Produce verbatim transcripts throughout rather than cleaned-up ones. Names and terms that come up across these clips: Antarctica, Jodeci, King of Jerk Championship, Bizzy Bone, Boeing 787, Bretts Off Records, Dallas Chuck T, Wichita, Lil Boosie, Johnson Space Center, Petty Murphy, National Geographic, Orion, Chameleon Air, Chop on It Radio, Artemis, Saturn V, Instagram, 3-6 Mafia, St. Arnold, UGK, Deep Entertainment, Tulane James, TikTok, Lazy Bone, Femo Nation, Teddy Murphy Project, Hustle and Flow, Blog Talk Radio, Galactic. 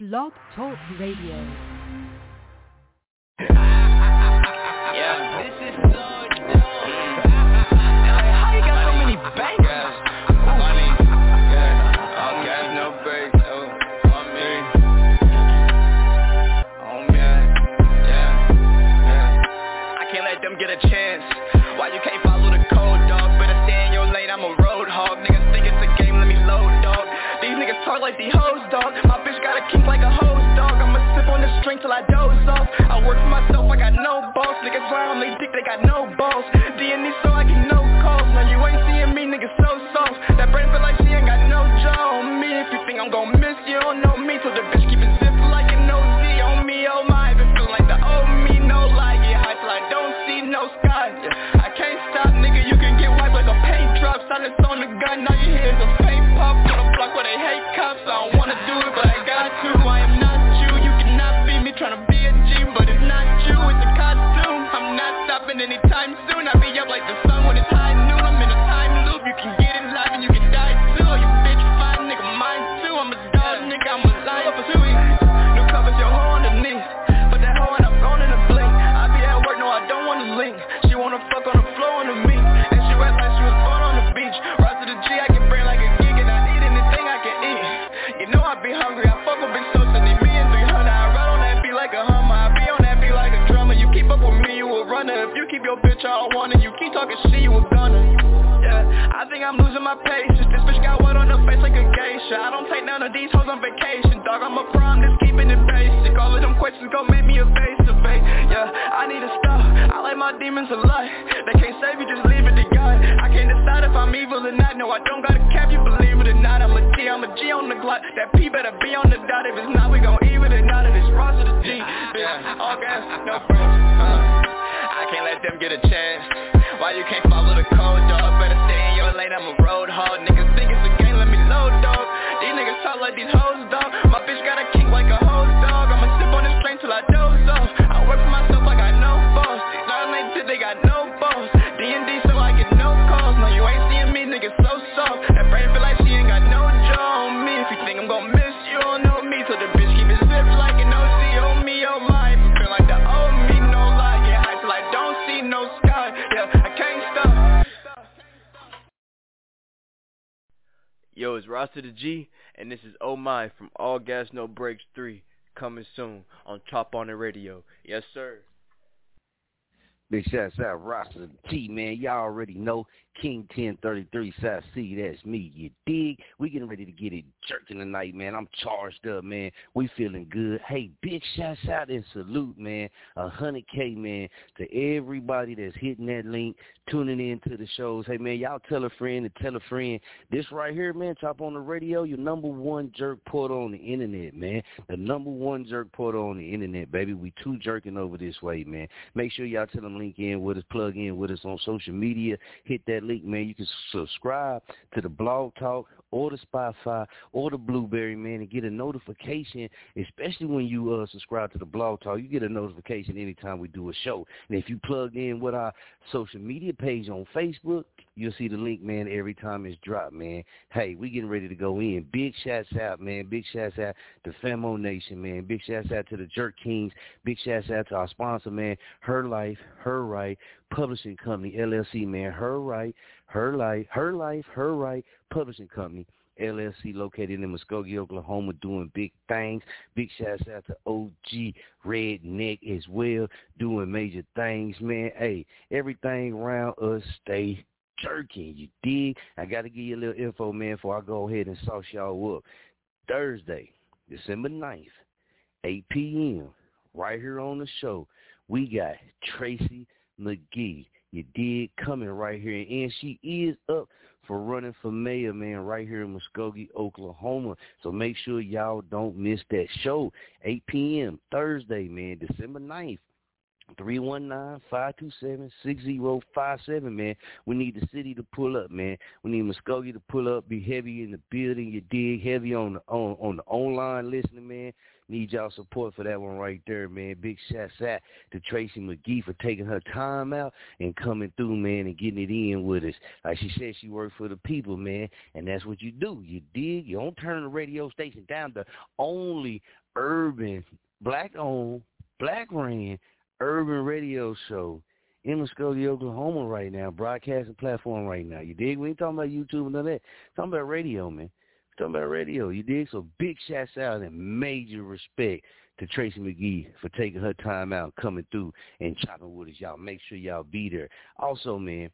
Blog Talk Radio. Yeah, this is so dope. How you got so many bangers? Yeah. Money, yeah, all gas no breaks, oh, on me. Oh man, yeah, yeah. I can't let them get a chance. Why you can't follow the code, dog? Better stay in your lane, I'm a road hog. Niggas think it's a game, let me load, dog. These niggas talk like these hoes, dog. My bitch got a kink like a hose, dog. I'ma sip on this drink till I doze off. I work for myself, I got no boss. Niggas round they dick, they got no balls. D and E so I get no calls. Now you ain't seeing me, niggas so soft. That brain feel like she ain't got no jaw on me. If you think I'm gon' miss, you don't know me. So the bitch keep it zip like an O Z on me. Oh my, if it feel like the old me, no lie. Get hype like don't see no sky. Yeah. I can't stop, nigga, you can get wiped like a paint drop. Silence on the gun, now you hear the fake pop. On the block where they hate cops, I don't wanna do it, but I got to. I am not you, you cannot be me tryna be a G, but it's not you, it's a costume. I'm not stopping anytime soon. I be up like the sun when it's high noon. I'm in a time loop, you can get it live and you can die too. You bitch fine, nigga, mine too. I'm a dog, nigga, I'm a lion too. New covers, your hoe on the knee, but that hoe end up gone in a blink. I be at work, no, I don't wanna link. She wanna fuck on the floor under me, and she rap like she was born on the beach. Rasta the G, I can bring like a gig, and I eat anything I can eat. You know I be hungry, I fuck with big soaps and they me and three hundred. I ride on that beat like a hummer, I be on that beat like a drummer. You keep up with me, you a runner. If you keep your bitch, I don't want it. You keep talking shit, you a gunner. Yeah, I think I'm losing my patience. This bitch got wet on her face like a geisha. I don't take none of these hoes on vacation, dog. I'm a prom, just keeping it basic. All of them questions gon' make me a face to face. Yeah, I need to stop. I like my demons a lot. They can't save you, just leave it to God. I can't decide if I'm evil or not. No, I don't got a cap, you believe it or not. I'm a G, I'm a G on the Glock. That P better be on the dot. If it's not, we gon' eat with it. Not if it's Rasta the G. Yeah, all gas, no breaks. Uh, I can't let them get a chance. Why you can't follow the code, dog? Better stay in your lane, I'm a road hog. Niggas think it's a game, let me load, dog. These niggas talk like these hoes, dog. My bitch got a kink like a hose, dog. I'ma sip on this plane till I doze off. I work for myself, I got no boss. Learn late till they got no boss. D and D so I get no calls. No, you ain't seeing me, niggas so soft. That brain feel like she ain't got no jaw on me. If you think I'm gon' miss, you don't know me. So the bitch keep it zip like an O Z on me, oh my. If you feel like the old me, no lie. Get hype like don't see no sky. Yeah, I can't stop. Yo, it's Rasta the G, and this is Oh My from All Gas No Breaks three, coming soon on Chop on It Radio. Yes, sir. Big shout out Rasta the G, man. Y'all already know. King ten thirty-three, South C, that's me. You dig? We getting ready to get it jerking tonight, man. I'm charged up, man. We feeling good. Hey, big shouts out and salute, man. one hundred K, man, to everybody that's hitting that link, tuning in to the shows. Hey, man, y'all tell a friend and tell a friend. This right here, man, Chop on the Radio, your number one jerk portal on the internet, man. The number one jerk portal on the internet, baby. We two jerking over this way, man. Make sure y'all tell them link in with us, plug in with us on social media. Hit that link, man. You can subscribe to the Blog Talk or the Spotify or the Blueberry, man, and get a notification, especially when you uh, subscribe to the Blog Talk. You get a notification anytime we do a show. And if you plugged in with our social media page on Facebook, you'll see the link, man, every time it's dropped, man. Hey, we getting ready to go in. Big shouts out, man. Big shouts out to Famo Nation, man. Big shouts out to the Jerk Kings. Big shouts out to our sponsor, man, Her Life, Her Right, Publishing Company, L L C, man. Her Right, Her Life, Her Life, Her Right, Publishing Company, L L C, located in Muskogee, Oklahoma, doing big things. Big shouts out to O G Redneck as well, doing major things, man. Hey, everything around us stay jerking, you dig? I got to give you a little info, man, before I go ahead and sauce y'all up. Thursday, December ninth, eight p.m., right here on the show, we got Tracy McGee. You dig? Coming right here. And she is up for running for mayor, man, right here in Muskogee, Oklahoma. So make sure y'all don't miss that show. eight p.m. Thursday, man, December ninth. three one nine, five two seven, six zero five seven, man. We need the city to pull up, man. We need Muskogee to pull up, be heavy in the building, you dig, heavy on the on, on the online listening, man. Need y'all support for that one right there, man. Big shouts out to Tracy McGee for taking her time out and coming through, man, and getting it in with us. Like she said, she worked for the people, man, and that's what you do. You dig? You don't turn the radio station down. The only urban, black-owned, black-ran, urban radio show in Muskogee, Oklahoma right now, broadcasting platform right now. You dig? We ain't talking about YouTube and all that. We're talking about radio, man. We're talking about radio. You dig? So big shouts out and major respect to Tracy McGee for taking her time out, coming through, and chopping with us. Y'all make sure y'all be there. Also, man,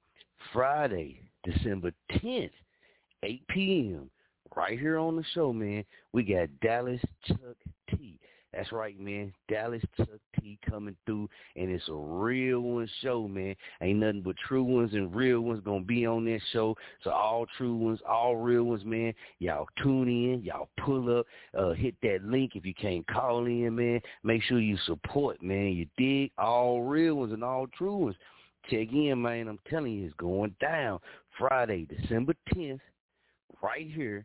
Friday, December tenth, eight p.m., right here on the show, man, we got Dallas Chuck T. That's right, man. Dallas Chuck T coming through, and it's a real one show, man. Ain't nothing but true ones and real ones going to be on this show. So all true ones, all real ones, man. Y'all tune in. Y'all pull up. Uh, hit that link if you can't call in, man. Make sure you support, man. You dig? All real ones and all true ones. Check in, man. I'm telling you, it's going down Friday, December tenth, right here,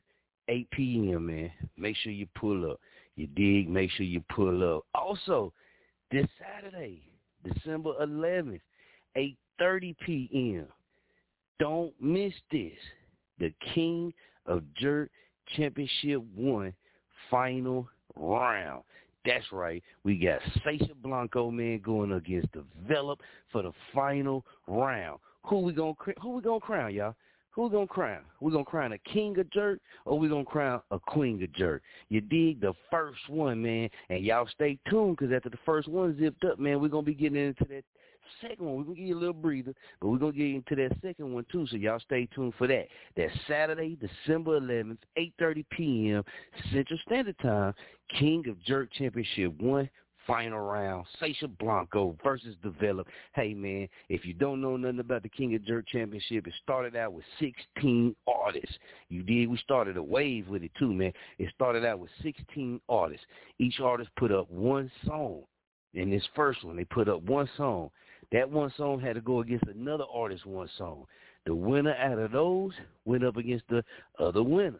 eight p.m., man. Make sure you pull up. You dig? Make sure you pull up. Also, this Saturday, December eleventh, eight thirty p.m., don't miss this. The King of Jerk Championship one final round. That's right. We got Sasha Blanco, man, going against Devlop for the final round. Who we gonna who we gonna crown, y'all? Who's going to crown? We're going to crown a king of jerk, or we're going to crown a queen of jerk. You dig? The first one, man. And y'all stay tuned, because after the first one zipped up, man, we're going to be getting into that second one. We're going to give you a little breather, but we're going to get into that second one, too. So y'all stay tuned for that. That's Saturday, December eleventh, eight thirty p.m. Central Standard Time, King of Jerk Championship one. Final round, Sasha Blanco versus Devlop. Hey, man, if you don't know nothing about the King of Jerk Championship, it started out with sixteen artists. You did? We started a wave with it, too, man. It started out with sixteen artists. Each artist put up one song. In this first one, they put up one song. That one song had to go against another artist's one song. The winner out of those went up against the other winners.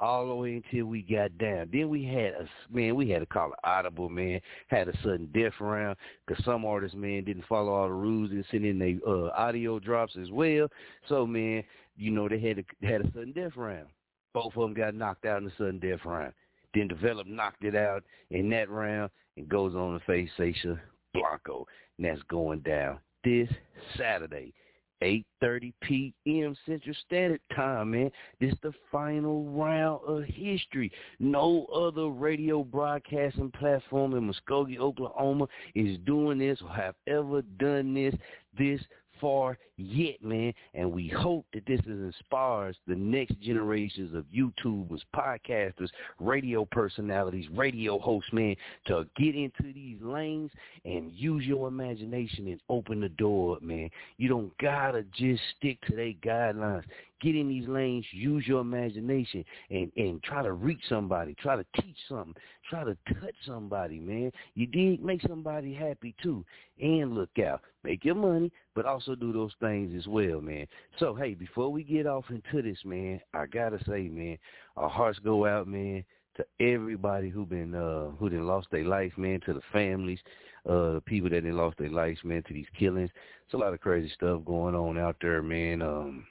All the way until we got down. Then we had a man. We had to call it audible, man. Had a sudden death round because some artists, man, didn't follow all the rules and sent in their uh, audio drops as well. So, man, you know they had a, had a sudden death round. Both of them got knocked out in the sudden death round. Then Devlop knocked it out in that round and goes on to face Sasha Blanco, and that's going down this Saturday. eight thirty p.m. Central Standard Time, man. This is the final round of history. No other radio broadcasting platform in Muskogee, Oklahoma is doing this or have ever done this this far yet, man. And we hope that this inspires the next generations of YouTubers, podcasters, radio personalities, radio hosts, man, to get into these lanes and use your imagination and open the door up, man. You don't gotta just stick to their guidelines. Get in these lanes, use your imagination, and, and try to reach somebody. Try to teach something. Try to touch somebody, man. You did make somebody happy, too. And look out. Make your money, but also do those things as well, man. So, hey, before we get off into this, man, I got to say, man, our hearts go out, man, to everybody who been uh, who done lost their life, man, to the families, uh, the people that done lost their lives, man, to these killings. It's a lot of crazy stuff going on out there, man. Um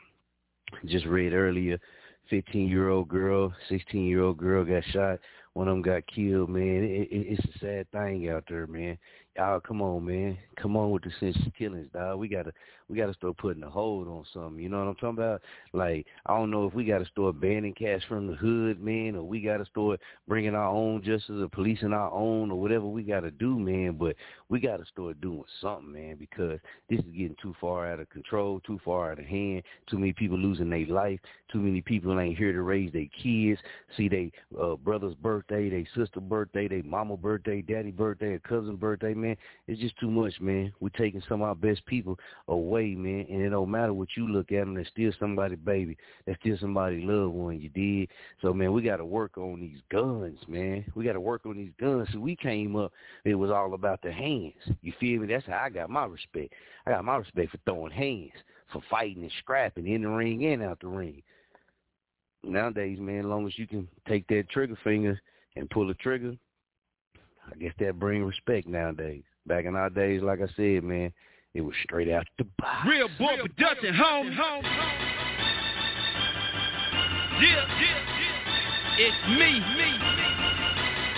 Just read earlier, fifteen-year-old girl, sixteen-year-old girl got shot. One of them got killed, man. It, it, it's a sad thing out there, man. Y'all, come on, man. Come on with the sense of killings, dog. We got to we gotta start putting a hold on something. You know what I'm talking about? Like, I don't know if we got to start banning cats from the hood, man, or we got to start bringing our own justice or policing our own or whatever we got to do, man. But we got to start doing something, man, because this is getting too far out of control, too far out of hand, too many people losing their life, too many people ain't here to raise their kids, see their uh, brother's birthday, their sister's birthday, their mama's birthday, daddy's birthday, a cousin's birthday, man. man, it's just too much, man. We're taking some of our best people away, man, and it don't matter what you look at them. That's still somebody's baby. That's still somebody's loved one, you dig? So, man, we got to work on these guns, man. We got to work on these guns. So we came up, it was all about the hands. You feel me? That's how I got my respect. I got my respect for throwing hands, for fighting and scrapping in the ring and out the ring. Nowadays, man, as long as you can take that trigger finger and pull a trigger, I guess that brings respect nowadays. Back in our days, like I said, man, it was straight out the box. Real boy production, home, home, home. Yeah, yeah, yeah. It's me, me, me.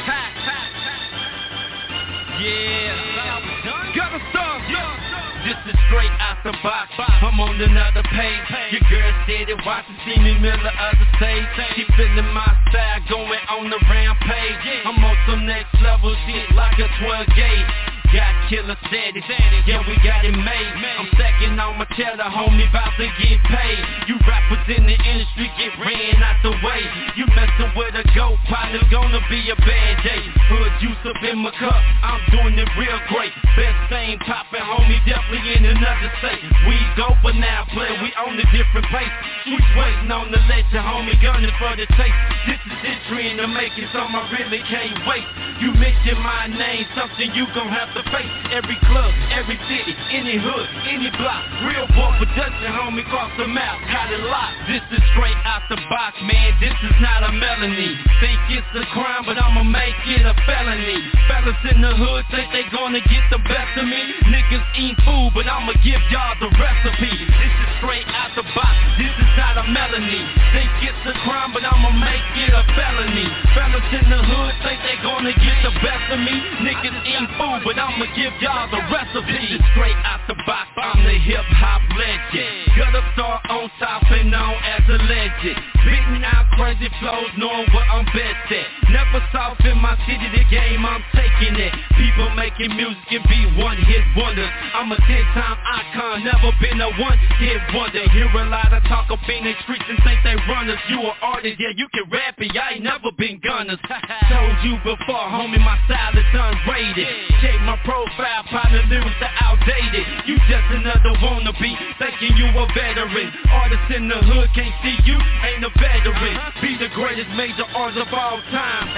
Hi, hi, hi. Yeah, gotta start, yeah. This is straight out the box, I'm on another page. Your girl steady watching, see me middle of other stage. She feeling my style, going on the rampage. I'm on some next level shit like a twelve gauge. Got killer steady, yeah, we got it made. I'm stacking on my cheddar, homie, about to get paid. You rappers in the industry get ran out the way. You messin' with a goat, probably gonna be a bad day. Hood juice up in my cup, I'm doing it real great. Best thing poppin', homie, definitely in another state. We go but now play, we on a different pace. We waiting on the legend, homie, gunning for the taste. This is history in the making, so I really can't wait. You mention my name, something you gon' have to face. Every club, every city, any hood, any block. Real boy production, homie, cross the mouth, got it locked. This is straight out the box, man, this is not a melody. Think it's a crime, but I'ma make it a felony. Fellas in the hood think they gonna get the best of me. Niggas eat food, but I'ma give y'all the recipe. This is straight out the box, this is not a melody. Think it's a crime, but I'ma make it a felony. Fellas in the hood think they gonna get the best of me. Niggas eat food, but I'ma give y'all the recipe. This is straight out the box, I'm the hip-hop legend. Got a star on top and known as a legend. Beating out crazy flows, knowing what I'm best at. Never soft in my city, the game, I'm taking it. People making music and be one-hit wonders. I'm a ten-time icon, never been a one-hit wonder. Hear a lot of talk up in the streets and think they runners. You an artist, yeah, you can rap it, I ain't never been gunners. Told you before, homie, my style is unrated. Check my profile, partner lyrics are outdated. You just another wannabe, thinking you a veteran. Artists in the hood can't see you, ain't a veteran. Be the greatest major artist of all time.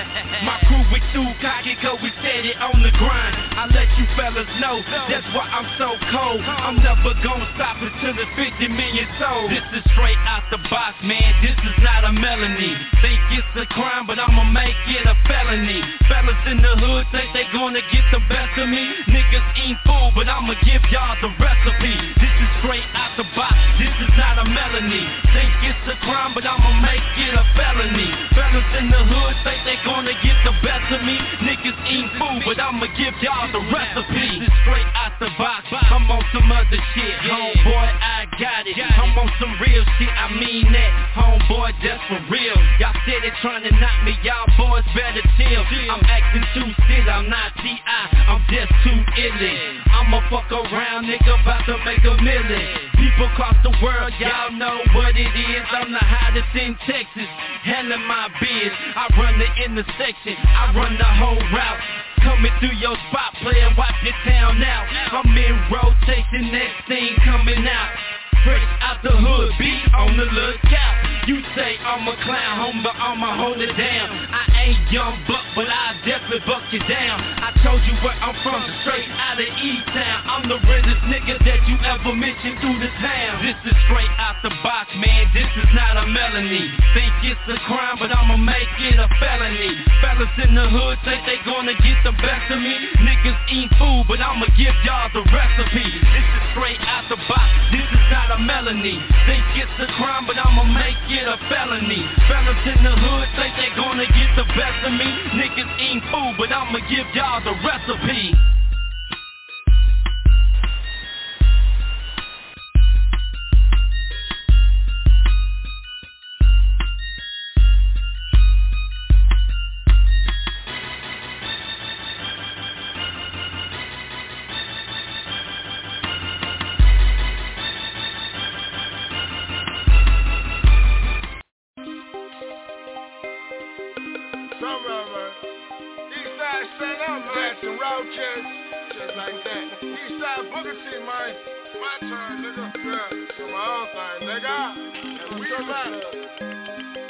My crew with two cocky, cause we steady on the grind. I let you fellas know, that's why I'm so cold. I'm never gonna stop until the fifty million sold. This is straight out the box, man, this is not a melody. Think it's a crime, but I'ma make it a felony. Fellas in the hood think they gonna get the best of me. Niggas eat food, but I'ma give y'all the recipe. This is straight out the box, this is not a melody. Think it's a crime, but I'ma make it a felony. Fellas in the hood think they gonna get the best of me. Niggas eat food, but I'ma give y'all the recipe. This is straight out the box, I'm on some other shit, homeboy, I got it. I'm on some real shit, I mean that, homeboy, that's for real. Y'all said they trying to knock me, y'all boys better chill. I'm acting too still, I'm not T I, I'm just too illy. I'ma fuck around, nigga, about to make a million. People across the world, y'all know what it is. I'm the hottest in Texas, hell in my biz. I run the intersection, I run the whole route. Coming through your spot, player, watch your town out. I'm in rotation, next thing coming out. Fresh out the hood, be on the lookout. You say I'm a clown, homie, but I'ma hold it down. I ain't young buck, but I definitely buck you down. I told you where I'm from, straight out of E-Town. I'm the realest nigga that you ever mentioned through the town. This is straight out the box, man, this is not a melody. Think it's a crime, but I'ma make it a felony. Fellas in the hood think they gonna get the best of me. Niggas eat food, but I'ma give y'all the recipe. This is straight out the box, this is not a melody. Think it's a crime, but I'ma make it a felony. Fellas in the hood think they gonna get the best of me. Niggas eat food, but I'ma give y'all the recipe. Roaches, shit like that. Eastside Booker T, man. My turn, nigga. Yeah, so my own thing, nigga. And we about it.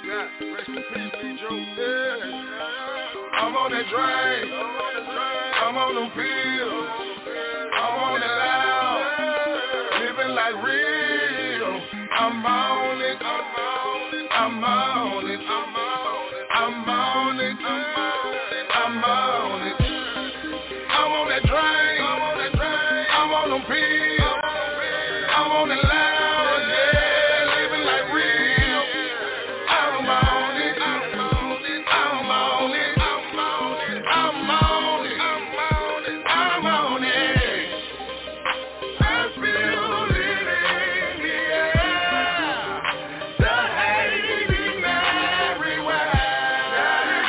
Yeah, rest in peace, D. Joe. Yeah. I'm on that drain. I'm on them pills. I'm on that loud. Living like real. I'm on it. I'm on it. I'm on it. I'm on it, I'm on it, I'm on it. I'm on that drain, I'm on that drain, I'm on them pills, I'm on that loud, yeah, living like real. I'm on it, I'm on it, I'm on it, I'm on it, I'm on it, I'm on it, I'm on it. I feel it in the air, the hate in everywhere. I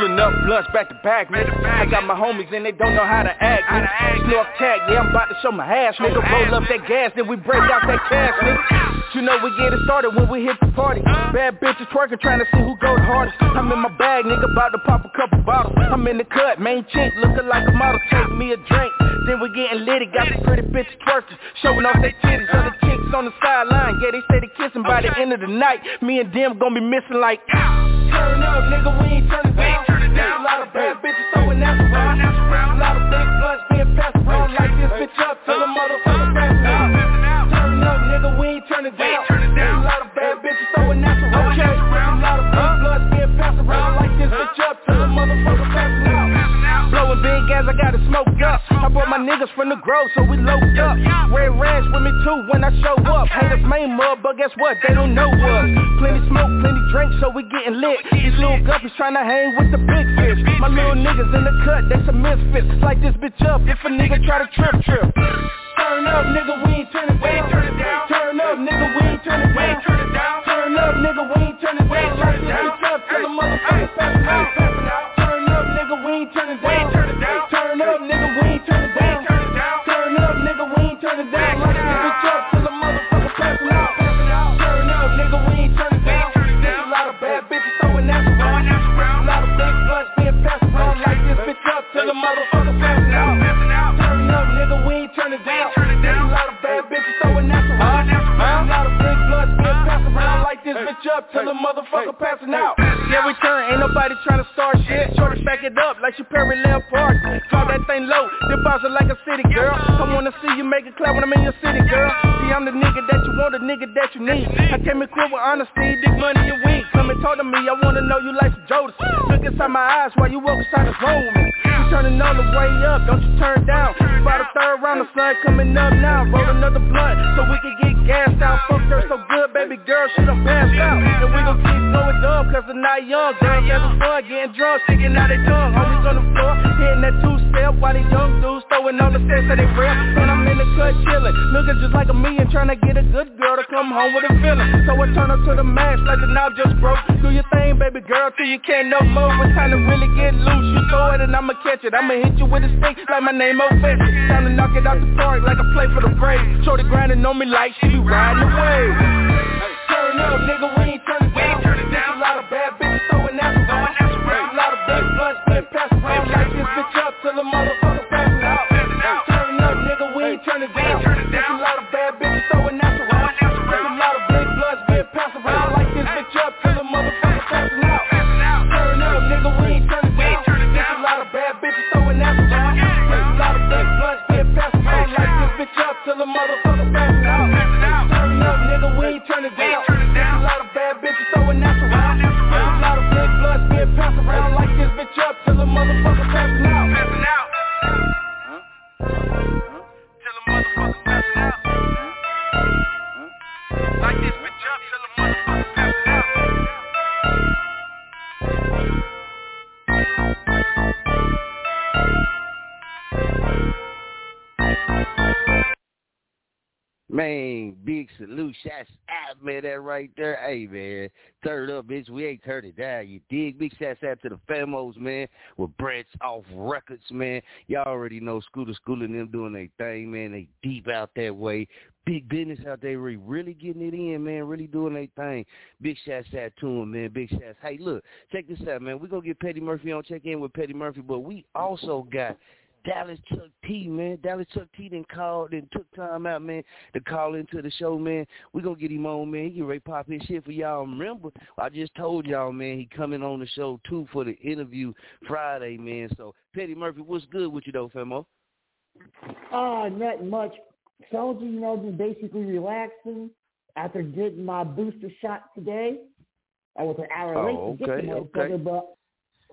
pulling up blunts back to back, nigga. I got my homies and they don't know how to act, nigga. Slow up tag, yeah, I'm about to show my ass, nigga. Roll up that gas, then we break out that cash, nigga. You know we get it started when we hit the party. Bad bitches twerking, trying to see who goes hardest. I'm in my bag, nigga, about to pop a couple bottles. I'm in the cut, main chick, looking like a model. Take me a drink, then we getting litty. Got some pretty bitches twerking, showing off their titties. Other chicks on the sideline, yeah, they say they kissing by the end of the night. Me and them gon' be missing like, turn up, nigga, we ain't turn it down. There's a lot of bad bitches throwing that around. A lot of big blunts being passed around like this bitch up till the motherfucker passed out. Turn up, nigga, we ain't turn it down. There's a lot of bad bitches throwing that around. A lot of big blunts being passed around like this bitch up till the motherfucker passed out. Blowing big gas, I gotta smoke up. I brought my niggas from the grove, so we loaded up. Red rags with me too when I show up. Haters main mud, but guess what? They don't know us. Plenty smoke, plenty drink, so we getting lit. These little guppies tryna hang with the big fish. My little niggas in the cut, they some misfits. Like this bitch up if a nigga try to trip, trip. Turn up, nigga, we ain't turn it down. Turn up, nigga, we ain't turn it down. Turn up, nigga, we ain't turn it down. Turn up, nigga, we ain't turn it down. Turn up, nigga, we ain't turn it down. Turn up, nigga, we ain't turn it down. Turn up, nigga, we ain't turn it down. Like this bitch up till the motherfucker pass out. Turn up, nigga, we ain't turn it down. There's a lot of bad bitches throwing that around. A lot of big blunts being passed around. Like this bitch up till the motherfucker pass out. Turn up, nigga, we ain't turn it down. There's a lot of bad bitches throwing that around. A lot of big blunts being passed around. Like this bitch up till the motherfucker passing out. Yeah, we turn, ain't nobody tryna start shit. Shorty back it up like she parallel park. Call that thing low, then bounce it like a city girl. I wanna see you make a clap when I'm in your city, girl. See, I'm the nigga that you want, the nigga that you need. I came equipped with honesty, dig money and weed. Come and talk to me, I wanna know you like some Jodeci. Look inside my eyes while you walk inside the room with me. You turning all the way up, don't you turn down. About a third round, the sun coming up now. Roll another blunt so we can get gassed out. Fuck her so good, baby girl, she done passed out. And we gon' keep going up, cause the night young, girls having fun, getting drunk, sticking out their tongue. Homies on the floor, hitting that two-step while these young dudes throwing on the steps that they real. And I'm in the cut chilling, looking just like a million, trying to get a good girl to come home with a feeling. So I turn up to the match like the knob just broke. Do your thing, baby girl, till you can't no more. It's time to really get loose, you throw it and I'ma catch it. I'ma hit you with a stick like my name O'Fess. Time to knock it out the park like I play for the Braves. Shorty grinding on me like she be riding the wave. Turn up, nigga, we ain't turn it down. There's a lot of bad bitches throwing that around. A lot of big blunts being passed around. Like this bitch up till the motherfucker passes out. Turn up, nigga, we ain't turn it down. There's a lot of bad bitches throwing that around. A lot of big blunts being passed around. Like this bitch up till the motherfucker passes out. Turn up, nigga, we ain't turn it down. There's a lot of bad bitches throwing that around. There's a lot of big blunts being passed around. Like this bitch up till the motherfucker passes out. Turn up, nigga, we ain't turn it down. There's a lot of bad bitches throwing that around. A lot of big blunts being passed around. Like this bitch up till the motherfucker passing out. Passing out. Huh? Huh? Till the motherfucker passing out. Huh? Huh? Like this bitch up till the motherfucker passing out. Man, big salute, shots out, man, that right there. Hey, man, turn up, bitch, we ain't turn it down, you dig? Big shots out to the Famos, man, with Bretts Off Records, man. Y'all already know Scooter, Scooter and them doing their thing, man. They deep out that way. Big business out there, really getting it in, man, really doing their thing. Big shots out to them, man, big shots. Hey, look, check this out, man. We're going to get Petty Murphy on Check In with Petty Murphy, but we also got Dallas Chuck T, man. Dallas Chuck T done called and took time out, man, to call into the show, man. We're going to get him on, man. He can ready to pop his shit for y'all. Remember, I just told y'all, man, he coming on the show, too, for the interview Friday, man. So, Petty Murphy, what's good with you, though, famo? Ah, uh, not much. Soldier, you know, just basically relaxing after getting my booster shot today. I was an hour oh, late to okay, get my okay. but,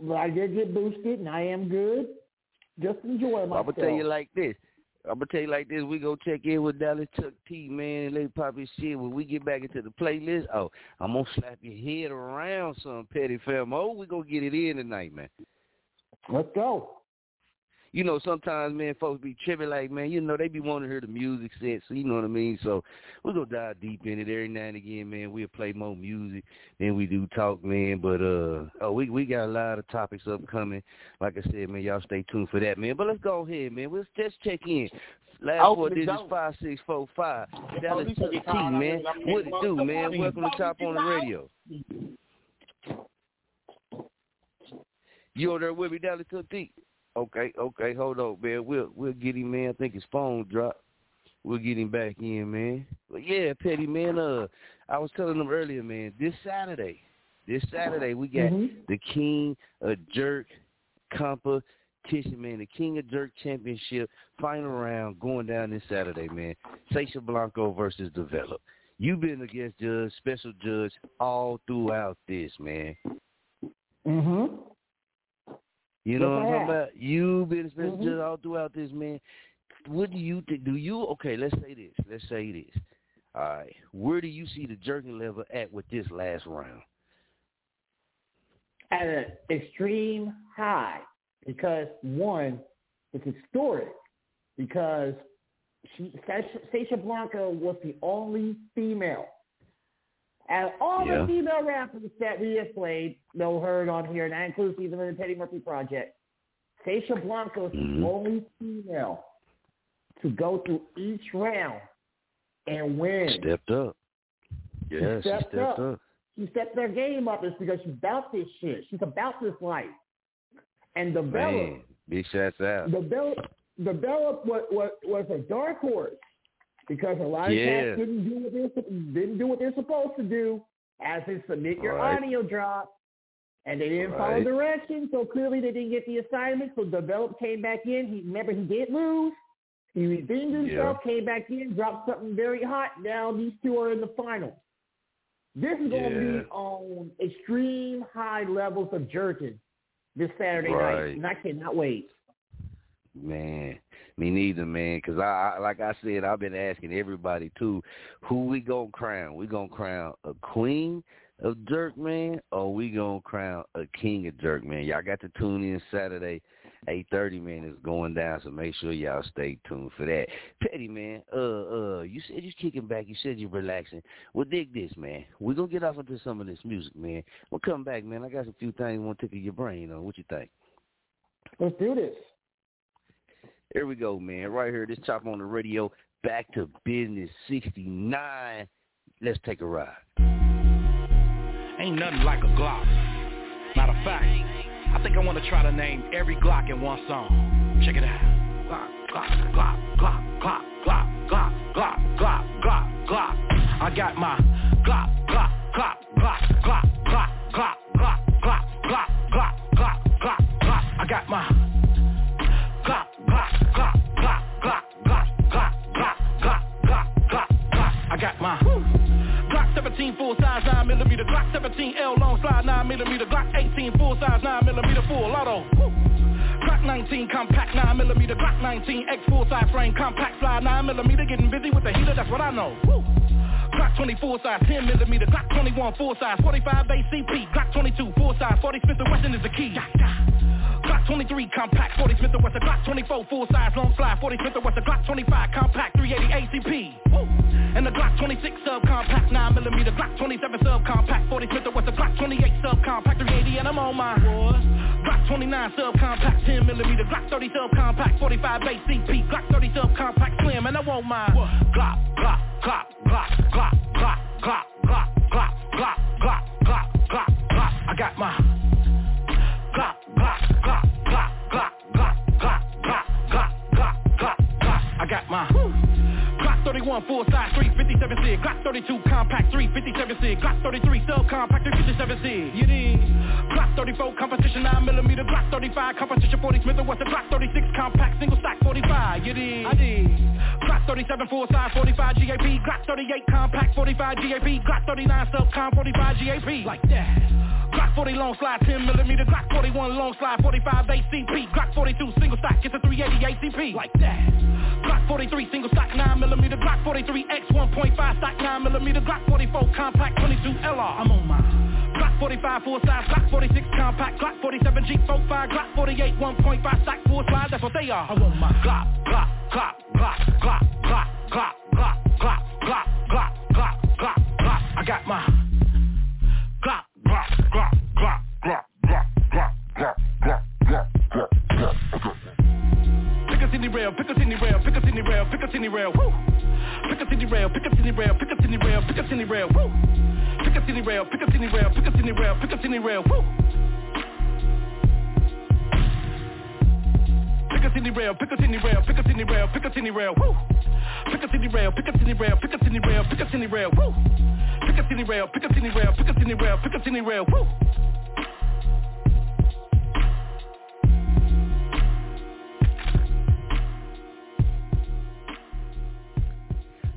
but I did get boosted, and I am good. Just enjoy myself. I'm going to tell you like this. I'm going to tell you like this. We go check in with Dallas Chuck T, man, and let pop his shit. When we get back into the playlist, oh, I'm going to slap your head around some, Petty fam. Oh, we're going to get it in tonight, man. Let's go. you know, sometimes, man, folks be tripping like, man, you know, they be wanting to hear the music set, so you know what I mean? So we're going to dive deep in it every now and again, man. We'll play more music than we do talk, man. But, uh, oh, we, we got a lot of topics upcoming. Like I said, man, y'all stay tuned for that, man. But let's go ahead, man. Let's just check in. Last four digits, five six four five. Dallas Chuck T, man. What it do, man? Welcome to Chop on the Radio. You over there with me, Dallas Chuck T? Okay, okay, hold on, man. We'll we'll get him, man. I think his phone dropped. We'll get him back in, man. But yeah, Petty, man. Uh, I was telling him earlier, man. This Saturday, this Saturday, we got mm-hmm. the King of Jerk competition, man. The King of Jerk Championship final round going down this Saturday, man. Sasha Blanco versus Devlop. You've been a guest judge, special judge, all throughout this, man. Mm-hmm. You know what I'm talking about? You've been mm-hmm. just all throughout this, man. What do you think? Do you, okay, let's say this. Let's say this. All right. Where do you see the jerking level at with this last round? At an extreme high because, one, it's historic because she, Sasha Blanco was the only female. And all yeah. the female rappers that we have played, no heard on here, and I include even in the Teddy Murphy Project, Sasha Blanco is mm-hmm. the only female to go through each round and win. Stepped up. Yeah, she stepped, she stepped up. up. She stepped their game up. It's because she's about this shit. She's about this life. And the Bella, big shots out. The Bella, the Bella was, was, was a dark horse. Because a lot of yeah. cats didn't do, what they're, didn't do what they're supposed to do, as in submit your right. audio drop, and they didn't right. follow directions, so clearly they didn't get the assignment, so Devlop came back in. He Remember, he did lose. He redeemed himself, yeah. came back in, dropped something very hot. Now these two are in the final. This is yeah. going to be on extreme high levels of jerking this Saturday right. night, and I cannot wait. Man. Me neither, man, because I, I, like I said, I've been asking everybody, too, who we going to crown? We going to crown a queen of jerk, man, or we going to crown a king of jerk, man? Y'all got to tune in Saturday, eight thirty, man. It's going down, so make sure y'all stay tuned for that. Petty, man, uh, uh, you said you're kicking back. You said you're relaxing. Well, dig this, man. We're going to get off into some of this music, man. We'll come back, man. I got some few things I want to tickle your brain on. What you think? Let's do this. Here we go, man. Right here, this Chop on the Radio. Back to Business sixty-nine. Let's take a ride. Ain't nothing like a Glock. Matter of fact, I think I want to try to name every Glock in one song. Check it out. Glock, Glock, Glock, Glock, Glock, Glock, Glock, Glock, Glock, Glock, Glock. I got my Glock, Glock, Glock, Glock, Glock, Glock, Glock, Glock, Glock, Glock, Glock, Glock, Glock, Glock. I got my Glock. Glock, Glock, Glock, Glock, Glock, Glock, Glock, Glock, Glock, Glock, Glock. I got my Glock seventeen full size nine millimeter, Glock seventeen L long slide nine millimeter, Glock eighteen full size nine millimeter full auto, Glock nineteen compact nine millimeter, Glock nineteen X full size frame compact slide nine millimeter, getting busy with the heater, that's what I know. Glock twenty-four size ten millimeter, Glock twenty-one full size forty-five base C P, Glock twenty-two full size forty Smith and Wesson is the key. Glock twenty-three compact forty Smith and Wesson, Glock twenty-four full size long slide forty Smith and Wesson, Glock twenty-five compact three eighty A C P. Woo. And the Glock twenty-six subcompact nine millimeter, Glock twenty-seven subcompact forty Smith and Wesson, Glock twenty-eight subcompact three eighty, and I'm on my horse. Glock twenty-nine subcompact ten millimeter, Glock thirty subcompact forty-five base C P, Glock thirty subcompact slim, and I want my Glock, Glock, Glock, Glock, Glock, Glock, Glock, Glock, Glock, Glock, Glock, Glock, Glock, Glock. I got my Glock, Glock, Glock, Glock, Glock, Glock, Glock, Glock, Glock, Glock, Glock, Glock. I got my Glock thirty-one full size three fifty-seven sig, Glock thirty-two compact three fifty-seven sig, Glock thirty-three subcompact three fifty-seven sig. You dig? Glock thirty-four competition nine millimeter, Glock thirty-five competition forty Smith and Wesson, Glock thirty-six compact single stock forty-five. You dig? I dig. Glock thirty-seven full size forty-five G A P, Glock thirty-eight compact forty-five G A P, Glock thirty-nine subcom forty-five G A P. Like that. Glock forty long slide ten millimeter, Glock forty-one long slide forty-five A C P, Glock forty-two single stock gets a three eighty A C P. Like that. Glock forty-three single stock nine millimeter, Glock forty-three X one point five stock nine millimeter, Glock forty-four compact twenty-two L R. I'm on my Glock forty-five four size Glock, forty-six compact Glock, forty-seven Jeep, forty-five Glock, forty-eight one point five stack four slide. That's what they are. I want my Glock, Glock, Glock, Glock, Glock, Glock, Glock, Glock, Glock, Glock, Glock, Glock, Glock, Glock. I got my Glock, Glock, Glock, Glock, Glock, Glock, Glock, Glock, Glock, Glock, Glock, Glock. Pick us in the rail, pick us in the rail, pick us in the rail, pick us in the rail. Woo. Pick us in the rail, pick us in the rail, pick us in the rail, pick us in the rail. Woo. Pick us in the rail, pick us in the rail, pick us in the rail, pick us in the rail. Woo. Pick us in the rail, pick us in the rail, pick us in the rail, pick us in the rail. Woo. Pick us in the rail, pick us in the rail, pick us in the rail, pick us in the rail. Woo. Pick us in the rail, pick us in the rail, pick us in the rail, pick us in the rail. Woo.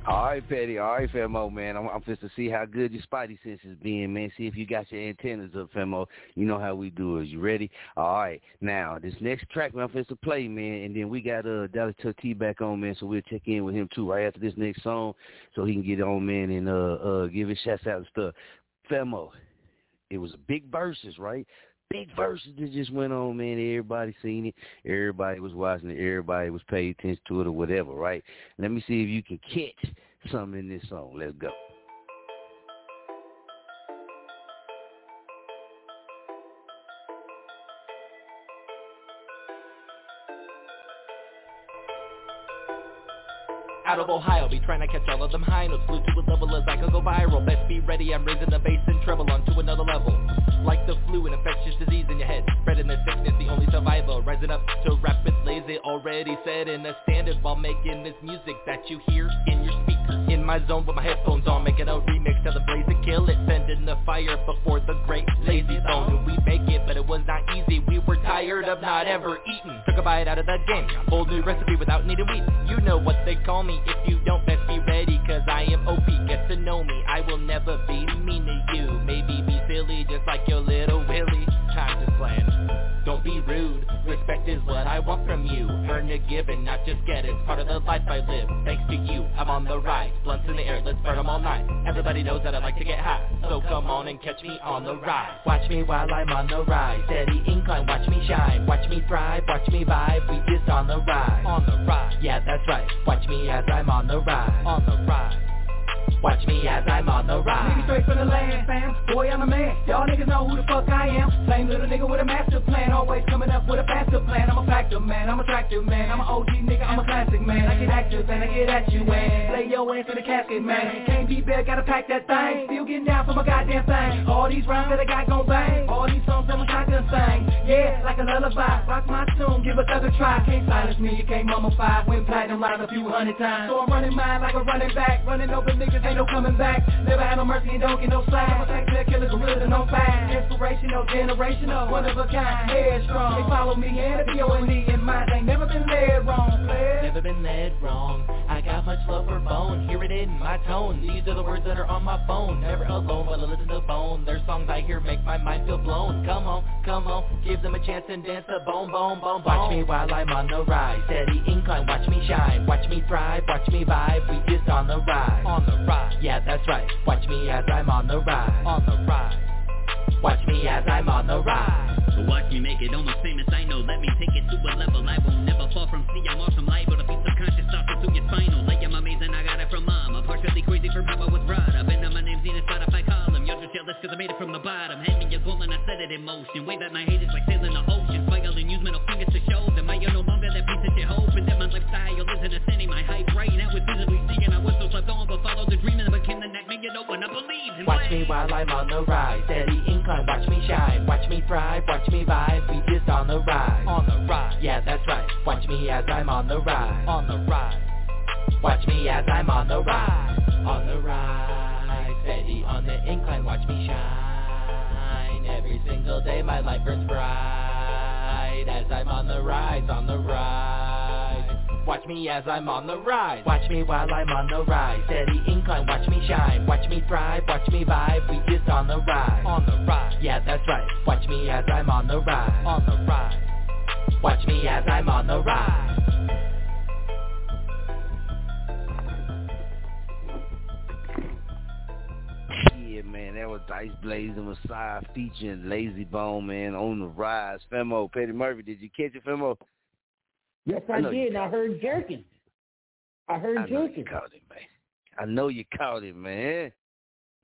All right, Petty. All right, Femo, man. I'm, I'm just to see how good your spidey sense is being, man. See if you got your antennas up, Femo. You know how we do it. You ready? All right. Now, this next track, man, I'm just to play, man. And then we got uh, Dallas Chuck T back on, man. So we'll check in with him, too, right after this next song. So he can get on, man, and uh, uh, give his shots out and stuff. Femo, it was big verses, right? Big verses that just went on, man. Everybody seen it. Everybody was watching it. Everybody was paying attention to it or whatever, right? Let me see if you can catch something in this song. Let's go. Out of Ohio, be trying to catch all of them high notes. Flew to a level as I could go viral. Best be ready, I'm raising the bass and treble onto another level. Like the flu, an infectious disease in your head, spreading the sickness, the only survivor. Rising up to rapid lazy, already set in a standard while making this music that you hear in your speaker. In my zone with my headphones on, making a remix of the blaze and kill it. Sending the fire before the great lazy bone. And we make it, but it was not easy. We were tired of not ever eating. Took a bite out of the game, whole new recipe without needing wheat. You know what they call me. If you don't, best be ready, cause I am O P. Get to know me, I will never be mean to you. Maybe be silly, just like your little Willy. Time to plan, don't be rude. Respect is what I want from you. Earn your give and not just get it. Part of the life I live, thanks to you, I'm on the ride. Blunts in the air, let's burn them all night. Everybody knows that I like to get high, so come on and catch me on the ride. Watch me while I'm on the ride. Steady incline, watch me shine. Watch me thrive, watch me vibe. We just on the ride. On the ride, yeah that's right. Watch me as I'm on the ride. On the ride, watch me as I'm on the ride. Nigga straight from the land, fam. Boy, I'm a man. Y'all niggas know who the fuck I am. Same little nigga with a master plan. Always coming up with a faster plan. I'm a factor, man. I'm a tractor, man. I'm an O G nigga. I'm a classic, man. I get active, man. I get at you, man. Lay your ass in the casket, man. Can't be bad, gotta pack that thing. Still getting down from a goddamn thing. All these rhymes that I got gon' bang. All these songs that I'm not gonna sing. Yeah, like a lullaby. Rock my tune, give a thug a try. Can't silence me, you can't mummify. Went platinum round a few hundred times. So I'm running mine like a running back. Running over niggas. Ain't no coming back. Never had no mercy and don't get no slack. I'm a taxpayer killer, gorilla, no fine. Inspirational, generational, one of a kind. Headstrong. They follow me and the B O N E in mind. Ain't never been led wrong. Never been led wrong. I got much love for Bone. Hear it in my tone. These are the words that are on my phone. Never alone, but I listen to Bone. Their songs I hear make my mind feel blown. Come on, come on, give them a chance and dance to Bone, Bone, Bone, Bone. Watch me while I'm on the ride. Steady incline, watch me shine. Watch me thrive, watch me vibe. We just on the ride. On the ride. Yeah, that's right. Watch me as I'm on the ride. On the ride. Watch me as I'm on the ride. So watch me make it almost famous, I know. Let me take it to a level I will never fall from. See, I'm awesome, liable to be subconscious, off to get final. Like I'm amazing, I got it from mama. Partially crazy for Papa was brought up. And now my name's in a Spotify column. Y'all just jealous cause I made it from the bottom. Hand me your goal and I set it in motion. Wave at my haters like sailing the ocean. Swaggle and use middle fingers to show them I am no longer that piece of shit hope. And that my lifestyle isn't ascending. My hype right now is visibly seeing. I was so slept on but followed the dream and became the nightmare. You know when I believe in. Watch me while I'm on the ride. Steady incline. Watch me shine, watch me thrive, watch me vibe. We just on the ride, on the ride. Yeah, that's right. Watch me as I'm on the ride, on the ride. Watch me as I'm on the ride, on the ride. Steady on the incline, watch me shine. Every single day my life burns bright as I'm on the rise, on the ride. Watch me as I'm on the ride. Watch me while I'm on the ride. Steady incline, watch me shine, watch me thrive, watch me vibe. We just on the ride, on the ride. Yeah, that's right. Watch me as I'm on the ride. On the ride. Watch me as I'm on the ride. Yeah, man, that was Dice Blaze and Messiah featuring Lazy Bone, man, on the rise. Femo, Petty Murphy, did you catch it, Femo? Yes, I, I did. I heard jerking. I heard I jerking. You caught it, man. I know you caught it, man.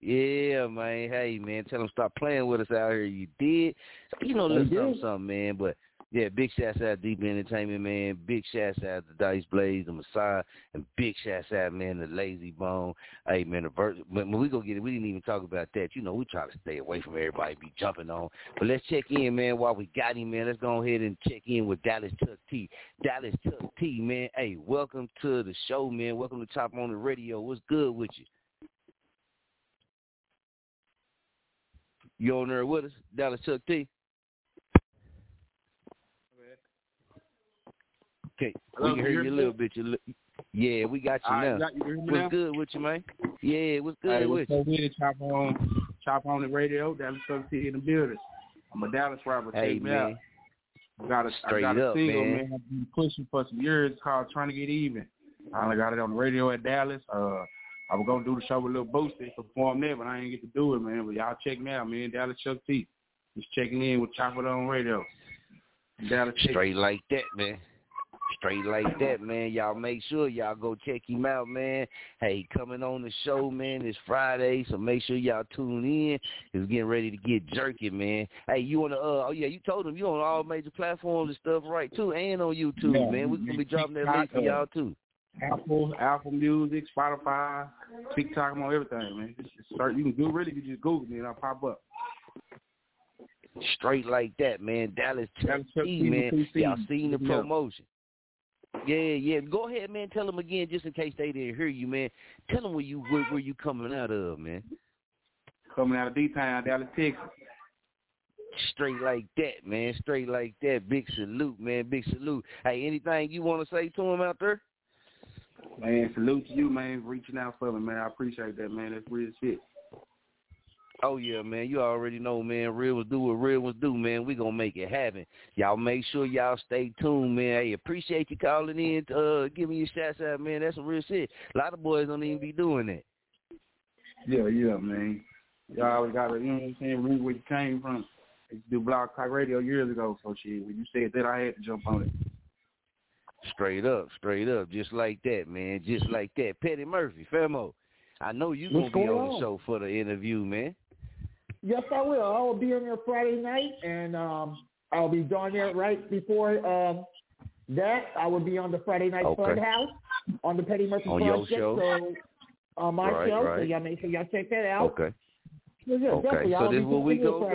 Yeah, man. Hey, man, tell them stop playing with us out here. You did. You know, listen to something, man, but... Yeah, big shouts out Deep Entertainment, man. Big shouts out to Dice Blaze, the Messiah, and big shouts out, man, the Lazy Bone. Hey, man, the ver- when we go get it, we didn't even talk about that. You know, we try to stay away from everybody be jumping on. But let's check in, man, while we got him, man. Let's go ahead and check in with Dallas Chuck T. Dallas Chuck T, man. Hey, welcome to the show, man. Welcome to Chop on the Radio. What's good with you? You on there with us, Dallas Chuck T? Okay, hello, we can hear you a little bit. You, yeah, we got you now. Got you what's now? Good with you, man? Yeah, what's good hey, what's with so you? Chop on, chop on the radio. Dallas Chuck T in the building. I'm a Dallas rapper. Hey man, I got a, I got a up, single, man. man. I've been pushing for some years. It's called Trying to Get Even. I only got it on the radio at Dallas. Uh, I was gonna do the show with Lil Boosie, perform there, but I ain't get to do it, man. But y'all check me out, man. Dallas Chuck T. Just checking in with Chop It On Radio. Dallas straight Chuck. Like that, man. Straight like that, man. Y'all make sure y'all go check him out, man. Hey, coming on the show, man, it's Friday, so make sure y'all tune in. It's getting ready to get jerky, man. Hey, you on the, uh, oh, yeah, you told him you on all major platforms and stuff, right, too, and on YouTube, yeah, man. We're going to be dropping that link for y'all, too. Apple, Apple Music, Spotify, TikTok, I'm on everything, man. It's, it's certain, you can do really, you just Google me and I'll pop up. Straight like that, man. Dallas Chuck T, man. Y'all seen the promotion. Yeah, yeah. Go ahead, man. Tell them again, just in case they didn't hear you, man. Tell them where you where, where you coming out of, man. Coming out of D-Town, Dallas, Texas. Straight like that, man. Straight like that. Big salute, man. Big salute. Hey, anything you want to say to them out there? Man, salute to you, man. Reaching out for them, man. I appreciate that, man. That's real shit. Oh, yeah, man. You already know, man. Real ones do what real ones do, man. We going to make it happen. Y'all make sure y'all stay tuned, man. Hey, appreciate you calling in, uh, giving your shots out, man. That's some real shit. A lot of boys don't even be doing that. Yeah, yeah, man. Y'all always got to, you know what I'm saying, remember where you came from. I used to do Blog Talk Radio years ago, so shit, when you said that, I had to jump on it. Straight up, straight up. Just like that, man. Just like that. Petty Murphy, Femo, I know you going to be on the show for the interview, man. Yes, I will. I will be on there Friday night, and um, I'll be down there right before um, that. I will be on the Friday Night okay. Clubhouse on the Petty Murphy on Project. Your show? So, on my right, show. Right. So y'all make sure y'all check that out. Okay. So, yeah, okay. Definitely. So I'll this is what we go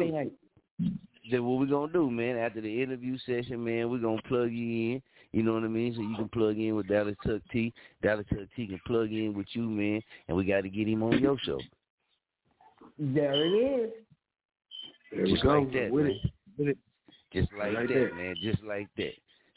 Then what we're going to do, man, after the interview session, man, we're going to plug you in. You know what I mean? So you can plug in with Dallas Chuck T. Dallas Chuck T can plug in with you, man, and we got to get him on your show. There it is. There Just we like go. that, with man. It. With it. Just like, like that, that, man. Just like that.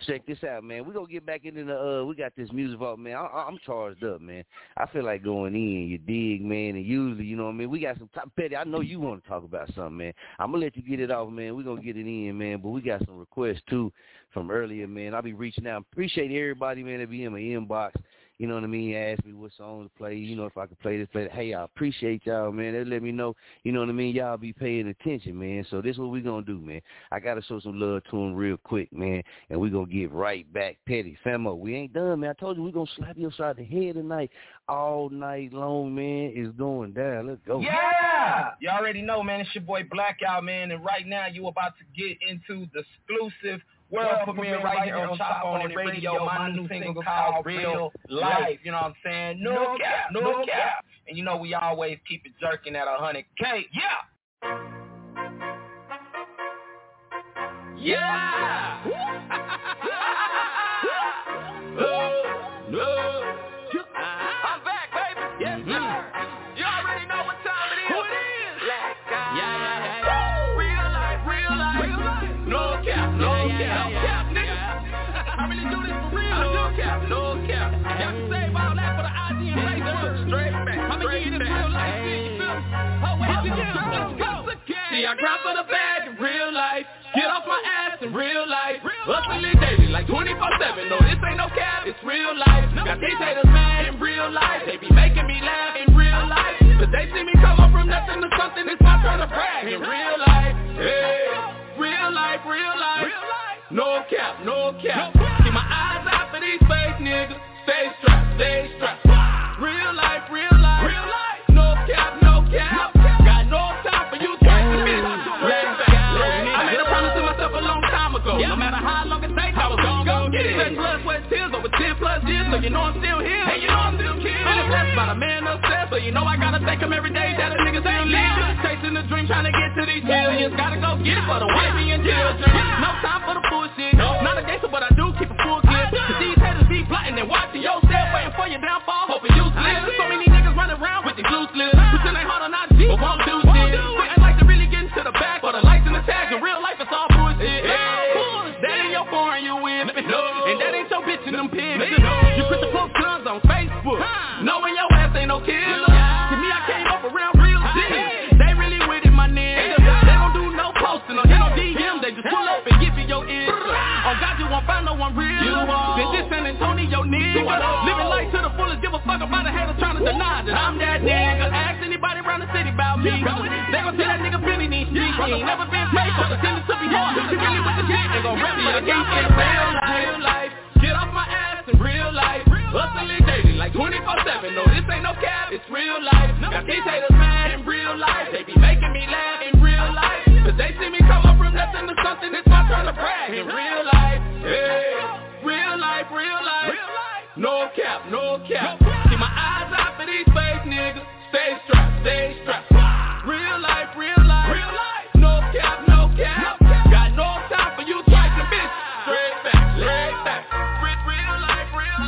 Check this out, man. We're going to get back into the, uh, we got this music vault, man. I, I'm charged up, man. I feel like going in, you dig, man, and usually, you know what I mean? We got some top Petty. I know you want to talk about something, man. I'm going to let you get it off, man. We're going to get it in, man, but we got some requests, too, from earlier, man. I'll be reaching out. Appreciate everybody, man, that be in my inbox. You know what I mean? Ask me what songs to play. You know, if I could play this, play that. Hey, I appreciate y'all, man. They let me know. You know what I mean? Y'all be paying attention, man. So this is what we're going to do, man. I got to show some love to them real quick, man. And we're going to get right back. Petty, Femo, we ain't done, man. I told you we're going to slap you upside the head tonight. All night long, man. It's going down. Let's go. Yeah! You already know, man. It's your boy Blackout, man. And right now you about to get into the exclusive world premiere right, right here on Chop On It Radio, my new single called Real Life, you know what I'm saying? No, no cap, no, no cap. cap. And you know we always keep it jerking at one hundred K, yeah! Yeah! Oh, no! I'm back, baby! Yes, mm-hmm. sir! You already know what time it is! Who it is? Black guy! Yeah, yeah, yeah! No cap, nigga. I really do this for real. No cap, no cap. Y'all can save all that for the I G and Facebook. Straight back, straight back. Oh, wait, let's go. See, I grind for the bag in real life. Get off my ass in real life. Hustling daily like twenty-four seven. No, this ain't no cap. It's real life. Got these haters mad in real life. They be making me laugh in real life. But they see me come up from nothing to something, it's my turn to brag. In real life, hey, real life, real life, no cap, no cap. Keep my eyes out for these fake niggas, stay strapped, stay strapped. Real life, real life, real life, no cap, no cap. Got no time for you crazy bitches. I made a promise to myself a long time ago. No matter how long it takes, I was gon' go get it. Sweat, blood, sweat, tears over ten plus years, so you know I'm still here. Hey, you know I'm still killed. I'm impressed by the man upstairs, so you know I gotta thank him every day that a niggas ain't live. Chasing the dream, trying to get to these millions. Gotta go get it for the wifey and children. No time for the bullshit. Not a gangster, but I do keep a full kid. Cause these haters be plotting and watching yourself, waiting for your downfall, hoping you slip. So many niggas running around with these loose lips, who still ain't hard on I G, but won't do shit. Ain't like to really get into the back, but the lights and the tags in real life, it's all bullshit. That ain't your foreign, you with me. And that ain't your bitch in them pigs. You put the post guns on Facebook, knowing your ass ain't no killer. To me, I came up around real shit. They really with it, my nigga. They don't do no posting, they don't D M, they just pull up and give you your ear. Oh God, you won't find no one real. Then this San Antonio nigga, living life to the fullest, give a fuck about a hater trying to deny that I'm that nigga. Ask anybody around the city about me, they gon' say that nigga Benny needs me. He ain't never been paid, so the tendency to be hard. He really with the shit, they gon' rap me again. In real life, get off my ass in real life. Hustling daily like twenty-four seven, no this ain't no cap, it's real life. Got these haters mad in real life, they be making me laugh in real life. Cause they see me come up from nothing to something, it's my turn to brag. In real life, hey, real life, real life, no cap, no cap. Keep my eyes out for these fake niggas, stay strapped, stay strapped. Real life, real life, no cap, no cap. Got no time for you tricking bitch, straight back, straight back. Real life, real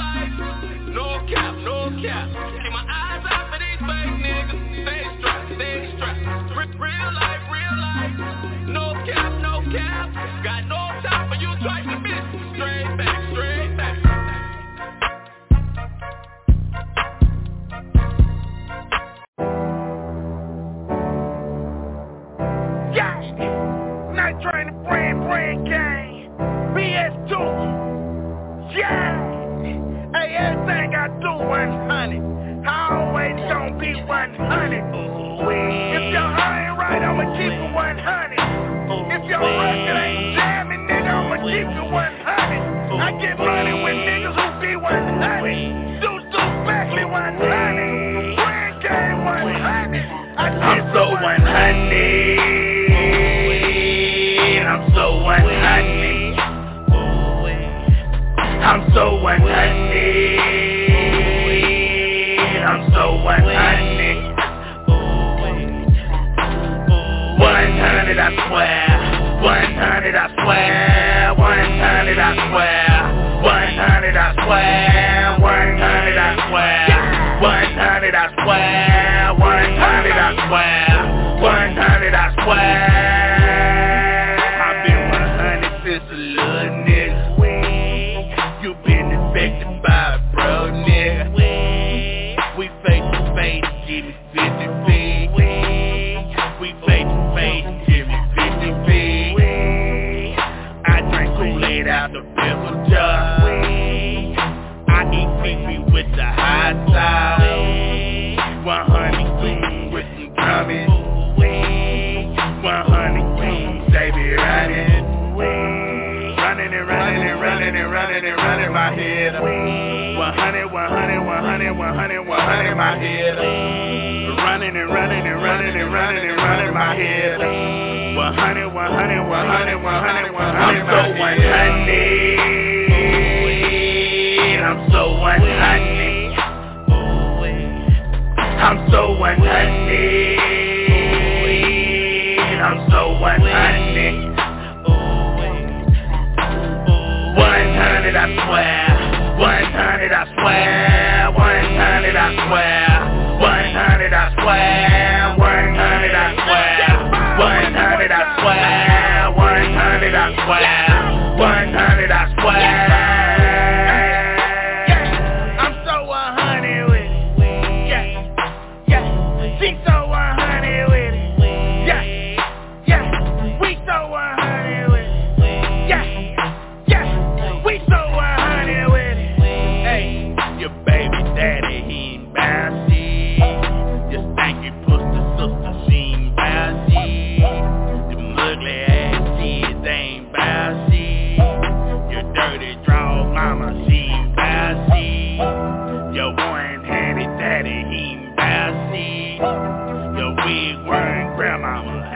life, no cap, no cap. Keep my eyes out for these fake niggas, stay strapped, stay strapped. Real life, real life, no cap, no cap. Got no time for you trying to miss. Straight back, straight back. Yeah, not trying to brand brand gang. B S two. Yeah, hey, everything I do one hundred. I always gon' be one hundred. If your heart ain't right, I'ma keep it one hundred. If your record ain't jamming, nigga, I'ma keep it one hundred. I get money with niggas who be one hundred. Do do Beckley one hundred. Brand game one hundred. I I'm so one hundred. I'm so one hundred. I'm so one hundred. I'm so one hundred. one hundred I swear, one hundred I swear, one hundred I swear, one hundred I swear, one hundred I swear, one hundred I swear, one hundred I swear, one hundred I swear. I've been one hundred since a little nigga. You been infected by a bro nigga. We face to face, give me fifty feet. We face to face, give me fifty feet. I drink Kool-Aid out the river jug. I eat pee-pee with the hot sauce. one hundred feet with some gummies. one hundred feet, they be running. Running and running and running and running and running my head up. one hundred, one hundred, one hundred, one hundred, one hundred my head up. Running and running and running and running and running my head. One hundred, one hundred, one hundred, one hundred, one hundred my head. I'm so one hundred. I'm so one hundred. I'm so one hundred. one hundred I swear, one hundred I swear, one hundred I swear. One hundred I swear, one hundred I swear, one hundred I swear, one hundred I swear, one hundred I swear. I'm so one hundred with it. Yeah, yeah. She's so one hundred with it. Yeah, yeah. We so one hundred with it. Yeah, yeah. We so one hundred with it. Hey, your baby daddy, he ain't bad. Thank you, pussy sisters.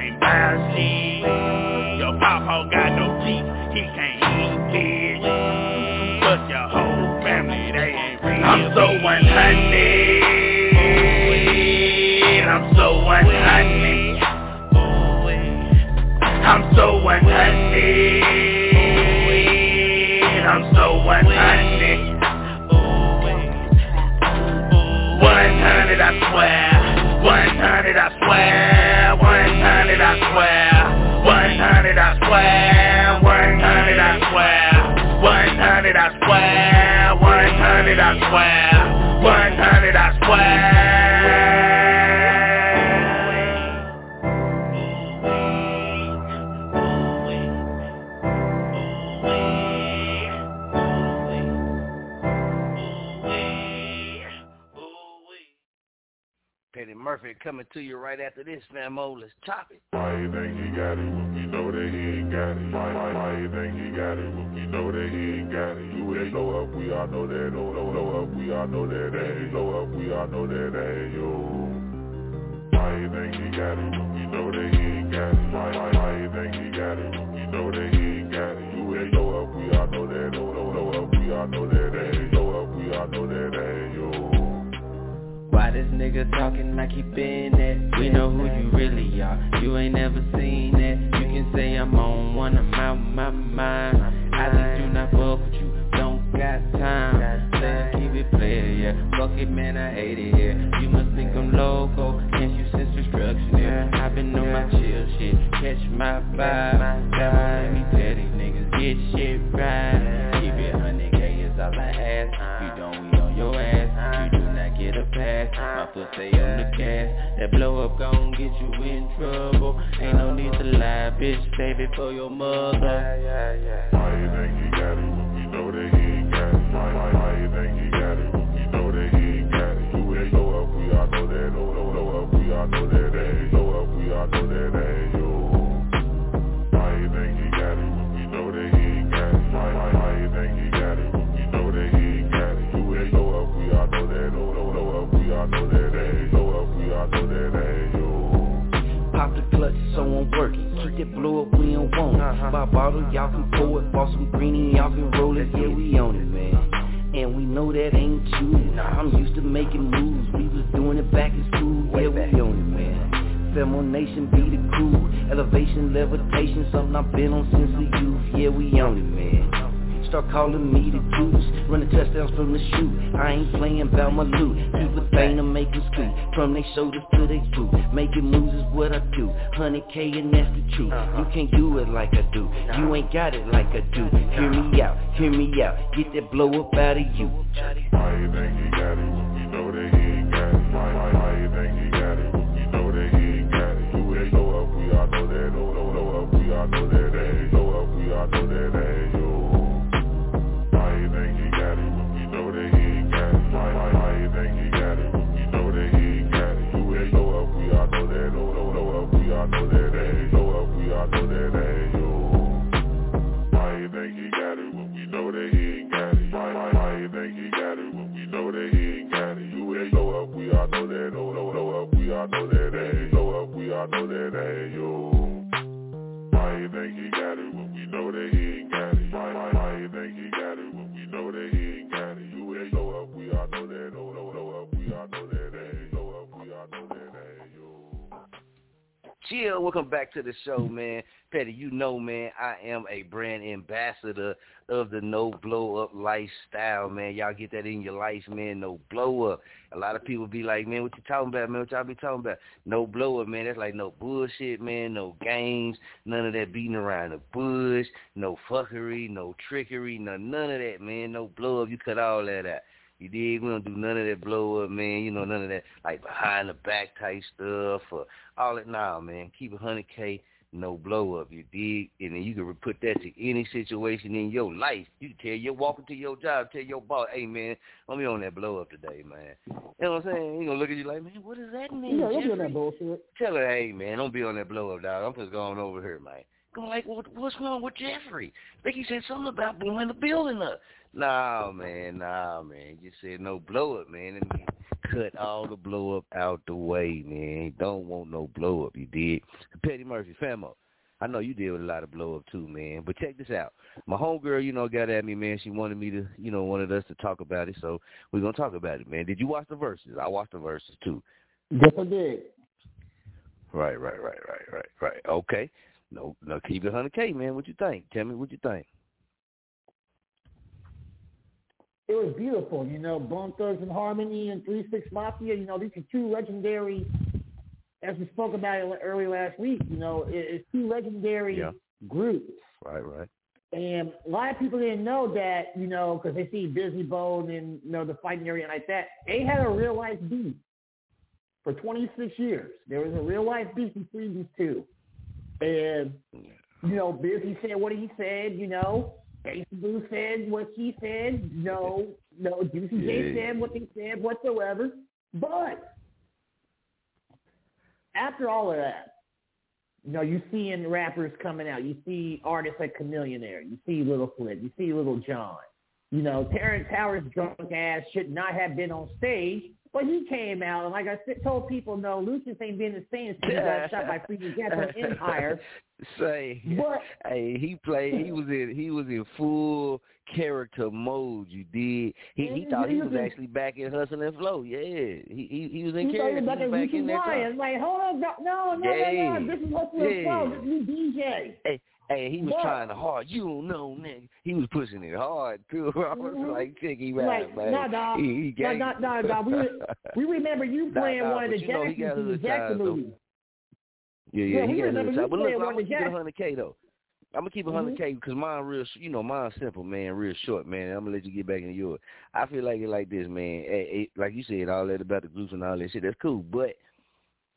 ain't bouncy. Your papa got no teeth, he can't eat it. But your whole family, they ain't real. I'm so one hundred. I'm so one hundred. I'm so one hundred. I'm so one hundred. one hundred, I swear. one hundred, I swear. one hundred, I swear. one hundred, I swear. one hundred, I swear. one hundred, I swear. one hundred, I swear. one hundred, I swear. Petty Murphy coming to you right after this, fam. Oh, let's chop it. Why you think he got it when we know that he ain't got it? Why, why, why you think he got it when we know that he ain't got it? You ain't know up, we all know that. Know, know, know up, we all know that. Ain't know up, we all know that. Hey, yo. Why you think he got it when we know that he ain't got it? Why, why, why you think he got it when we know that he ain't got it? You ain't know up, we all know that. Know, know, know up, we all know that. Ain't know up, we all know that. Hey, yo. Why this nigga talking like he been that? We know who you really are, you ain't never seen that. You can say I'm on one, I'm out my mind. I just do not fuck with you, don't got time. Let's keep it played, yeah, fuck it man, I hate it, yeah. You must think I'm loco, can't you sense destruction, yeah. I've been on my chill shit, catch my vibe. That me tell these niggas, get shit right. Keep it one hundred K, it's all I ask. You don't, we on your ass, you do. Get a pass, my foot stay on the gas. That blow up gon' get you in trouble. Ain't no need to lie, bitch, save it for your mother. Why you think he got it when we know that he ain't got it? Why, why, why you think he got it when we know that he ain't got it? You ain't know up, we all know that. No, no, no up, we all know that. Ain't know up, we all know that. Ain't yo. Why you think he got it when we know that he ain't got it? Why, why, why you think he got it when we know that he ain't got it? You ain't know up, we all know that. No, no. I know that ain't no up, we all know that ain't yo. Pop the clutch, so I'm working. Keep that blow up, we don't want it. Buy a bottle, y'all can pour it. Bought some greenie, y'all can roll it. Yeah, we on it, man. And we know that ain't you. I'm used to making moves. We was doing it back in school. Yeah, we on it, man. Femo Nation, be the crew. Elevation, levitation, something I've been on since the youth. Yeah, we on it, man. Start calling me the goose, running touchdowns from the shoot. I ain't playing about my loot. Keep a thing to make them scoot. From they shoulders to they boot. Making moves is what I do. one hundred K and that's the truth. You can't do it like I do. You ain't got it like I do. Hear me out, hear me out. Get that blow up out of you. Why you think he got it? You know that he ain't got it. Why, why, why you think he got it? You know that he ain't got it. You ain't know up, we all know that. No, no, no up, we all know that. Ain't know up, we all know that. Ain't yo. Chill, welcome back to the show, man. Petty, you know, man, I am a brand ambassador of the no blow up lifestyle, man. Y'all get that in your life, man. No blow up. A lot of people be like, man, what you talking about, man? What y'all be talking about? No blow up, man. That's like no bullshit, man. No games, none of that beating around the bush, no fuckery, no trickery, no none of that, man. No blow up. You cut all that out. You dig? We don't do none of that blow up, man. You know, none of that, like, behind the back type stuff or all that. Nah, man. Keep one hundred K, no blow up. You dig? And then you can put that to any situation in your life. You can tell you're walking to your job, tell your boss, hey, man, let me on that blow up today, man. You know what I'm saying? He's going to look at you like, man, what does that mean? Yeah, don't be on that bullshit. Tell her, hey, man, don't be on that blow up, dog. I'm just going over here, man. I'm like, well, what's wrong with Jeffrey? I think he said something about blowing the building up. Nah, man, nah, man. You said no blow up, man. And cut all the blow up out the way, man. Don't want no blow up, you dig? Petty Murphy, fam up. I know you deal with a lot of blow up too, man. But check this out. My homegirl, you know, got at me, man. She wanted me to, you know, wanted us to talk about it. So we're going to talk about it, man. Did you watch the verses? I watched the verses too. Yes, I did. Right, right, right, right, right, right. Okay. No, no, keep it one hundred K, man. What you think? Tell me what you think. It was beautiful. You know, Bone Thugs-N-Harmony and three six Mafia, you know, these are two legendary, as we spoke about it early last week, you know, it's two legendary yeah. groups. Right, right. And a lot of people didn't know that, you know, because they see Bizzy Bone and, you know, the fighting area and like that. They had a real-life beef for twenty-six years. There was a real-life beef between these two. And, you know, Bizzy said what he said, you know. Ace Blue said what she said. No, no, Juicy yeah. J said what they said whatsoever. But after all of that, you know, you seeing rappers coming out. You see artists like Chameleon Air. You see Little Flip. You see Little John. You know, Terrence Howard's drunk ass should not have been on stage, but he came out. And like I said, told people, no, Lucius ain't been the same since he got shot by freaking Jackson Empire. Say, hey, he played. He was in. He was in full character mode. You did. He, he, he thought he was, was actually in, back in Hustle and Flow. Yeah, he he, he was in he character. He was back in that. Like, hold on, no, no, yeah. no, no, this is Hustle and yeah. Flow. This is new D J. Hey, hey, he was yeah. trying hard. You don't know, nigga. He was pushing it hard too. I was mm-hmm. like, Tiggy, right, man. Nah, dog. He, he nah, nah, nah, nah. We, we remember you playing nah, nah, one of the Jackson, know, Jackson movies. Yeah, yeah, yeah, he got another time. But look, I'm going to keep it one hundred K, though. I'm going to keep it mm-hmm. one hundred K because mine real, you know, mine's simple, man, real short, man. I'm going to let you get back into yours. I feel like it like this, man. It, it, like you said, all that about the groups and all that shit, that's cool. But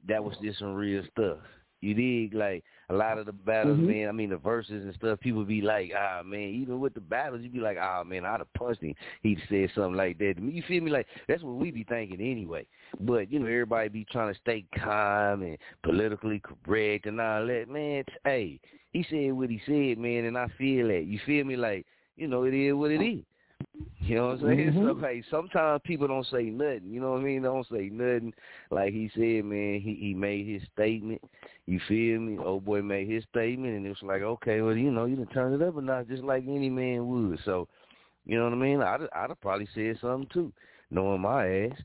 that was just some real stuff. You dig? Like, a lot of the battles, mm-hmm. man, I mean, the verses and stuff, people be like, ah, man, even with the battles, you be like, ah, man, I'd have punched him. He'd said something like that to me. You feel me? Like, that's what we be thinking anyway. But, you know, everybody be trying to stay calm and politically correct and all that. Man, hey, he said what he said, man, and I feel that. You feel me? Like, you know, it is what it is. You know what I'm saying? Mm-hmm. So, like, sometimes people don't say nothing. You know what I mean? Don't say nothing. Like he said, man, he, he made his statement. You feel me? Old boy made his statement, and it was like, okay, well, you know, you done turned it up or not, just like any man would. So, you know what I mean? I'd, I'd have probably said something, too, knowing my ass.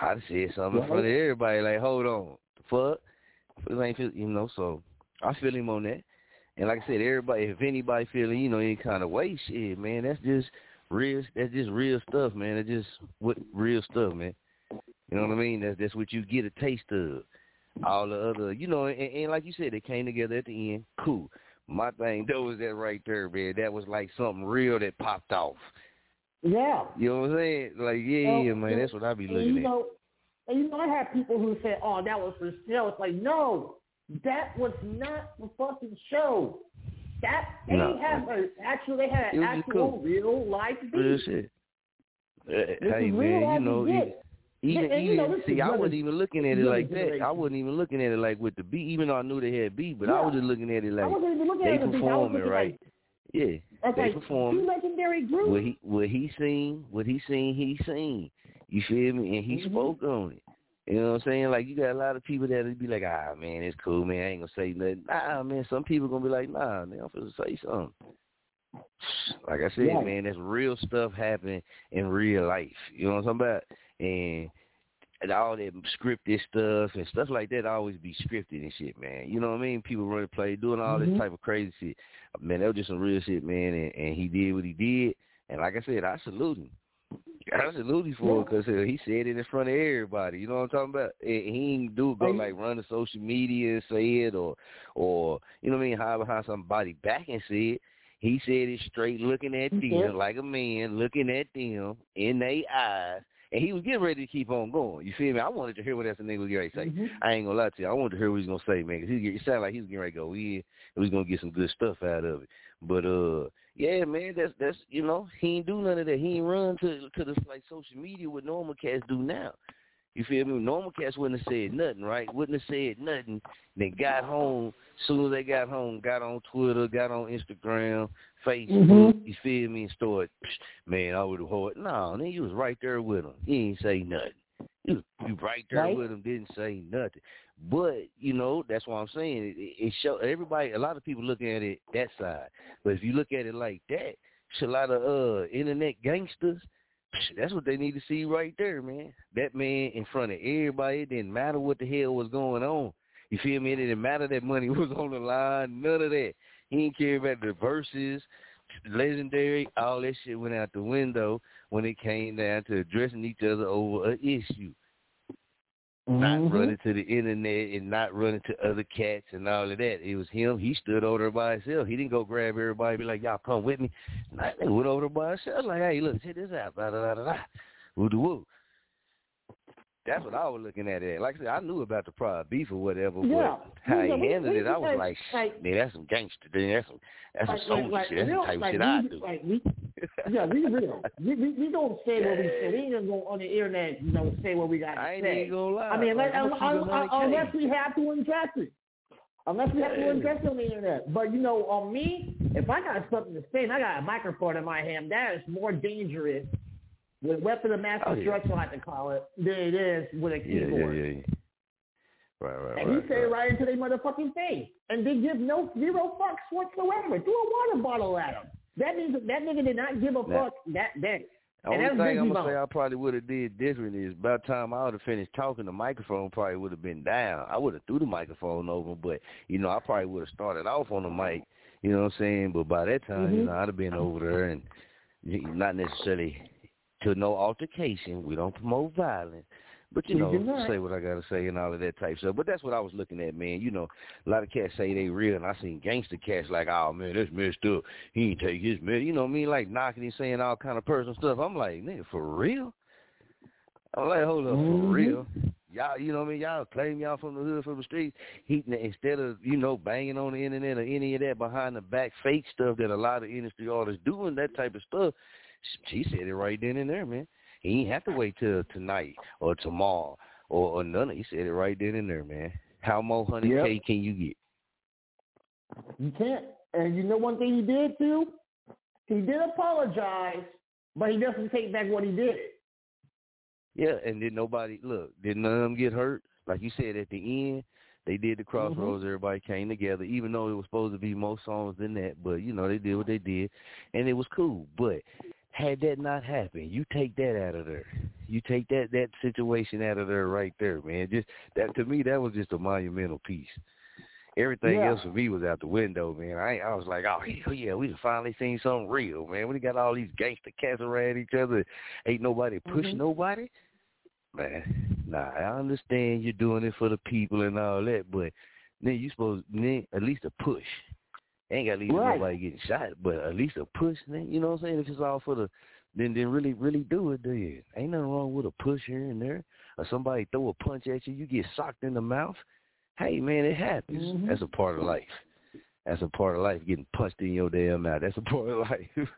I'd have said something in front of everybody, like, hold on. The fuck? You know, so I feel him on that. And like I said, everybody, if anybody feeling, you know, any kind of way, shit, man, that's just – real, that's just real stuff, man. That's just what real stuff, man. You know what I mean? That's that's what you get a taste of. All the other, you know, and, and like you said, they came together at the end. Cool. My thing, though, was that right there, man. That was like something real that popped off. Yeah. You know what I'm saying? Like, yeah, yeah, man. That's what I be looking and you know, at. And you know, I have people who say, "Oh, that was for show." It's like, no, that was not the fucking show. That they no. have an actual, they had an actual cool. real life beef. Real shit. Hey, hey man, you know, even, even, and, you know, see, I wasn't even looking at it like that. I wasn't even looking at it like with the beat, even though I knew they had beat, but yeah. I was just looking at it like they performing, the right? Like, yeah, okay. They performing. Two legendary groups. What he, what he seen, what he seen, he seen. You feel me? And he mm-hmm. spoke on it. You know what I'm saying? Like, you got a lot of people that be like, ah, man, it's cool, man. I ain't going to say nothing. Nah, man, some people going to be like, nah, man, I'm going to say something. Like I said, yeah. man, that's real stuff happening in real life. You know what I'm talking about? And, and all that scripted stuff and stuff like that always be scripted and shit, man. You know what I mean? People running play, doing all mm-hmm. this type of crazy shit. Man, that was just some real shit, man, and, and he did what he did. And like I said, I salute him. I salute him for it because he said it in front of everybody. You know what I'm talking about? He ain't do go like run to social media and say it or, or you know what I mean, hide behind somebody back and say it. He said it straight looking at them okay. like a man, looking at them in their eyes. And he was getting ready to keep on going. You feel me? I wanted to hear what that nigga was getting ready to say. Mm-hmm. I ain't going to lie to you. I wanted to hear what he was going to say, man, because it sounded like he was getting ready to go in and we was going to get some good stuff out of it. But, uh, yeah, man, that's, that's you know, he ain't do none of that. He ain't run to to this, like, social media what normal cats do now. You feel me? Normal cats wouldn't have said nothing, right? Wouldn't have said nothing. They got home. Soon as they got home, got on Twitter, got on Instagram, Facebook, mm-hmm. you feel me, and started, man, I would have heard. No, nah, then you was right there with them. He ain't say nothing. You was right there right? with him, didn't say nothing. But, you know, that's what I'm saying. It, it show everybody, a lot of people look at it that side. But if you look at it like that, a lot of uh, internet gangsters, that's what they need to see right there, man. That man in front of everybody, it didn't matter what the hell was going on. You feel me? It didn't matter that money was on the line, none of that. He didn't care about the verses, legendary, all that shit went out the window when it came down to addressing each other over an issue. Mm-hmm. Not running to the internet and not running to other cats and all of that. It was him. He stood over there by himself. He didn't go grab everybody and be like, y'all come with me. Nah, they went over there by himself. Like, hey, look, check this out. Da da da da da. Woo da woo. That's what I was looking at it. Like I said, I knew about the pride beef or whatever, yeah. but how you know, he handled we, we, it, I was like, like, man, that's some gangster, man. That's some, that's like, some soldier like, shit. That's real, the type of like shit we, I do. Like we, yeah, we real. we, we, we don't say what we say. We ain't gonna go on the internet and don't say what we got to I ain't say. Ain't gonna lie. I mean, unless, unless, unless, unless we have to address it. Unless we have to address it on the internet. But, you know, on me, if I got something to say and I got a microphone in my hand, that is more dangerous with weapon of mass destruction, oh, yeah. I like to call it, than it is with a keyboard. Yeah, yeah, yeah. Right, right, and right. And he say right. it right into their motherfucking face. And they give no zero fucks whatsoever. Threw a water bottle at him. That means that nigga did not give a now, fuck that day. The only thing I'm going to say I probably would have did different is by the time I would have finished talking, the microphone probably would have been down. I would have threw the microphone over, but, you know, I probably would have started off on the mic, you know what I'm saying? But by that time, mm-hmm. you know, I'd have been over there and not necessarily – to no altercation. We don't promote violence. But, you know, right. say what I got to say and all of that type stuff. But that's what I was looking at, man. You know, a lot of cats say they real, and I seen gangster cats like, oh, man, that's messed up. He ain't take his mess. You know what I mean? Like knocking and saying all kind of personal stuff. I'm like, nigga, for real? I'm like, hold up, mm-hmm. for real? Y'all, you know what I mean? Y'all claim y'all from the hood, from the streets. He, instead of, you know, banging on the internet or any of that behind the back fake stuff that a lot of industry artists doing, that type of stuff, she said it right then and there, man. He ain't have to wait till tonight or tomorrow or, or none of it. He said it right then and there, man. How more one hundred K yep. can you get? You can't. And you know one thing he did, too? He did apologize, but he doesn't take back what he did. Yeah, and did nobody, look, did none of them get hurt? Like you said, at the end, they did the crossroads. Mm-hmm. Everybody came together, even though it was supposed to be more songs than that. But, you know, they did what they did, and it was cool. But had that not happened, you take that out of there. You take that, that situation out of there right there, man. Just that to me, that was just a monumental piece. Everything yeah. else for me was out the window, man. I I was like, oh, hell yeah, we finally seen something real, man. We got all these gangster cats around each other. Ain't nobody push mm-hmm. nobody. Man, nah, I understand you're doing it for the people and all that, but then you supposed then at least a push. Ain't got to leave right. nobody getting shot, but at least a push, man. You know what I'm saying? If it's all for the, then then really, really do it, do you? Ain't nothing wrong with a push here and there. Or somebody throw a punch at you, you get socked in the mouth. Hey, man, it happens. Mm-hmm. That's a part of life. That's a part of life, getting punched in your damn mouth. That's a part of life.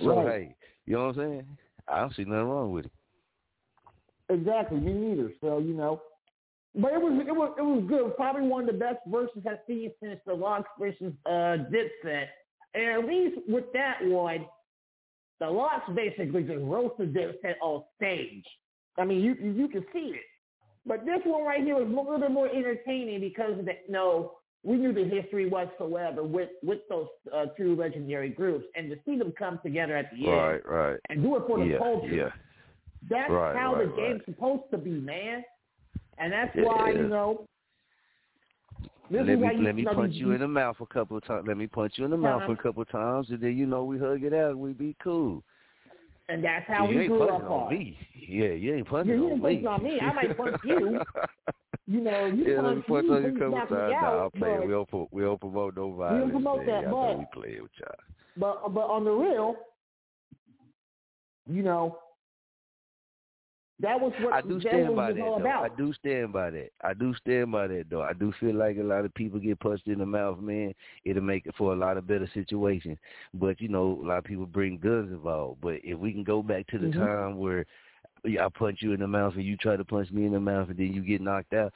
so, right. hey, you know what I'm saying? I don't see nothing wrong with it. Exactly, me neither. So, you know. But it was it was it was good. Probably one of the best verses I've seen since the Lox versus uh, Dipset. And at least with that one, the Lox basically just roasted Dipset on stage. I mean, you you can see it. But this one right here was a little bit more entertaining because of the, you know, we knew the history whatsoever with with those uh, two legendary groups, and to see them come together at the right, end right. and do it for the yeah, culture. Yeah. That's right, how right, the game's right. supposed to be, man. And that's why, yeah. you know, this let is why me, you Let me know, punch you, you in the mouth a couple of times. Let me punch you in the mouth uh-huh. a couple of times, and then, you know, we hug it out and we be cool. And that's how you we grew up on. Me. Yeah, you ain't punching yeah, you on me. You ain't punching on me. I might punch you. You know, you yeah, punch, punch you, on you a couple of times. Nah, I'll play it. We don't, we don't promote no violence. We don't promote man. that, but, we play it with y'all. But, but on the real, you know, that was what I do stand by that. All about. I do stand by that. I do stand by that, though. I do feel like a lot of people get punched in the mouth, man. It'll make it for a lot of better situations. But, you know, a lot of people bring guns involved. But if we can go back to the mm-hmm. time where I punch you in the mouth and you try to punch me in the mouth and then you get knocked out,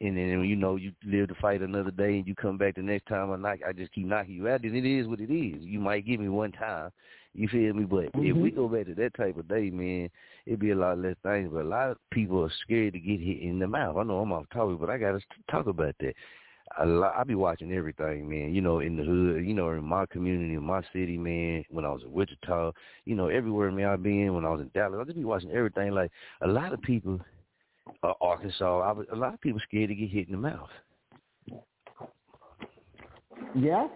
And then, you know, you live to fight another day and you come back the next time. I knock, I just keep knocking you out. And it is what it is. You might give me one time. You feel me? But mm-hmm. if we go back to that type of day, man, it'd be a lot less things. But a lot of people are scared to get hit in the mouth. I know I'm off topic, but I got to talk about that. A lot, I be watching everything, man, you know, in the hood, you know, in my community, in my city, man, when I was in Wichita, you know, everywhere, man, I've been, when I was in Dallas, I just be watching everything. Like, a lot of people... Uh, Arkansas, I was, a lot of people scared to get hit in the mouth. Yeah.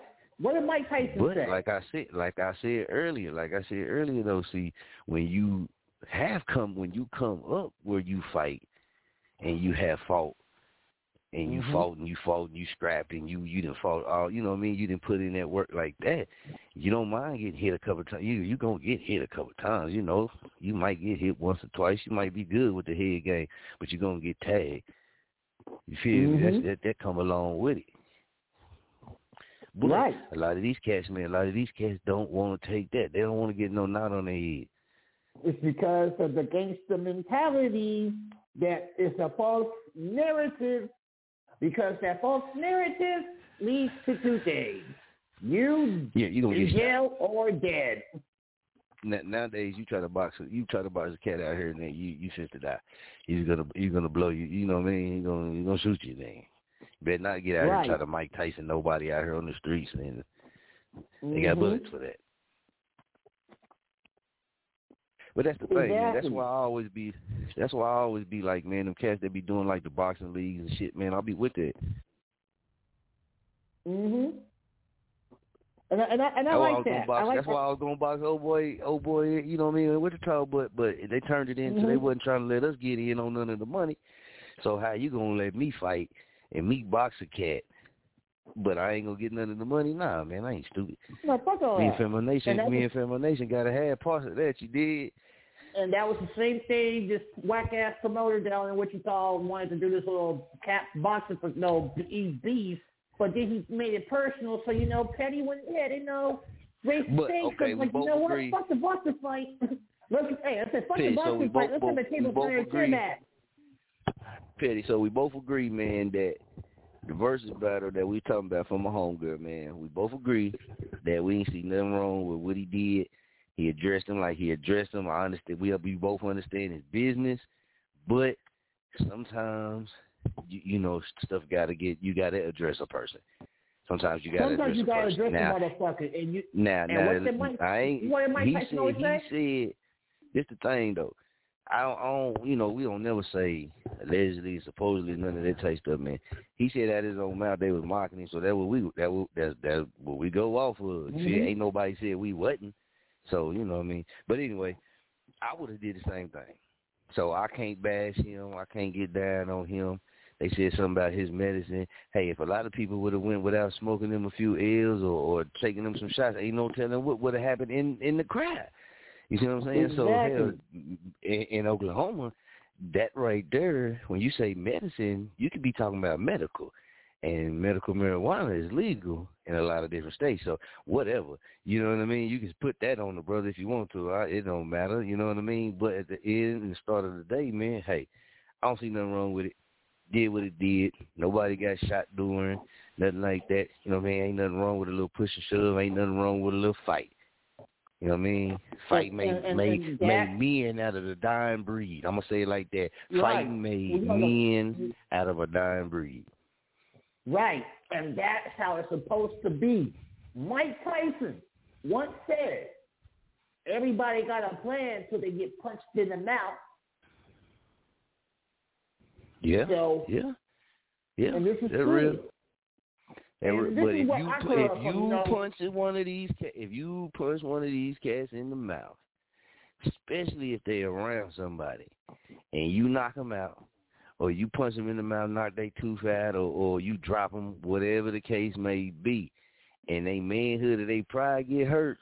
What did Mike Tyson but, say? Like I said, like I said earlier, like I said earlier though, see, when you have come, when you come up where you fight and you have fought and you mm-hmm. fought and you fought and you scrapped and you, you didn't fought all, you know what I mean? You didn't put in that work like that. You don't mind getting hit a couple of times. You, you going to get hit a couple of times, you know. You might get hit once or twice. You might be good with the head game, but you're going to get tagged. You feel mm-hmm. me? That's, that, that come along with it. But right. a lot of these cats, man, a lot of these cats don't want to take that. They don't want to get no knot on their head. It's because of the gangster mentality that is a false narrative. Because that false narrative leads to two things. You yeah, you're in jail or dead. Now, nowadays you try to box you try to box a cat out here and then you you fit to die. He's gonna he's gonna blow you, you know what I mean? He's gonna he's gonna shoot you then. Better not get out right. here and try to Mike Tyson nobody out here on the streets, and they mm-hmm. got bullets for that. But that's the thing, exactly. man. That's why I always be that's why I always be like, man, them cats that be doing like the boxing leagues and shit, man, I'll be with that. Mhm. And I and I, and I like that. I like that's that. why I was gonna box old boy old boy, you know what I mean, with the tall but but they turned it into mm-hmm. they wasn't trying to let us get in on none of the money. So how you gonna let me fight and me box a cat? But I ain't gonna get none of the money. Nah, man, I ain't stupid. No, fuck all me and Femination, and me and Femination gotta have parts of that. You did. And that was the same thing. This whack ass promoter down in Wichita wanted to do this little cat boxing for no beef, but then he made it personal. So you know, Petty went ahead and no race things. Okay, like you know agree. what? Fuck the boxing fight. Let's hey, I said fuck Petty, the boxing so fight. Both, Let's both, have a table player combat. Petty, so we both agree, man, that. The versus battle that we talking about from my homegirl, man, we both agree that we ain't see nothing wrong with what he did. He addressed him like he addressed him. I understand. We, we both understand his business, but sometimes, you, you know, stuff got to get, you got to address a person. Sometimes you got to address you gotta a person. Sometimes you got to address a motherfucker. And you, now, and now, now might, I ain't, he said, he said, this the thing, though. I don't, I don't, you know, we don't never say allegedly, supposedly, none of that type stuff, man. He said out his own mouth they was mocking him, so that what we that what, that's that's what we go off of. Mm-hmm. See, ain't nobody said we wasn't, so you know what I mean. But anyway, I would have did the same thing. So I can't bash him. I can't get down on him. They said something about his medicine. Hey, if a lot of people would have went without smoking them a few L's or, or taking them some shots, ain't no telling what would have happened in in the crowd. You see what I'm saying? Exactly. So, hell, in, in Oklahoma, that right there, when you say medicine, you could be talking about medical. And medical marijuana is legal in a lot of different states. So, whatever. You know what I mean? You can put that on the brother if you want to. I, it don't matter. You know what I mean? But at the end and the start of the day, man, hey, I don't see nothing wrong with it. Did what it did. Nobody got shot during, nothing like that. You know what I mean? Ain't nothing wrong with a little push and shove. Ain't nothing wrong with a little fight. You know what I mean? Fight made, and, and, made, and that, made men out of the dying breed. I'm going to say it like that. Right. Fight made men out of a dying breed. Right. And that's how it's supposed to be. Mike Tyson once said, everybody got a plan until they get punched in the mouth. Yeah. So, yeah. Yeah. And this is true. Real. And but if you if you punch one of these if you punch one of these cats in the mouth, especially if they're around somebody, and you knock them out, or you punch them in the mouth, knock their tooth out, or, or you drop them, whatever the case may be, and they manhood or they pride get hurt,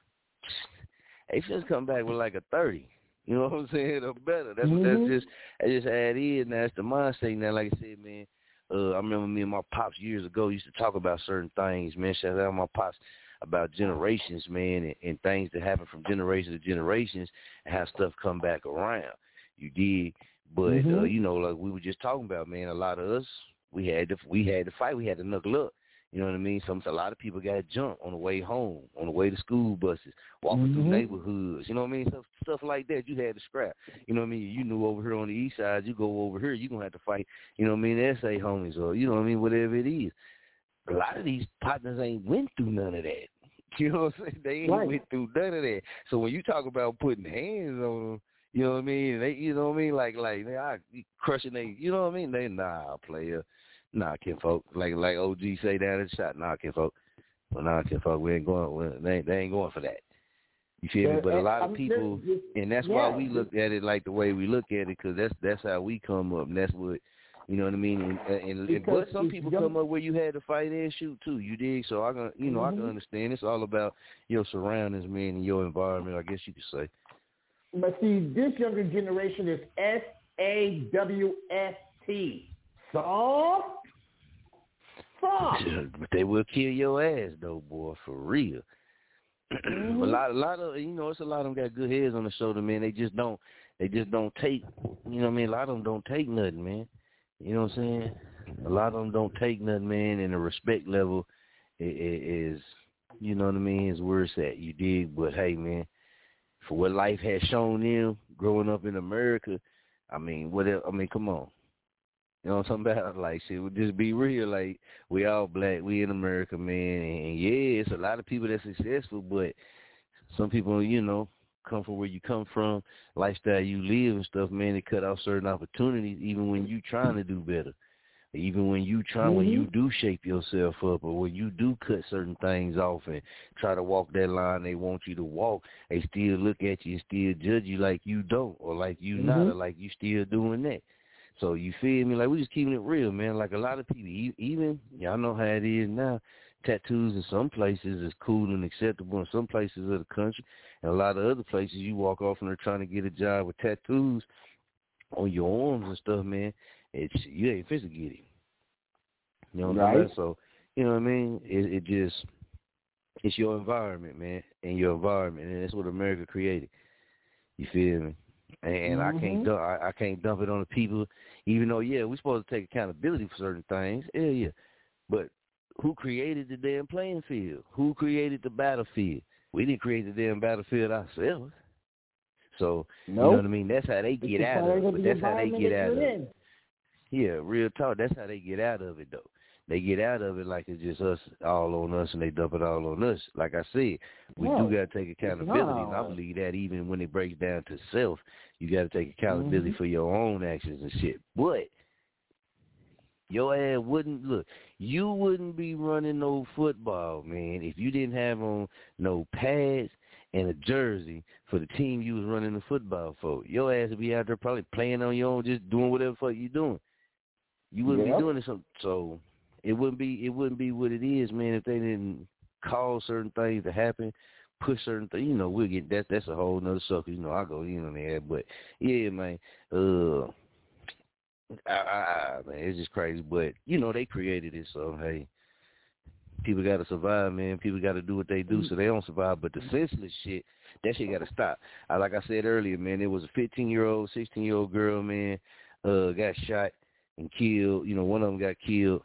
they just come back with like a thirty. You know what I'm saying? Or better. That's mm-hmm. what that's just that's just how it is. Now it's the mindset. Now, like I said, man. Uh, I remember me and my pops years ago used to talk about certain things, man. Shout out to my pops about generations, man, and, and things that happen from generation to generations and how stuff come back around. You dig? But, mm-hmm. uh, you know, like we were just talking about, man, a lot of us We had to, we had to fight. We had to knuckle up. You know what I mean? So a lot of people got jumped on the way home, on the way to school buses, walking mm-hmm. through neighborhoods. You know what I mean? Stuff, stuff like that. You had to scrap. You know what I mean? You knew over here on the east side, you go over here, you're going to have to fight, you know what I mean, S A homies or, you know what I mean, whatever it is. A lot of these partners ain't went through none of that. You know what I'm saying? They ain't right. went through none of that. So when you talk about putting hands on them, you know what I mean? They, you know what I mean? Like, like they are crushing they, you know what I mean? They, nah, player. Nah, kinfolk. Like like O G say down in the shot, nah, kinfolk. Well, nah, kinfolk, we ain't going. Well, they, they ain't going for that. You feel me? But a lot of people, and that's why we look at it like the way we look at it, because that's, that's how we come up, and that's what, you know what I mean? And, and, and But some people come up where you had to fight and shoot, too. You dig? So, I can, you know, mm-hmm. I can understand. It's all about your surroundings, man, and your environment, I guess you could say. But see, this younger generation is S A W S T. So... But they will kill your ass though, boy, for real. Mm-hmm. a lot, a lot of you know, it's a lot of them got good heads on the shoulder, man. They just don't, they just don't take. You know what I mean? A lot of them don't take nothing, man. You know what I'm saying? A lot of them don't take nothing, man. And the respect level is, is you know what I mean, is where it's at. You dig? But hey, man, for what life has shown them growing up in America, I mean, what? I mean, come on. You know what I'm talking about? Like, shit, we'll just be real. Like, we all black. We in America, man. And, yeah, it's a lot of people that's successful, but some people, you know, come from where you come from, lifestyle you live and stuff, man, they cut off certain opportunities even when you trying to do better. Even when you try, mm-hmm. when you do shape yourself up, or when you do cut certain things off and try to walk that line they want you to walk, they still look at you and still judge you like you don't, or like you mm-hmm. not, or like you still doing that. So you feel me? Like, we just keeping it real, man. Like, a lot of people, even, y'all know how it is now, tattoos in some places is cool and acceptable in some places of the country. And a lot of other places you walk off and they're trying to get a job with tattoos on your arms and stuff, man. It's, you ain't fit to get it. You know what right. I mean? So, you know what I mean? It, it just, it's your environment, man, and your environment. And that's what America created. You feel me? And mm-hmm. I can't dump, I, I can't dump it on the people, even though, yeah, we're supposed to take accountability for certain things. Yeah, yeah. But who created the damn playing field? Who created the battlefield? We didn't create the damn battlefield ourselves. So, nope. you know what I mean? That's how they get out of it. But that's how they get out of it. Yeah, real talk. That's how they get out of it, though. They get out of it like it's just us, all on us, and they dump it all on us. Like I said, we yeah. do got to take accountability, no. and I believe that even when it breaks down to self, you got to take accountability mm-hmm. for your own actions and shit. But your ass wouldn't, look, you wouldn't be running no football, man, if you didn't have on no pads and a jersey for the team you was running the football for. Your ass would be out there probably playing on your own, just doing whatever the fuck you doing. You wouldn't yep. be doing it, so... so It wouldn't be it wouldn't be what it is, man, if they didn't cause certain things to happen, push certain things. You know, we'll get that. That's a whole nother sucker. You know, I go in on that. But, yeah, man, uh, I, I, man, it's just crazy. But, you know, they created it, so, hey, people got to survive, man. People got to do what they do so they don't survive. But the senseless shit, that shit got to stop. I, like I said earlier, man, it was a fifteen-year-old, sixteen-year-old girl, man, uh, got shot and killed. You know, one of them got killed.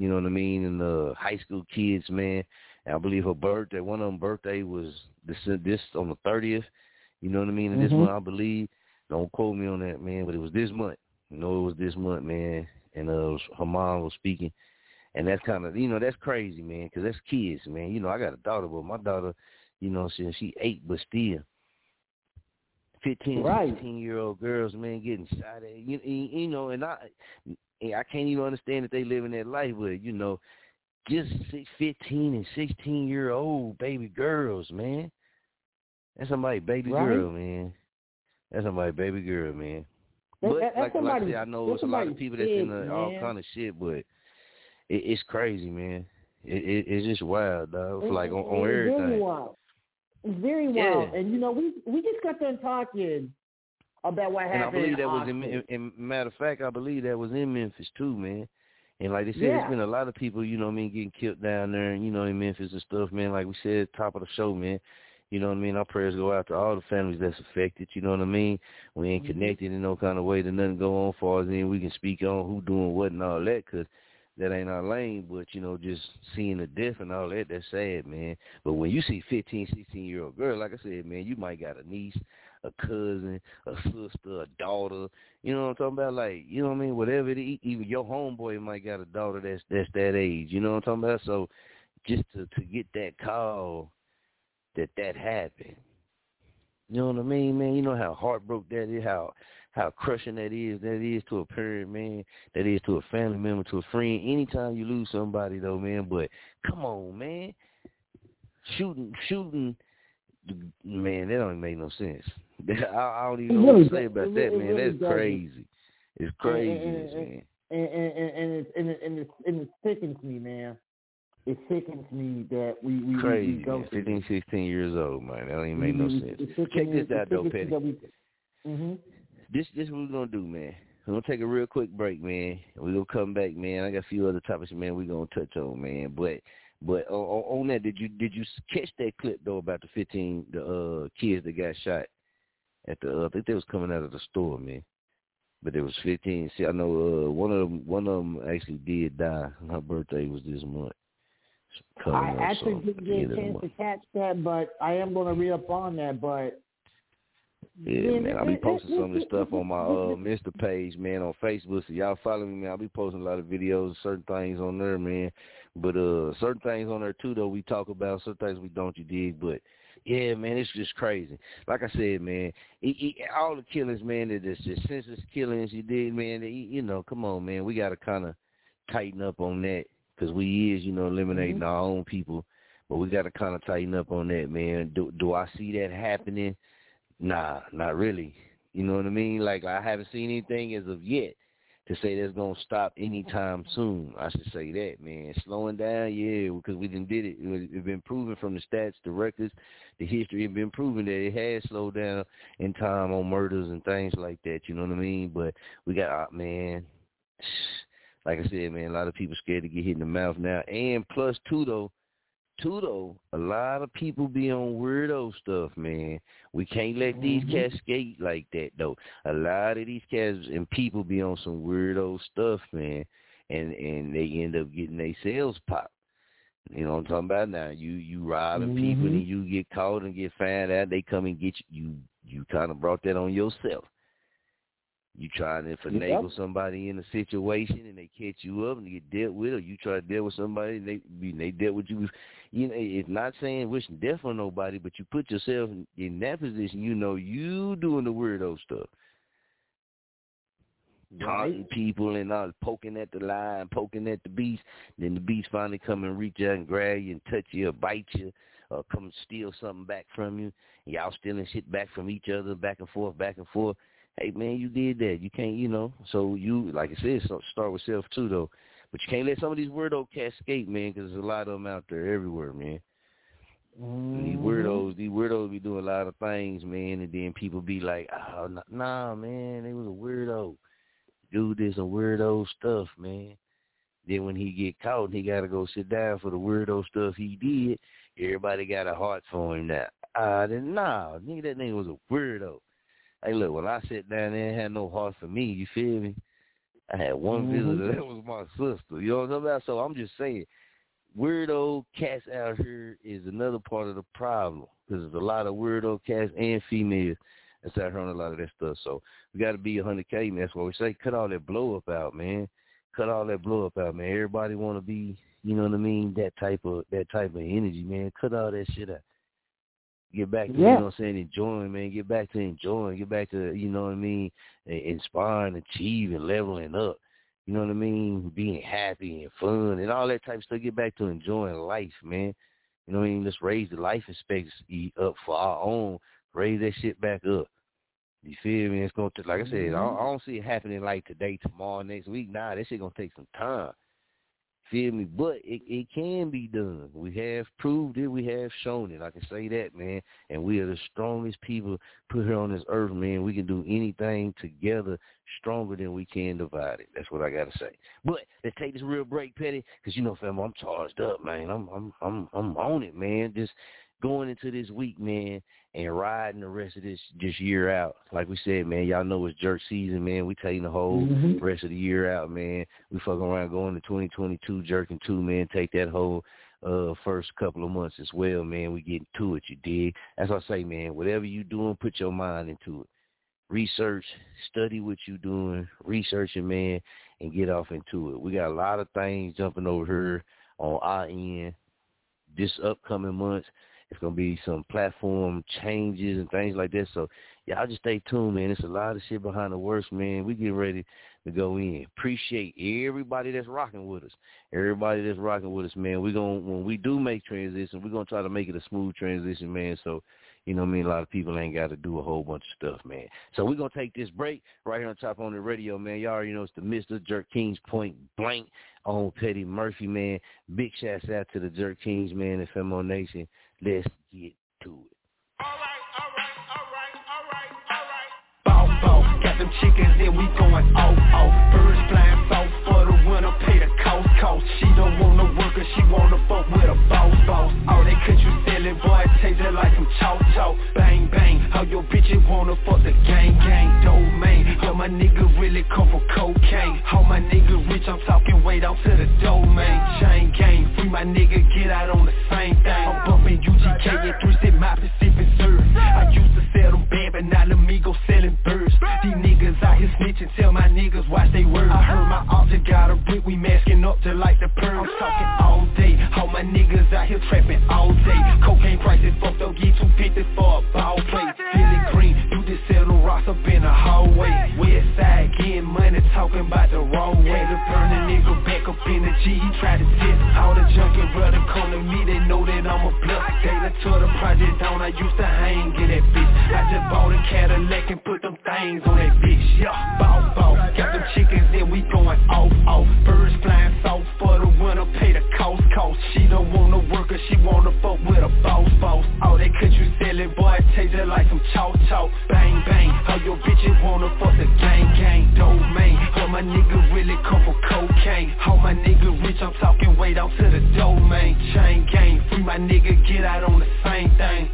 You know what I mean? And the high school kids, man. And I believe her birthday, one of them birthday was this, this on the thirtieth. You know what I mean? And mm-hmm. this one, I believe, don't quote me on that, man, but it was this month. You know, it was this month, man. And uh, her mom was speaking. And that's kind of, you know, that's crazy, man, because that's kids, man. You know, I got a daughter, but my daughter, you know, she, she eight, but still. fifteen, right. sixteen-year-old girls, man, getting shot at. You, you know, and I... And I can't even understand that they living that life, but, you know, just fifteen and sixteen-year-old baby girls, man. That's somebody baby right. girl, man. That's somebody baby girl, man. That, but, that, like, somebody, like I said, I know it's a lot of people that's big, in the, all kind of shit, but it, it's crazy, man. It, it, it's just wild, dog. It's like on, on it's everything. Very wild. It's very wild. Yeah. And, you know, we, we just got done talking about what happened. And I believe that was in, in, in matter of fact, I believe that was in Memphis too, man. And like they said, yeah. there's been a lot of people, you know what I mean, getting killed down there, and you know, in Memphis and stuff, man. Like we said at the top of the show, man, You know what I mean? Our prayers go out to all the families that's affected. You know what I mean? We ain't connected in no kind of way that nothing go on as far as in. We can speak on who doing what and all that because that ain't our lane. But, you know, just seeing the death and all that, that's sad, man. But when you see fifteen, sixteen-year-old girl, like I said, man, you might got a niece, a cousin, a sister, a daughter. You know what I'm talking about? Like, you know what I mean? Whatever it is, even your homeboy might got a daughter that's that's that age. You know what I'm talking about? So just to, to get that call that that happened, you know what I mean, man? You know how heartbroken that is, how how crushing that is, that is to a parent, man, that is to a family member, to a friend. Anytime you lose somebody, though, man, but come on, man. Shooting, shooting, man, that don't even make no sense. I, I don't even know what to say about that, man. That's crazy. It's craziness, man. And and and and it and it and it sickens me, man. It sickens me that we we crazy. We go man. fifteen, sixteen years old, man. That don't even make no sense. Check this out, though, Petty. We, mm-hmm. This this what we're gonna do, man. We're gonna take a real quick break, man. We're gonna come back, man. I got a few other topics, man. We're gonna touch on, man, but. But on that, did you did you catch that clip though about the fifteen the uh, kids that got shot at the uh, I think they was coming out of the store, man. But there was fifteen. See, I know uh, one of them, one of them actually did die. Her birthday was this month. I up, actually so didn't get a chance to catch that, but I am going to read up on that. But yeah, yeah man, I'll be posting some of this stuff on my uh, Insta page, man, on Facebook. So y'all follow me, man. I'll be posting a lot of videos, certain things on there, man. But uh, certain things on there, too, though, we talk about. Certain things we don't, you dig. But, yeah, man, it's just crazy. Like I said, man, he, he, all the killings, man, that is just senseless killings, you dig, man. He, you know, come on, man. We got to kind of tighten up on that because we is, you know, eliminating mm-hmm. our own people. But we got to kind of tighten up on that, man. Do, do I see that happening? Nah, not really. You know what I mean? Like, I haven't seen anything as of yet to say that's going to stop anytime soon. I should say that, man. Slowing down, yeah, because we done did it. It's been proven from the stats, the records, the history. It's been proven that it has slowed down in time on murders and things like that. You know what I mean? But we got, man, like I said, man, a lot of people scared to get hit in the mouth now. And plus, too, though, too, though, a lot of people be on weirdo stuff, man. We can't let these mm-hmm. cats skate like that, though. A lot of these cats and people be on some weirdo stuff, man, and and they end up getting their sales popped. You know what I'm talking about now? You you robbing mm-hmm. people and you get caught and get found out. They come and get you. You, you kind of brought that on yourself. You trying to finagle yep. somebody in a situation and they catch you up and you get dealt with, or you try to deal with somebody and they they dealt with you. You know, it's not saying wishing death on nobody, but you put yourself in, in that position. You know, you doing the weirdo stuff, taunting right. people and all, poking at the lion, poking at the beast. Then the beast finally come and reach out and grab you and touch you or bite you. Or come steal something back from you. Y'all stealing shit back from each other, back and forth, back and forth. Hey, man, you did that. You can't, you know. So you, like I said, so start with self, too, though. But you can't let some of these weirdo cats skate, man, because there's a lot of them out there everywhere, man. Mm-hmm. These weirdos, these weirdos be doing a lot of things, man, and then people be like, oh, nah, man, they was a weirdo. Dude, there's a weirdo stuff, man. Then when he get caught, he got to go sit down for the weirdo stuff he did. Everybody got a heart for him now. Uh, then, nah, nigga, that nigga was a weirdo. Hey, look, when I sat down there and had no heart for me, you feel me? I had one mm-hmm. visitor. That was my sister. You know what I'm talking about? So I'm just saying, weirdo cats out here is another part of the problem because there's a lot of weirdo cats and females that's out here on a lot of that stuff. So we got to be one hundred K, man. That's what we say. Cut all that blow-up out, man. Cut all that blow-up out, man. Everybody want to be, you know what I mean, that type of that type of energy, man. Cut all that shit out. Get back to, yeah. you know what I'm saying, enjoying, man. Get back to enjoying. Get back to, you know what I mean, inspiring, achieving, leveling up. You know what I mean? Being happy and fun and all that type of stuff. Get back to enjoying life, man. You know what I mean? Let's raise the life expectancy up for our own. Raise that shit back up. You feel me? It's going to, like I said, mm-hmm. I, don't, I don't see it happening like today, tomorrow, next week. Nah, that shit going to take some time. Feel me? But it, it can be done. We have proved it. We have shown it. I can say that, man. And we are the strongest people put here on this earth, man. We can do anything together stronger than we can divided. That's what I got to say. But let's take this real break, Petty, because, you know, fam, I'm charged up, man. I'm I'm I'm I'm on it, man. Just going into this week, man, and riding the rest of this this year out. Like we said, man, y'all know it's jerk season, man. We taking the whole mm-hmm. rest of the year out, man. We fucking around going to twenty twenty-two, jerking two, man. Take that whole uh, first couple of months as well, man. We getting to it, you dig? That's what I say, man. Whatever you doing, put your mind into it. Research, study what you doing, research it, man, and get off into it. We got a lot of things jumping over here on our end this upcoming month. It's going to be some platform changes and things like that. So, y'all just stay tuned, man. It's a lot of shit behind the works, man. We get ready to go in. Appreciate everybody that's rocking with us. Everybody that's rocking with us, man. We're going when we do make transition, we're going to try to make it a smooth transition, man. So, you know what I mean? A lot of people ain't got to do a whole bunch of stuff, man. So we're going to take this break right here on Chop on the Radio, man. Y'all already know it's the Mister Jerk Kings Point Blank on Petty Murphy, man. Big shouts out to the Jerk Kings, man, and F M O Nation. Let's get to it. Them chickens, then we going oh oh. Birds flying south for the winter, pay the cost cost. She don't wanna work, cause she wanna fuck with a boss boss. All they cut you selling, boy, it tasted like some chow chow. Bang bang, how your bitches wanna fuck the gang gang domain. How my nigga really come from cocaine. How my nigga rich, I'm talking weight out to the domain. Chain gang, free my nigga, get out on the same thing. I'm bumping U G K and three six Mafia, sipping serve. I used to sell them bad, but now them me go selling birds. These niggas out here snitching, tell my niggas watch they word. I heard my altar got a brick, we masking up just like the perm. I'm talking all day, all my niggas out here trapping all day. Cocaine prices fucked up, get two fifty for a ball play. Feeling green, you just sell the rocks up in the hallway. West side, getting money, talking about the wrong way. To burn a nigga back up in the G, he try to test. All the junkie brother come to me, they know that I'm a bluff. They done tore the project down, I used to hang in that bitch. I just bought a Cadillac and put them things on that bitch, yeah, bow, bow. Got them chickens, then we going off, off. Birds flying south for the winter, pay the cost, cost. She don't wanna work, cause she wanna fuck with a boss, boss. All that cut you selling, boy, it tastes like some chow chow. Bang, bang, how your bitches wanna fuck the gang, gang domain. How my nigga really come from cocaine. How my nigga rich, I'm talking way down to the domain. Chain gang, free my nigga, get out on the same thing.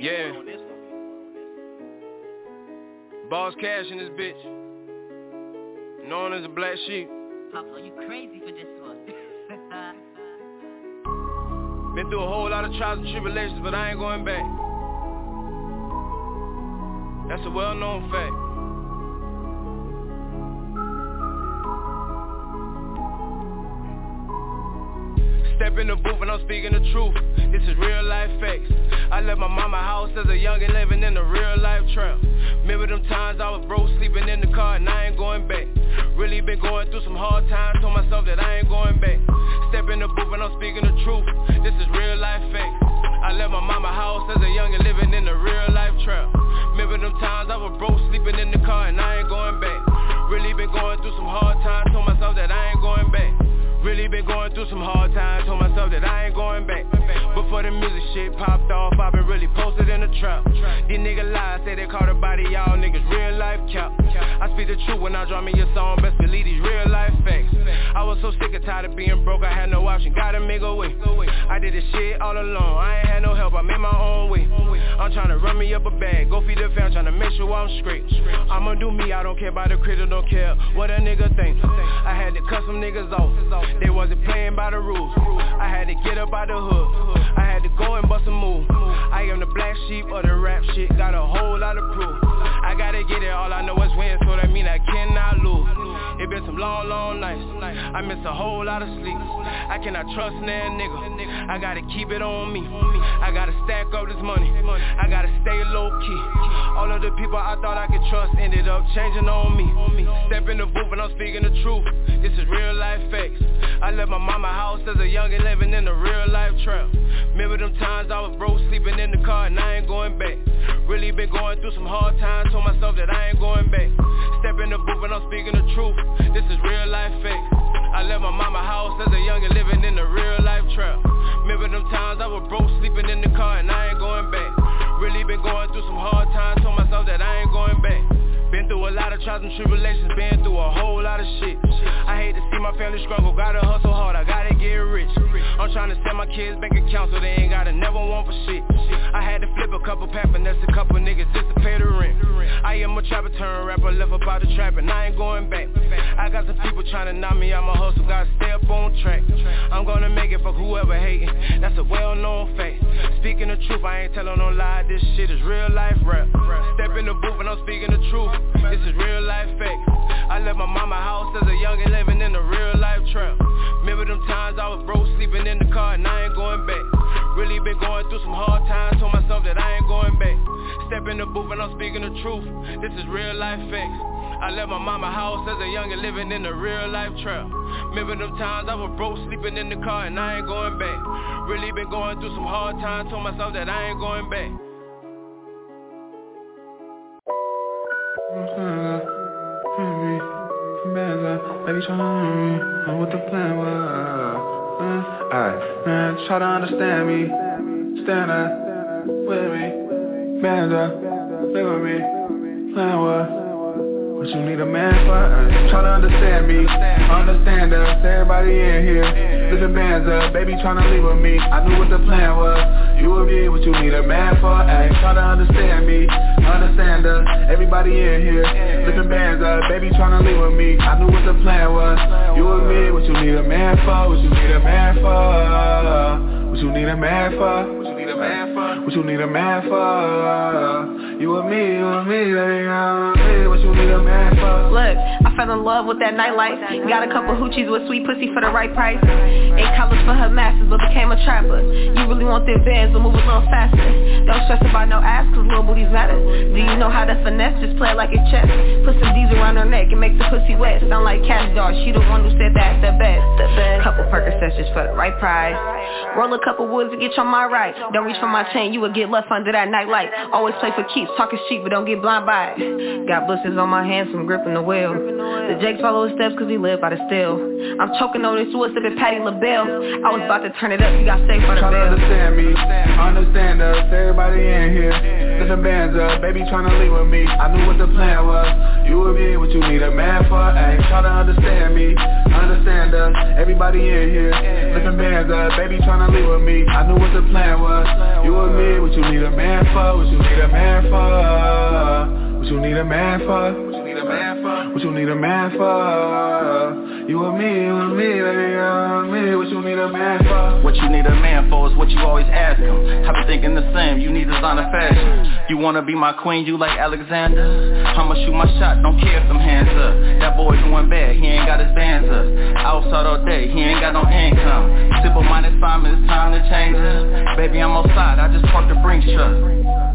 Yeah, boss cash in this bitch, known as a black sheep. Papa, you crazy for this one. Been through a whole lot of trials and tribulations, but I ain't going back. That's a well-known fact. Step in the booth and I'm speaking the truth. This is real life facts. I left my mama house as a youngin' living in a real life trap. Remember them times I was broke, sleeping in the car, and I ain't going back. Really been going through some hard times, told myself that I ain't going back. Step in the booth and I'm speaking the truth. This is real life facts. I left my mama house as a youngin' living in a real life trap. Remember them times I was broke, sleeping in the car, and I ain't going back. Really been going through some hard times, told myself that I ain't going back. Really been going through some hard times, told myself that I ain't going back. Before the music shit popped off, I been really posted in the trap. These niggas lie, say they caught a body, y'all niggas real life cap. I speak the truth when I draw me a song, best believe these real life facts. I was so sick and tired of being broke, I had no option, gotta make a way. I did this shit all alone, I ain't had no help, I made my own way. I'm tryna run me up a bag, go feed the fam, tryna make sure I'm straight. I'ma do me, I don't care about the critter, don't care what a nigga think. I had to cut some niggas off, they wasn't playing by the rules. I had to get up out the hood, I had to go and bust a move. I am the black sheep of the rap shit, got a whole lot of proof. I gotta get it, all I know is win, so that mean I cannot lose. It been some long, long nights, I miss a whole lot of sleep. I cannot trust that nigga, I gotta keep it on me. I gotta stack up this money, I gotta stay low key. All of the people I thought I could trust ended up changing on me. Step in the booth and I'm speaking the truth, this is real life facts. I left my mama house as a youngin' living in a real life trap. Remember them times I was broke, sleeping in the car, and I ain't going back. Really been going through some hard times, told myself that I ain't going back. Step in the booth and I'm speaking the truth, this is real life facts. I left my mama house as a youngin' living in a real life trap. Remember them times I was broke, sleeping in the car, and I ain't going back. Really been going through some hard times, told myself that I ain't going back. Been through a a lot of trials and tribulations, been through a whole lot of shit. I hate to see my family struggle, gotta hustle hard, I gotta get rich. I'm trying to send my kids bank accounts so they ain't gotta never want for shit. I had to flip a couple pack, finesse a couple niggas just to pay the rent. I am a trapper turned rapper, left about the trap and I ain't going back. I got some people trying to knock me out my hustle, gotta stay up on track. I'm gonna make it, fuck whoever hating, that's a well-known fact. Speaking the truth, I ain't telling no lie, this shit is real life rap. Step in the booth and I'm speaking the truth, this is real life fact. I left my mama house as a youngin' living in a real life trap. Remember them times I was broke, sleeping in the car and I ain't going back. Really been going through some hard times, told myself that I ain't going back. Step in the booth and I'm speaking the truth, this is real life facts. I left my mama house as a youngin' living in a real life trap. Remember them times I was broke, sleeping in the car and I ain't going back. Really been going through some hard times, told myself that I ain't going back. I what the plan was. Alright, man, try to understand me. Stand up with me. Stand up, live with me. Plan was what you need a man for. Right. Try to understand me. Understand us, everybody in here. Living bands up, baby trying to leave with me. I knew what the plan was. You will be what you need a man for, ayy. Try to understand me, understand us, everybody in here. Flipping bands up, baby tryna leave with me. I knew what the plan was. You will be what you need a man for, what you need a man for. What you need a man for, what you need a man for. What you need a man for. You and me, you and me, baby, I'm me. What you need a man for. Look, I fell in love with that nightlife. Got a couple hoochies with sweet pussy for the right price. In college for her masters, but became a trapper. You really want them bands, we'll move a little faster. Don't stress about no ass, cause little booties matter. Do you know how to finesse? Just play it like a chess. Put some D's around her neck and make the pussy wet. Sound like Cash Doll, she the one who said that's the best. The best. Couple Percocets just for the right price. Roll a couple woods and get your mind right. Don't reach for my chain, you will get left under that nightlight. Always play for keeps, talking cheap, but don't get blind by it. Got blisters on my hands from gripping the wheel. The Jakes follow his steps cause he live by the still. I'm choking on this wood, sipping Patti LaBelle. I was about to turn it up, you got safe for the bell. Understand me, understand us, everybody in here. Listen bands up, baby tryna leave with me. I knew what the plan was. You would be what you need a man for, ayy. Try to understand me, understand us, everybody in here. Listen bands up, baby tryna leave with me. I knew what the plan was. You would be what you need a man for, what you need a man for. What you need a man for, what you need a man for. What you need a man for. You and me, you and me, baby, you and me. What you need a man for. What you need a man for is what you always ask him. I've been thinking the same, you need designer fashion. You wanna be my queen, you like Alexander. I'ma shoot my shot, don't care if them hands up. That boy doing bad, he ain't got his bands up. Outside all day, he ain't got no income. Sip on mine, it's fine, it's time to change up. Baby, I'm outside, I just parked the Brinks truck.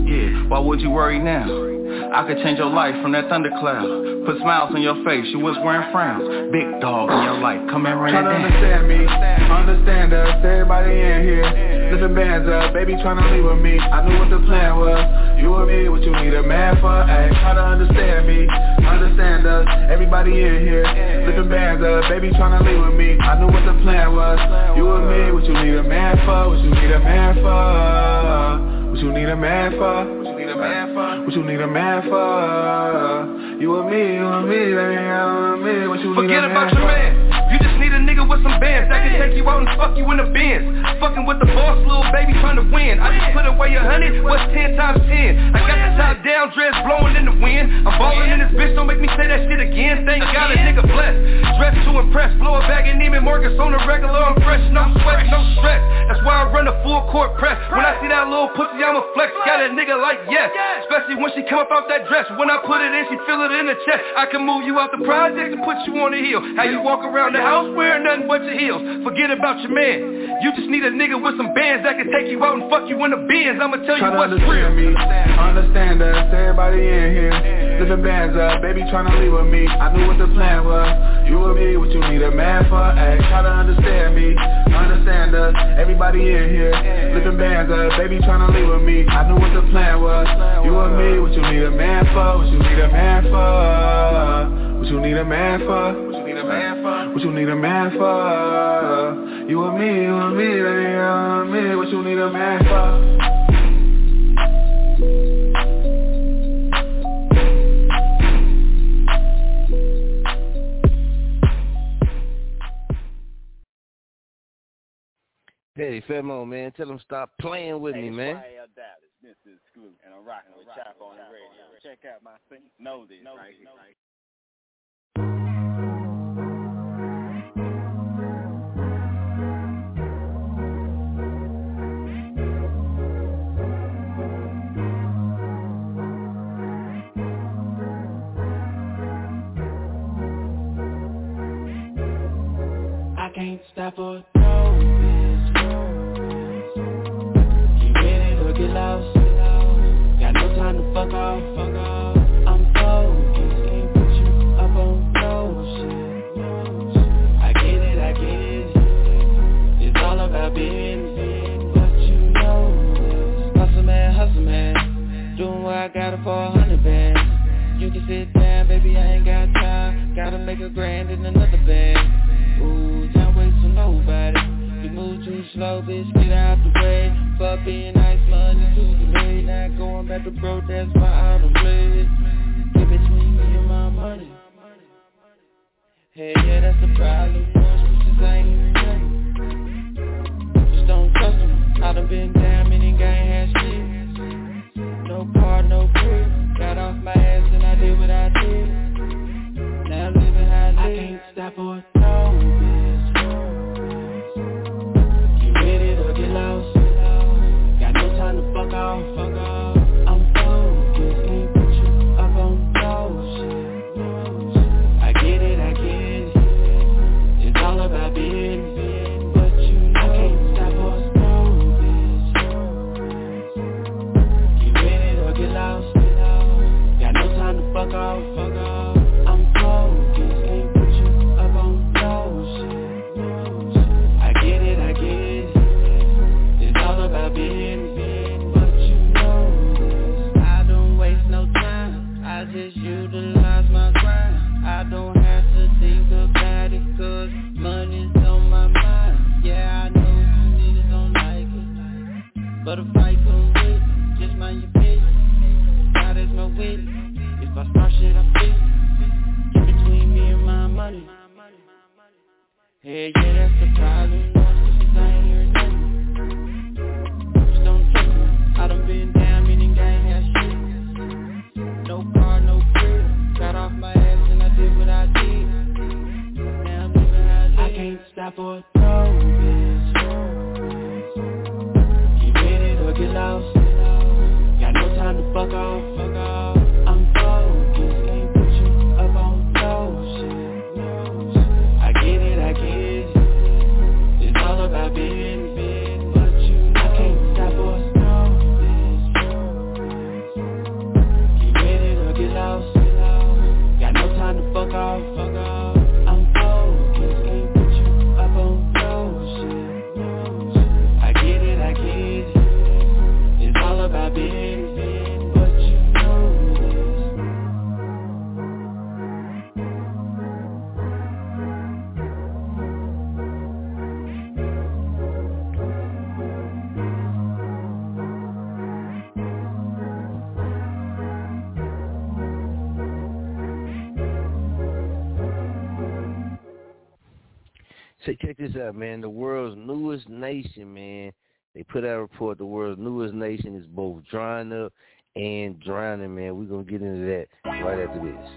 Yeah, why would you worry now? I could change your life from that thundercloud. Put smiles on your face, you was wearing frowns. Big dog in your life, come and run it down. Tryna understand me, understand us, everybody in here. Listen bands up, baby tryna leave with me. I knew what the plan was. You and me, what you need a man for, ayy. Tryna understand me, understand us, everybody in here. Listen bands up, baby tryna leave with me. I knew what the plan was. You and me, what you need a man for, what you need a man for. What you need a man for. What you need a man for? You and me, you and me, baby, you and me. What you need a man for? Forget about your man. You just need a nigga with some bands that can take you out and fuck you in the Benz. Fucking with the boss, little baby, trying to win. I just put away a hundred, what's ten times ten? I got the top down, dress blowing in the wind. I'm ballin' in this bitch, don't make me say that shit again. Thank God a nigga blessed, dressed to impress. Blow a bag and Neiman Marcus on the regular. I'm fresh, no sweat, no stress. That's why I run a full court press. When I see that little pussy, I'ma flex. Got a nigga like yes. Especially when she come up out that dress. When I put it in, she feel it in the chest. I can move you out the project and put you on the heel. How you walk around the house wearing nothing but your heels. Forget about your man. You just need a nigga with some bands that can take you out and fuck you in the Benz. I'ma tell you what's real. Me, understand us, everybody in here. Living bands up, baby tryna leave with me. I knew what the plan was. You and me, what you need a man for, ayy. Try to understand me, understand us, everybody in here. Living bands up, baby tryna leave with me. I knew what the plan was. You and me, what you need a man for, what you need a man for. What you need a man for, what you need a man for. What you need a man for. You and me, you and me, baby, you and me. What you need a man for. Petty, come on, man. Tell them stop playing with hey, me, man. Dallas. This is Scoop, and I'm rocking with Chop on It Radio. Check out my thing. Know this, know right? This, know right. Can't stop for no bitch. Get ready to get lost. Got no time to fuck off, fuck off. I'm focused, can't put you up on no shit. I get it, I get it. It's all about business. But you know this. Hustle man, hustle man. Doing what I gotta for a hundred bands. You can sit down, baby, I ain't got time. Gotta make a grand in another band. Ooh, don't wait for nobody. You move too slow, bitch, get out the way. Fuck being nice, money too delayed. Not going back to bro, that's why I don't play. Yeah, bitch, me, me and my money. Hey, yeah, that's the problem. Bitches ain't even ready. Just don't trust them. I done been down, many ain't had shit. No car, no crib. Got off my ass and I did what I did. Now I'm living how I live. I can't stop for it. Fuck off, fuck off. I'm focused, can't put you up on no shit. I get it, I get it. It's all about business. But you know I can't stop or slow, bitch. Get ready or get lost. Got no time to fuck off, fuck off. I'm focused, can't put you up on no shit. I get it, I get it. It's all about business. I just utilize my grind. I don't have to think about it, cause money's on my mind. Yeah, I know you niggas don't like it, but if I come with, just mind your business. God is my wit. If I start shit, I fit. Get between me and my money. Hey, yeah, that's the problem. I ain't here nothing. Just don't trust me. I done been down, meaning I ain't had shit. No car, no crib. Got off my ass and I did what I did. Now I'm living how I live. I can't stop or no bitch. Get ready or get lost. Got no time to fuck off, fuck off. I'm focused, can't put you up on no shit. I get it, I get it. It's all about business. Fuck off, fuck off. I'm focused, can't put you up on no shit. I get it, I get it. It's all about business, but you check this out, man. The world's newest nation, man. They put out a report. The world's newest nation is both drying up and drowning, man. We're going to get into that right after this.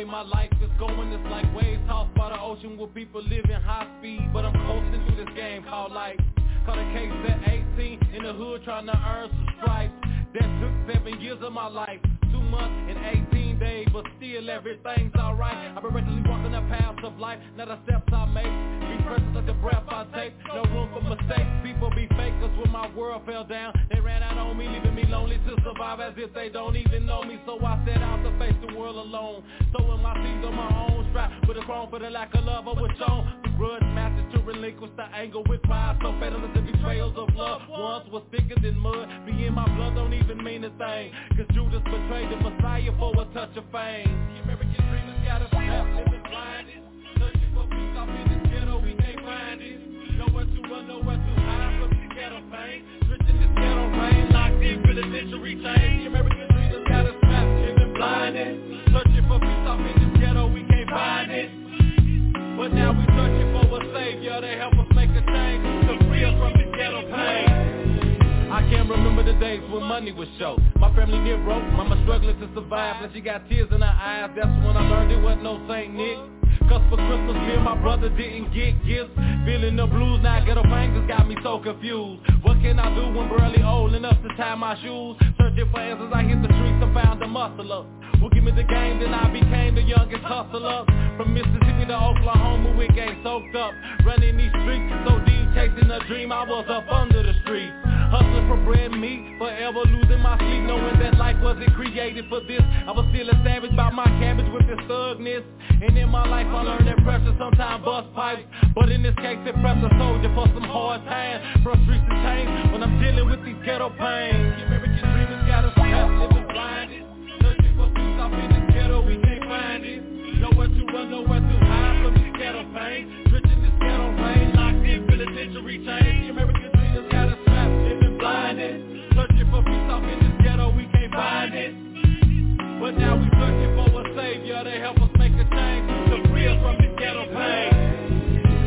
My life is going, it's like waves tossed by the ocean where people live in high speed. But I'm coasting through this game called life. Caught a case at eighteen in the hood trying to earn some stripes. That took seven years of my life, two months and eighteen days. But still everything's alright. I've been recklessly walking the paths of life, not the steps I make. Be precious like the breath I take, no room for mistakes. People be fakers when my world fell down. They ran out on me, leaving me lonely to survive as if they don't even know me. So I set out to face the world alone, throwing my seeds on my own stride. With a groan for the lack of love I was shown. The grudge masters to relinquish What's the angle with pride? So fatal as the betrayals of love. Once was thicker than mud. Be in my blood don't even mean a thing. Cause Judas betrayed the Messiah for a touch of fame. The American dream has got us trapped, living blinded. Searching for peace off in this ghetto, we can't find it. Nowhere to run, nowhere to hide from this ghetto pain. Rich in this ghetto rain, locked in penitentiary chains. The American dream has got us trapped, living blinded. Searching for peace off in this ghetto, we can't find it. But now we searching for a savior to help us make a change, to free us from this ghetto pain. I can't remember the days when money was short. My family near broke, mama struggling to survive, and she got tears in her eyes. That's when I learned it wasn't no Saint Nick. Cause for Christmas, me and my brother didn't get gifts. Feeling the blues, now ghetto pain just got me so confused. What can I do when barely old enough to tie my shoes? Searching for answers, I hit the streets and found a muscle up. Well, give me the game, then I became the youngest hustler. From Mississippi to Oklahoma, we game soaked up. Running these streets, so deep, chasing a dream, I was up under the street. Hustling for bread and meat, forever losing my sleep, knowing that life wasn't created for this. I was still a savage by my cabbage with this thugness. And in my life I learned that pressure sometimes bust pipes, but in this case it preps a soldier for some hard times. From streets to chains, when I'm dealing with these ghetto pains. The American dream has got us trapped, living blinded. Searching for peace off in this ghetto, we can't find it. Nowhere to run, nowhere to hide from this ghetto pain. Rich in this ghetto rain, locked in penitentiary chains. The American dream has got us trapped, living blinded. Searching for peace off in this ghetto, we can't find it. But now we searching for a savior to help us make a change, to free us from this ghetto pain.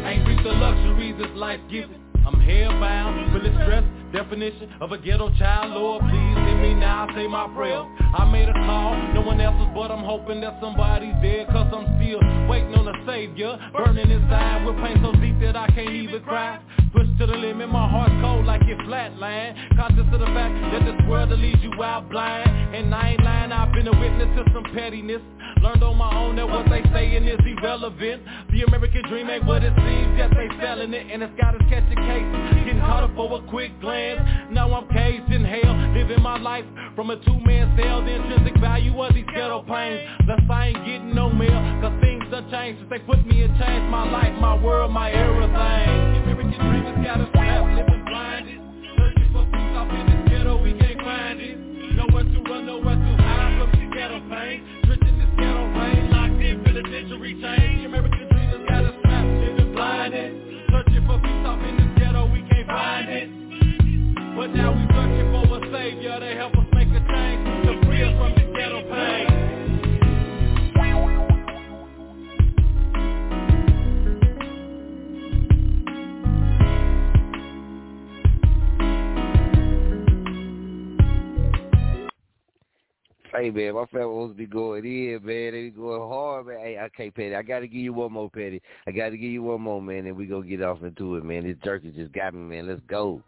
Ain't reached the luxuries this life given. I'm hellbound, feeling stress, definition of a ghetto child. Lord, please hear me now, say my prayer. I made a call, no one else's, but I'm hoping that somebody's there. Cause I'm still waiting on a savior, burning inside with pain so deep that I can't even cry. Pushed to the limit, my heart's cold like it flatlined. Conscious of the fact that this world will lead you out blind. And I ain't lying, I've been a witness to some pettiness. Learned on my own that what they saying is irrelevant. The American dream ain't what it seems, yes they selling it. And it's got us catching cases, getting caught up for a quick glance. Now I'm caged in hell, living my life from a two-man cell. The intrinsic value of these ghetto pains. Thus I ain't getting no meal, cause things done changed since they put me in chains. My life, my world, my everything. The American dream got us trapped, living blinded. Searching for peace off in this ghetto, we can't find it. Nowhere to run, nowhere to hide from this ghetto pain. Rich in this ghetto rain, locked in penitentiary chains. The American dream has got us trapped, living blinded. Searching for peace off in this ghetto, we can't find it. But now we searching for a savior to help us make a change, to free us from this ghetto pain. Hey, man, my family wants to be going in, man. They be going hard, man. Hey, okay, Petty, I got to give you one more, Petty. I got to give you one more, man, and we going to get off into it, man. This jerky just got me, man. Let's go.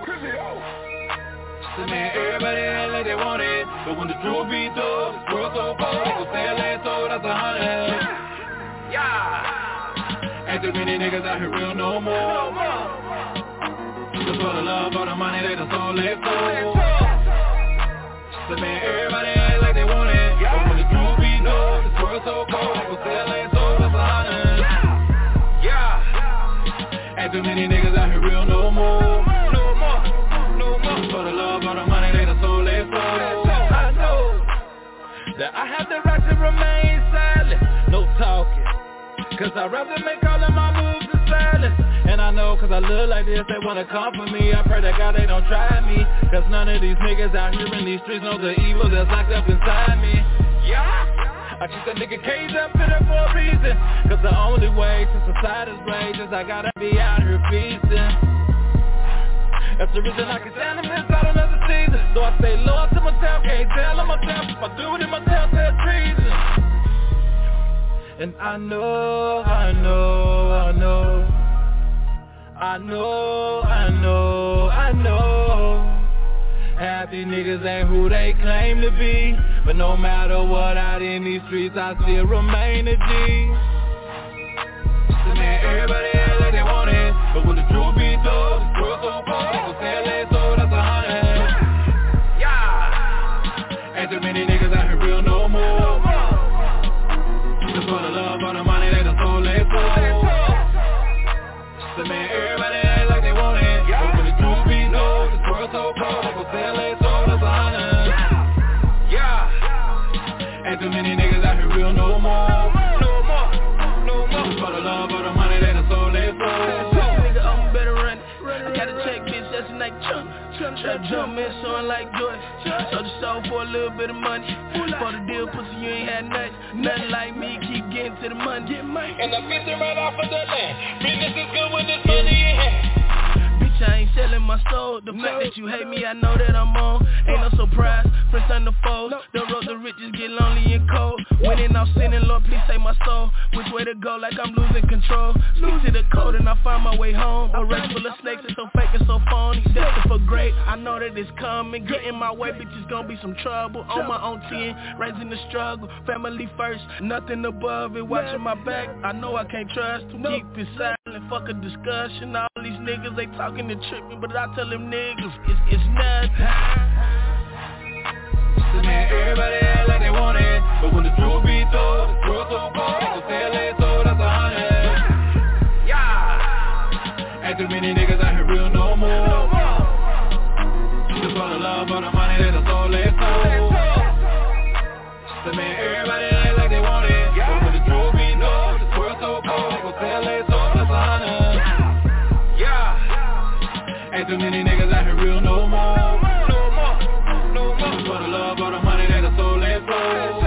Listen, man, everybody act like they want it, but when the truth be told, this world so bold, they gon' say a last sold, that's a hundred. Yeah. Ain't too many niggas out here real no more. No more. Just for the love, all the money, they just all let go. So man, everybody act like they want it, but when the truth be known, this world so cold, they gon' sell it, so that's honest. Yeah. Ain't too many niggas out here real no more. No more, no more. Just for the love, all the money, they just all let go. I know that I have the right to remain silent, no talking, cause I'd rather make all of my moves in silence. And I know cause I look like this, they wanna come for me. I pray to God they don't try me, cause none of these niggas out here in these streets know the evil that's locked up inside me. Yeah, I keep that nigga cage up in there for a reason, cause the only way to society's rage is I gotta be out here feasting. That's the reason I can stand them inside another season. So I stay loyal to myself, can't tell on myself. If I do it in myself, that's treason. And I know, I know, I know I know, I know, I know. Half these niggas ain't who they claim to be, but no matter what, out in these streets I still remain a G. So man, everybody act like they want it, but when the truth be told, this world so cold, they gon' sell it, so that's a hundred. Yeah. Ain't too many niggas out here real no more. No more, Try to jump in something like Joyce. Sold your soul for a little bit of money. For the deal, pussy, you ain't had nothing. Nothing like me, keep getting to the money. And I'm fishing right off of the land. Business is good with this money in hand. I ain't selling my soul. The fact that you hate me, I know that I'm on. Ain't no surprise, friends turn to foes. The road to riches get lonely and cold. When in I'm sinning, Lord, please save my soul. Which way to go, like I'm losing control. Stick to the code and I find my way home. A race full of snakes, it's so fake and so phony. Destined for great, I know that it's coming. Get in my way, bitch, it's gonna be some trouble. On my own ten, raising the struggle. Family first, nothing above it. Watching my back, I know I can't trust them. Keep it silent, fuck a discussion. All these niggas, they talking to trippin', but I tell them niggas, it's, it's nothing. Man, everybody act like they want it, but when the truth be told, the truth so far, so tell it, so that's a hundred. Yeah. Ain't too many niggas out here real no more. No more. Just for the love, for the money, that's all they sold. So man, everybody act like they want it, yeah. But when the truth be told, the truth so far, so tell it, so that's a hundred. Ain't too many niggas out here real no more. No more, no more, no more. For the love, for the money, that the soul and flow.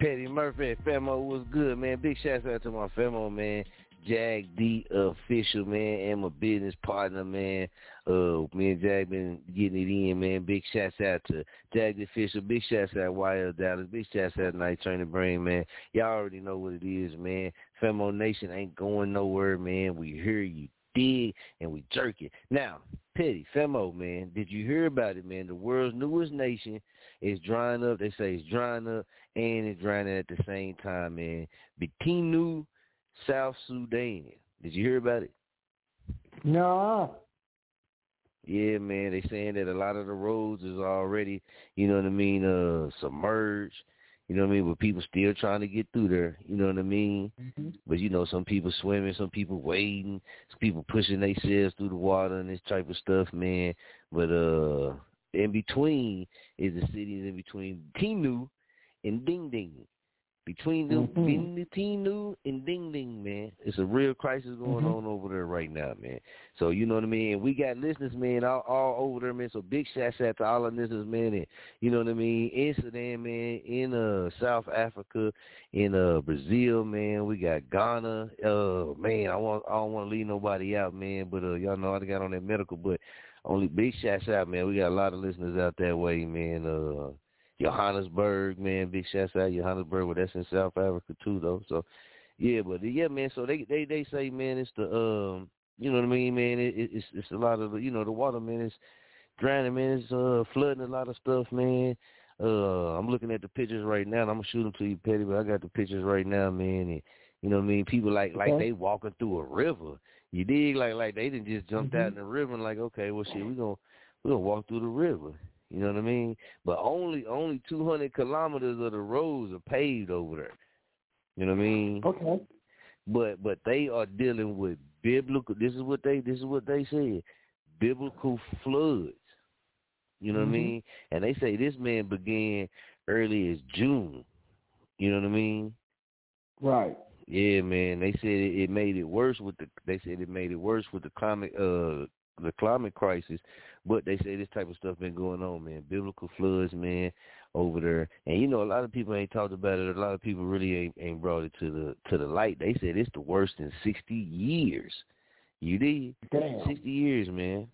Petty Murphy, Femo, what's good, man? Big shout out to my Femo, man. Jag D Official, man, and my business partner, man. Uh, me and Jag been getting it in, man. Big shouts out to Jag the Official. Big shouts out to Y L Dallas. Big shouts out to Night Turn the Brain, man. Y'all already know what it is, man. Femo Nation ain't going nowhere, man. We hear you, dig, and we jerk it. Now, Petty, Femo, man, did you hear about it, man? The world's newest nation is drying up. They say it's drying up, and it's drying up at the same time, man. Bitinu, South Sudan. Did you hear about it? No. Yeah, man. They saying that a lot of the roads is already, you know what I mean, uh, submerged. You know what I mean? But people still trying to get through there. You know what I mean? Mm-hmm. But, you know, some people swimming, some people wading, some people pushing themselves through the water and this type of stuff, man. But uh, in between is the cities in between Tinu and Ding Ding. Between them, mm-hmm. Bitinu and Ding Ding, man, it's a real crisis going mm-hmm. on over there right now, man. So you know what I mean. We got listeners, man, all, all over there, man. So big shouts out to all our listeners, man. And you know what I mean. In Sudan, man, in uh, South Africa, in uh, Brazil, man. We got Ghana, uh, man. I want, I don't want to leave nobody out, man. But uh, y'all know I got on that medical, but only big shouts out, man. We got a lot of listeners out that way, man. Uh, Johannesburg, man, big shouts out Johannesburg. Well, that's in South Africa too, though. So, yeah, but yeah, man. So they they, they say, man, it's the um, you know what I mean, man. It, it, it's it's a lot of the, you know the water, man. It's drowning, man. It's uh, flooding a lot of stuff, man. Uh, I'm looking at the pictures right now, and I'm gonna shoot them to you, Petty. But I got the pictures right now, man. And you know what I mean. People like okay. like they walking through a river. You dig? Like like they didn't just jumped mm-hmm. out in the river and like, okay, well, shit, we gonna we gonna walk through the river. You know what I mean? But only only two hundred kilometers of the roads are paved over there. You know what I mean? Okay. But but they are dealing with biblical. This is what they this is what they said. Biblical floods. You know mm-hmm. what I mean? And they say this man began early as June. You know what I mean? Right. Yeah, man. They said it, it made it worse with the. They said it made it worse with the climate. Uh, the climate crisis, but they say this type of stuff been going on, man. Biblical floods, man, over there. And, you know, a lot of people ain't talked about it. A lot of people really ain't, ain't brought it to the to the light. They said it's the worst in sixty years. You did? Damn. sixty years, man.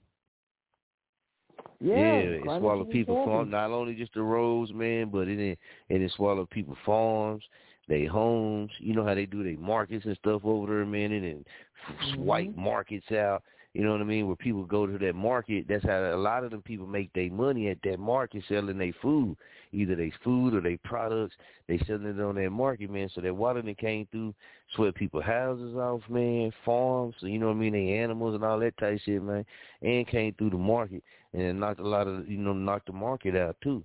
Yeah. yeah it swallowed people farms. Not only just the roads, man, but it, it, it swallowed people farms, they homes. You know how they do their markets and stuff over there, man, and then mm-hmm. white markets out. You know what I mean? Where people go to that market, that's how a lot of them people make their money at that market selling their food, either their food or their products. They selling it on that market, man. So that water that came through swept people's houses off, man, farms, you know what I mean, their animals and all that type of shit, man, and came through the market and knocked a lot of, you know, knocked the market out too,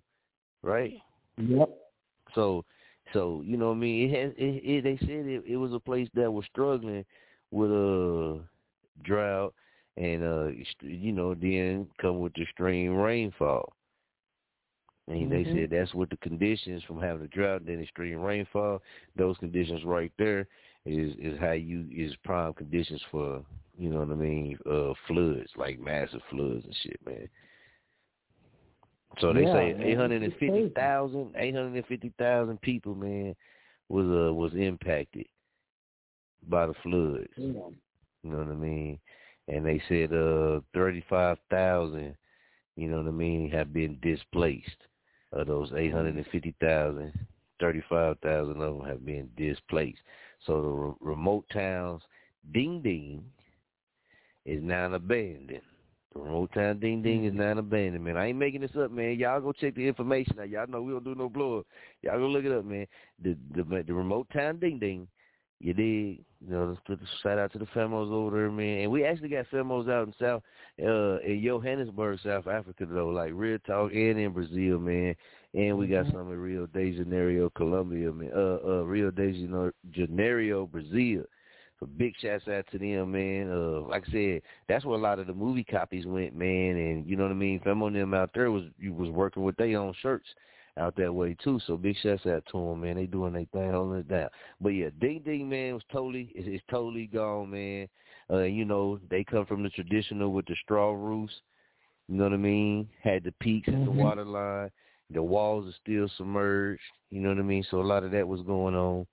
right? Yep. So, so you know what I mean? It has. It, it, they said it, it was a place that was struggling with a drought. And, uh, you know, then come with the extreme rainfall. And mm-hmm. they said that's what the conditions from having a drought and then extreme rainfall, those conditions right there is is how you is prime conditions for, you know what I mean, uh, floods, like massive floods and shit, man. So they yeah, say eight hundred fifty thousand people, man, was uh, was impacted by the floods. Yeah. You know what I mean? And they said uh, thirty-five thousand, you know what I mean, have been displaced. Of those eight hundred fifty thousand, thirty-five thousand of them have been displaced. So the re- remote towns, Ding Ding, is now abandoned. The remote town Ding Ding is now abandoned, man. I ain't making this up, man. Y'all go check the information out. Y'all know we don't do no blow up. Y'all go look it up, man. The the, the remote town Ding Ding, you dig? You know, shout out to the famos over there, man. And we actually got famos out in South, uh, in Johannesburg, South Africa, though, like real talk, and in Brazil, man. And we got mm-hmm. some in Rio de Janeiro, Colombia, man. Uh, uh, Rio de Janeiro, Brazil. So big shouts out to them, man. Uh, like I said, that's where a lot of the movie copies went, man. And you know what I mean? Famo them out there was was working with their own shirts out that way too, so big shouts out to them, man. They doing their thing, holding it down. But yeah, Ding Ding, man, was totally it's, it's totally gone, man. Uh, you know, they come from the traditional with the straw roofs. You know what I mean? Had the peaks mm-hmm. and the water line. The walls are still submerged. You know what I mean? So a lot of that was going on.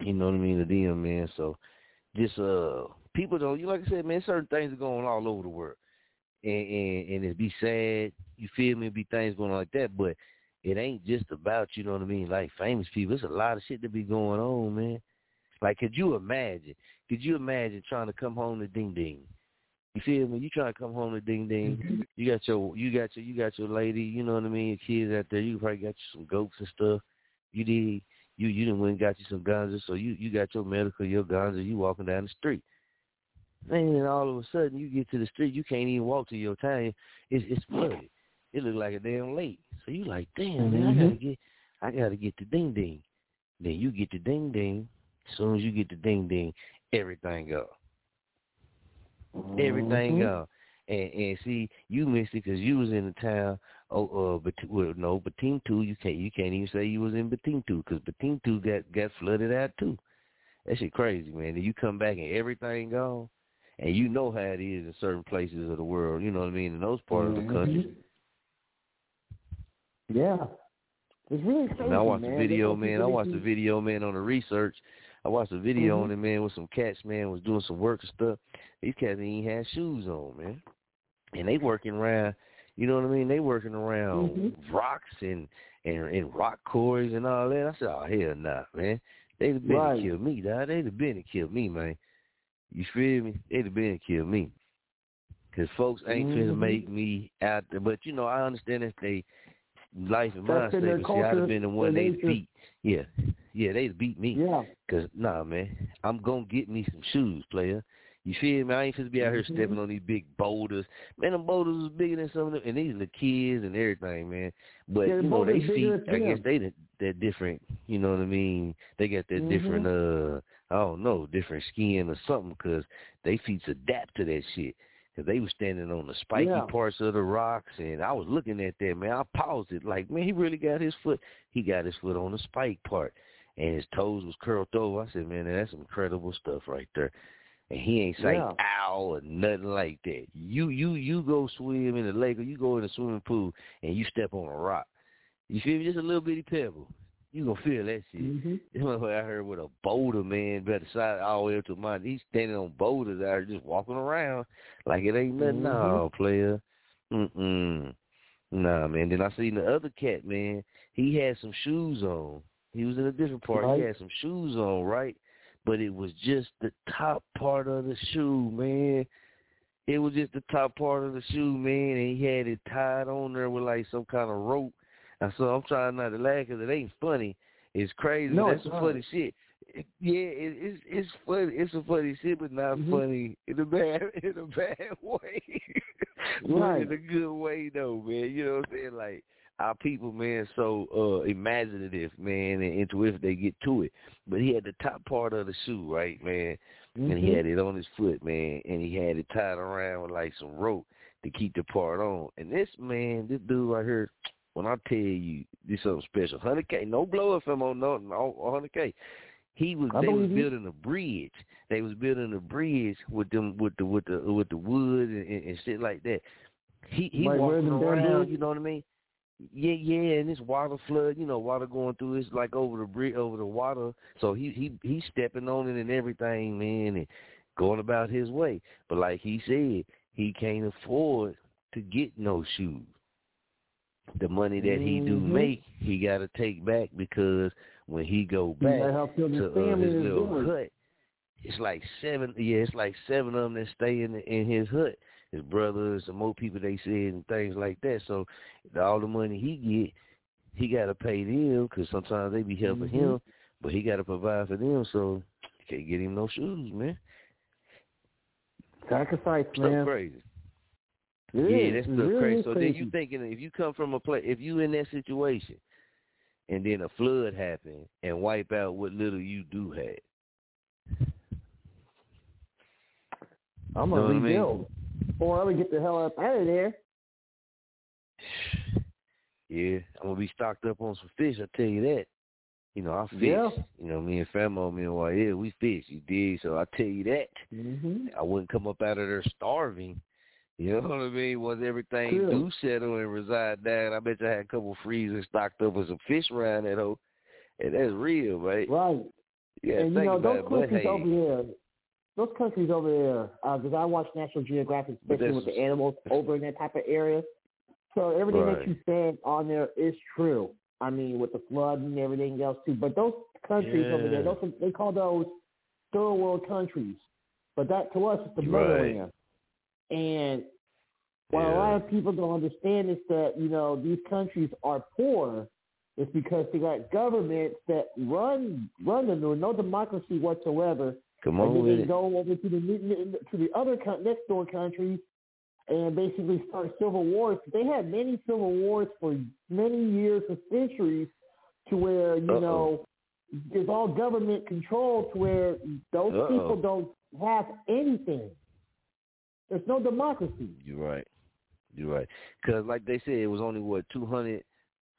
You know what I mean? The D M, man. So just uh, people don't. You like I said, man. Certain things are going on all over the world, and and, and it be sad. You feel me? It be things going on like that, but it ain't just about, you know what I mean, like famous people. It's a lot of shit that be going on, man. Like, could you imagine? Could you imagine trying to come home to Ding Ding? You feel me? You trying to come home to Ding Ding. Mm-hmm. You got your, you got your, you got your lady. You know what I mean? Your kids out there. You probably got you some goats and stuff. You did. You you done went and got you some ganja. So you you got your medical, your ganja. You walking down the street. Man, and all of a sudden you get to the street. You can't even walk to your town. It's it's flooded. It look like a damn lake. So you like, damn, man, mm-hmm. I gotta get, I gotta get the Ding Ding. Then you get the Ding Ding. As soon as you get the Ding Ding, everything gone. Mm-hmm. Everything gone. And and see, you missed it because you was in the town. Oh, uh, but well, no, Batintu. You can't, you can't even say you was in Batintu because Batintu got got flooded out too. That shit crazy, man. And you come back and everything gone. And you know how it is in certain places of the world. You know what I mean? In those parts mm-hmm. of the country. Yeah, it's really crazy, man. I watched man. a video, man. I watched a video, man, on the research. I watched a video mm-hmm. on it, man, with some cats, man, was doing some work and stuff. These cats ain't had shoes on, man, and they working around. You know what I mean? They working around mm-hmm. rocks and, and and rock quarries and all that. I said, oh hell nah, man. They'd have been right. to kill me, dog. They'd have been to kill me, man. You feel me? They'd have been to kill me. Cause folks ain't mm-hmm. finna make me out there. But you know, I understand if they. Life and mind statement. See, I'd have been the one they beat. Yeah, yeah, they beat me. Yeah. Cause nah, man, I'm gonna get me some shoes, player. You feel me? I ain't supposed to be out here mm-hmm. stepping on these big boulders. Man, them boulders is bigger than some of them, and these are the kids and everything, man. But yeah, you know, they feet. I guess they they're different. You know what I mean? They got that mm-hmm. different. Uh, I don't know, different skin or something, cause they feet adapt to that shit. They were standing on the spiky yeah. parts of the rocks, and I was looking at that, man. I paused it like, man, he really got his foot. He got his foot on the spike part, and his toes was curled over. I said, man, that's some incredible stuff right there. And he ain't say yeah. ow or nothing like that. You you you go swim in the lake or you go in a swimming pool, and you step on a rock. You feel me? Just a little bitty pebble. You gonna feel that shit. Mm-hmm. This motherfucker out here with a boulder, man, by the side all the way up to mine. He's standing on boulders out here just walking around like it ain't nothing. Mm-hmm. No, player. Mm-mm. Nah, man. Then I seen the other cat, man. He had some shoes on. He was in a different part. Right. He had some shoes on, right? But it was just the top part of the shoe, man. It was just the top part of the shoe, man. And he had it tied on there with like some kind of rope. So I'm trying not to laugh because it ain't funny. It's crazy. No, that's some funny shit. It, yeah, it, it's it's funny. It's some funny shit, but not mm-hmm. funny in a bad in a bad way. Right. In a good way though, man. You know what I'm saying? Like our people, man, so uh, imaginative, man, and intuitive. They get to it. But he had the top part of the shoe, right, man, mm-hmm. and he had it on his foot, man, and he had it tied around with like some rope to keep the part on. And this man, this dude right here. When I tell you, this something special. one hundred K, no blow up him on nothing, one hundred K. He was. They was building a bridge. They was building a bridge with them with the with the with the wood and, and shit like that. He he like walking around, you know what I mean? Yeah, yeah. And this water flood, you know, water going through. It's like over the bridge, over the water. So he he he's stepping on it and everything, man, and going about his way. But like he said, he can't afford to get no shoes. The money that he do mm-hmm. make, he got to take back because when he go back to uh, his little hut, it's like seven. Yeah, it's like seven of them that stay in the, in his hut. His brothers, some more people they said and things like that. So all the money he get, he got to pay them because sometimes they be helping mm-hmm. him, but he got to provide for them. So you can't get him no shoes, man. Sacrifice, man. So crazy. It yeah, that's still really crazy. So crazy. Then you thinking if you come from a place, if you in that situation, and then a flood happen and wipe out what little you do had. I'm gonna you know rebuild, I mean? Or I'm gonna get the hell up out of there. Yeah, I'm gonna be stocked up on some fish. I tell you that. You know I fish. Yeah. You know me and Famo, me and Wyatt, we fish. You dig? So I tell you that. Mm-hmm. I wouldn't come up out of there starving. You know what I mean? Once everything sure. do settle and reside down, I bet you I had a couple of freezers stocked up with some fish around that hole. And that's real, right? Right. Yeah, and think you know, about those it. Countries but, over hey. There, those countries over there, because uh, I watch National Geographic, especially with the animals over in that type of area. So everything right. that you said on there is true. I mean, with the flood and everything else, too. But those countries yeah. over there, those, they call those third world countries. But that, to us, it's the motherland. Right. And what yeah. a lot of people don't understand is that, you know, these countries are poor. It's because they got governments that run run them with no democracy whatsoever. Come on, and then they go over to the to the other next door countries and basically start civil wars. They had many civil wars for many years, for centuries, to where you Uh-oh. know it's all government controlled, to where those Uh-oh. people don't have anything. There's no democracy. You're right. You're right. Because like they said, it was only, what, two hundred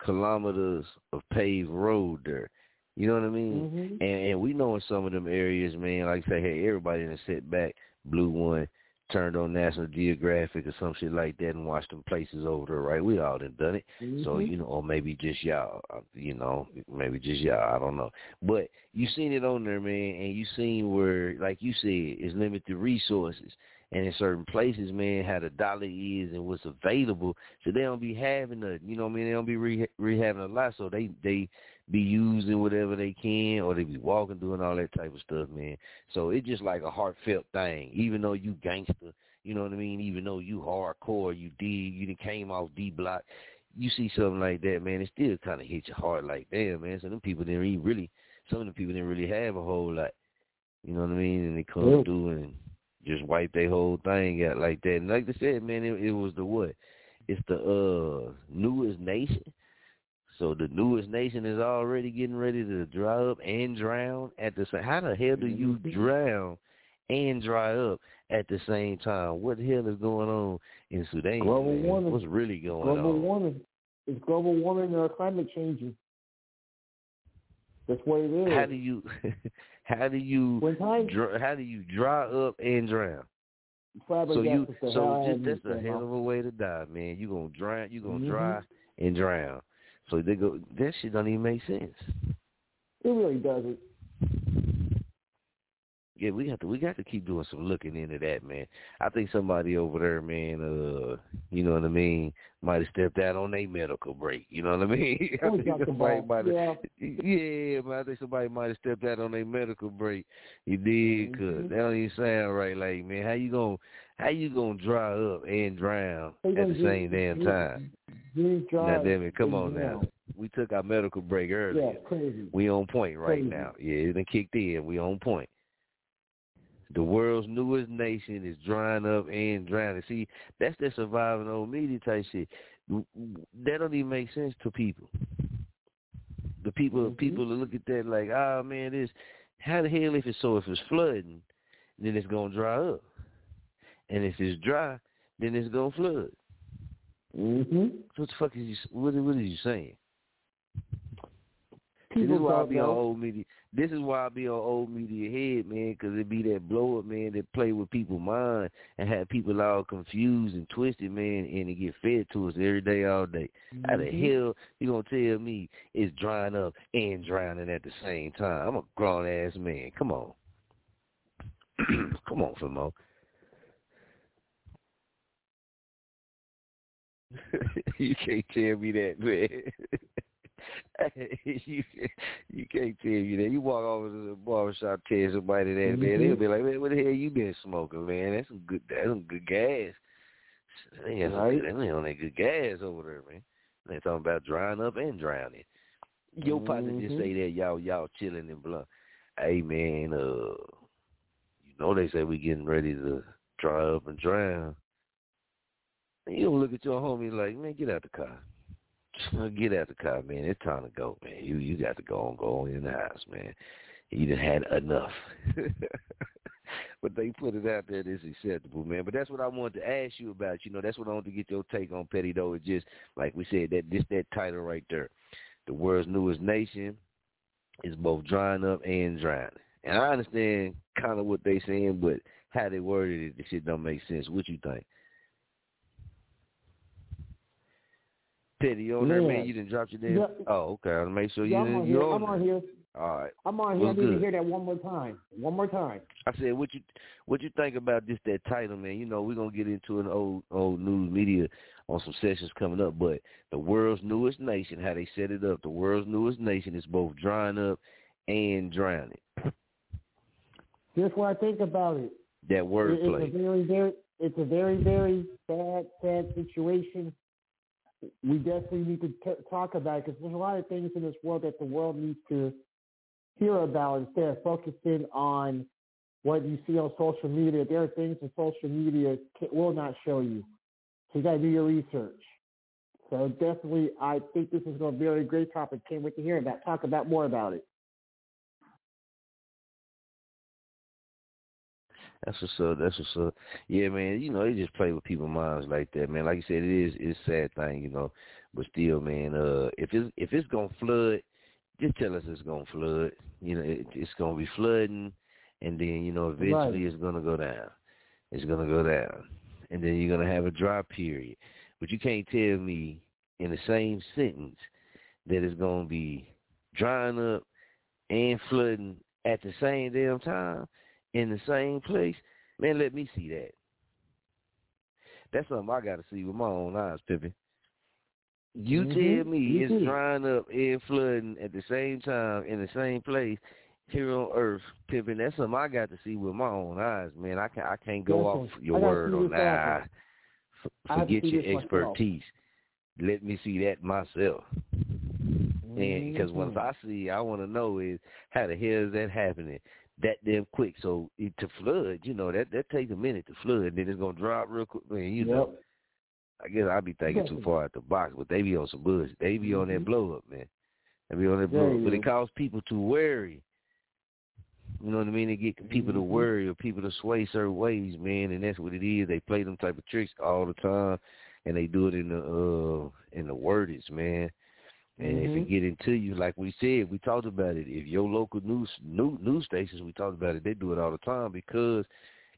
kilometers of paved road there. You know what I mean? Mm-hmm. And, and we know in some of them areas, man, like say, hey, everybody done sit back, blew one, turned on National Geographic or some shit like that and watched them places over there, right? We all done done it. Mm-hmm. So, you know, or maybe just y'all, you know, maybe just y'all, I don't know. But you seen it on there, man, and you seen where, like you said, it's limited resources. And in certain places, man, how the dollar is and what's available, so they don't be having a, you know what I mean, they don't be re- rehabbing a lot, so they, they be using whatever they can or they be walking, doing all that type of stuff, man. So it's just like a heartfelt thing, even though you gangster, you know what I mean, even though you hardcore, you did, you done came off D-block, you see something like that, man, it still kind of hits your heart like, damn, man, so them people didn't really, some of the people didn't really have a whole lot, you know what I mean, and they come yeah. through and just wipe their whole thing out like that. And like I said, man, it, it was the what? It's the uh, newest nation. So the newest nation is already getting ready to dry up and drown at the same. How the hell do you drown and dry up at the same time? What the hell is going on in Sudan? Global man? warming. What's really going global on? Global warming. It's global warming or climate changing. That's what it is. How do you, how do you, dr- how do you dry up and drown? Probably so you, so just, that's a hell of a way to die, man. You gonna drown, you gonna mm-hmm. dry and drown. So they go. That shit don't even make sense. It really doesn't. Yeah, we have to, we got to keep doing some looking into that, man. I think somebody over there, man, uh, you know what I mean, might have stepped out on their medical break. You know what I mean? I think somebody might have, yeah. yeah, but I think somebody might have stepped out on their medical break. You did, because mm-hmm. that don't even sound right. Like, man, how you gonna how you gonna dry up and drown at the get, same damn time? Get, get now, damn it, come on now. We took our medical break earlier. Yeah, crazy. We on point right crazy. now. Yeah, it done kicked in. We on point. The world's newest nation is drying up and drowning. See, that's that surviving old media type shit. That don't even make sense to people. The people mm-hmm. people look at that like, oh, man, this, how the hell if it's so, if it's flooding, then it's going to dry up. And if it's dry, then it's going to flood. Mm-hmm. What the fuck is you, what, what are you saying? people. This is why I be on old media. This is why I be on old media head, man, because it be that blow up, man, that play with people's mind and have people all confused and twisted, man, and it get fed to us every day, all day. Mm-hmm. How the hell you gonna tell me it's drying up and drowning at the same time? I'm a grown ass man. Come on, come on, Fimo. You can't tell me that, man. you, you can't tell you that. You walk over to the barbershop, tell somebody that, man, mm-hmm. They'll be like, man, what the hell you been smoking, man? That's some good, that's some good gas. They right. on that good gas over there, man. They're talking about drying up and drowning. Your mm-hmm. partner just say that, y'all, y'all chilling and blunt. Hey, man, uh, you know they say we getting ready to dry up and drown. And you don't look at your homie like, man, get out the car. Get out the car, man. It's time to go, man. You you got to go on, go on in the house, man. You done had enough. But they put it out there that's acceptable, man. But that's what I wanted to ask you about. You know, that's what I wanted to get your take on, Petty, though. It's just, like we said, that this that title right there. The world's newest nation is both drying up and drowning. And I understand kind of what they saying, but how they worded it, the shit don't make sense. What you think? Petty, on yeah. there, man, you didn't drop your damn. Yeah. Oh, okay. I'll make sure you yeah, didn't. You're on I'm on here. All right. I'm on here. Well, I need good. to hear that one more time. One more time. I said, what you what you think about just that title, man? You know, we're going to get into an old old news media on some sessions coming up, but the world's newest nation, how they set it up, the world's newest nation is both drying up and drowning. Here's what I think about it. That wordplay. It's a very, very, it's a very, very bad, sad situation. We definitely need to t- talk about it because there's a lot of things in this world that the world needs to hear about instead of focusing on what you see on social media. There are things that social media can- will not show you. So you got to do your research. So definitely, I think this is going to be a great topic. Can't wait to hear about talk about more about it. That's what's up. That's what's up. Yeah, man. You know, they just play with people's minds like that, man. Like you said, it is it's a sad thing, you know. But still, man, uh, if it's if it's gonna flood, just tell us it's gonna flood. You know, it, it's gonna be flooding, and then you know eventually right. it's gonna go down. It's gonna go down, and then you're gonna have a dry period. But you can't tell me in the same sentence that it's gonna be drying up and flooding at the same damn time. In the same place, man, let me see that. That's something I got to see with my own eyes, Pippin. You mm-hmm. tell me you it's do. drying up and flooding at the same time in the same place here on Earth, Pippin. That's something I got to see with my own eyes, man. I can't, I can't go Listen, off your word on that. Nah, forget your expertise. Myself. Let me see that myself. Mm-hmm. Because once I see, I want to know is how the hell is that happening? That damn quick, so it, to flood, you know, that that takes a minute to flood, then it's gonna drop real quick. Man, you yep. know, I guess I be thinking too far out the box, but they be on some bullshit. They be mm-hmm. on that blow up, man. They be on that blow up, but it causes people to worry. You know what I mean? It get people to worry or people to sway certain ways, man, and that's what it is. They play them type of tricks all the time, and they do it in the uh, in the wordage, man. And mm-hmm. if it get into you, like we said, we talked about it. If your local news new, news stations, we talked about it, they do it all the time because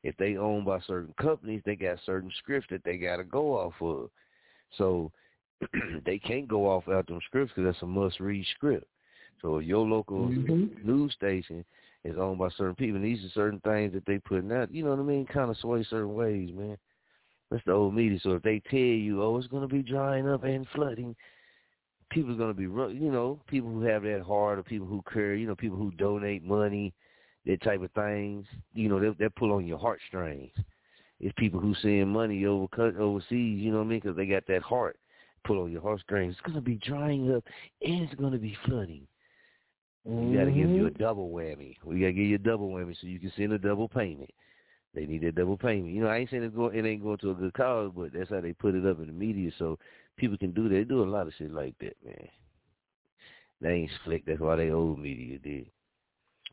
if they owned by certain companies, they got certain scripts that they got to go off of. So they can't go off out them scripts because that's a must-read script. So if your local mm-hmm. news station is owned by certain people, and these are certain things that they putting out, you know what I mean, kind of sway certain ways, man. That's the old media. So if they tell you, oh, it's going to be drying up and flooding, people are going to be, you know, people who have that heart or people who care, you know, people who donate money, that type of things, you know, they, they pull on your heartstrings. It's people who send money over overseas, you know what I mean, because they got that heart. Pull on your heartstrings. It's going to be drying up and it's going to be flooding. Mm-hmm. We got to give you a double whammy. We got to give you a double whammy so you can send a double payment. They need that double payment. You know, I ain't saying it's going, it ain't going to a good cause, but that's how they put it up in the media. So people can do that. They do a lot of shit like that, man. They ain't slick. That's why they old media did.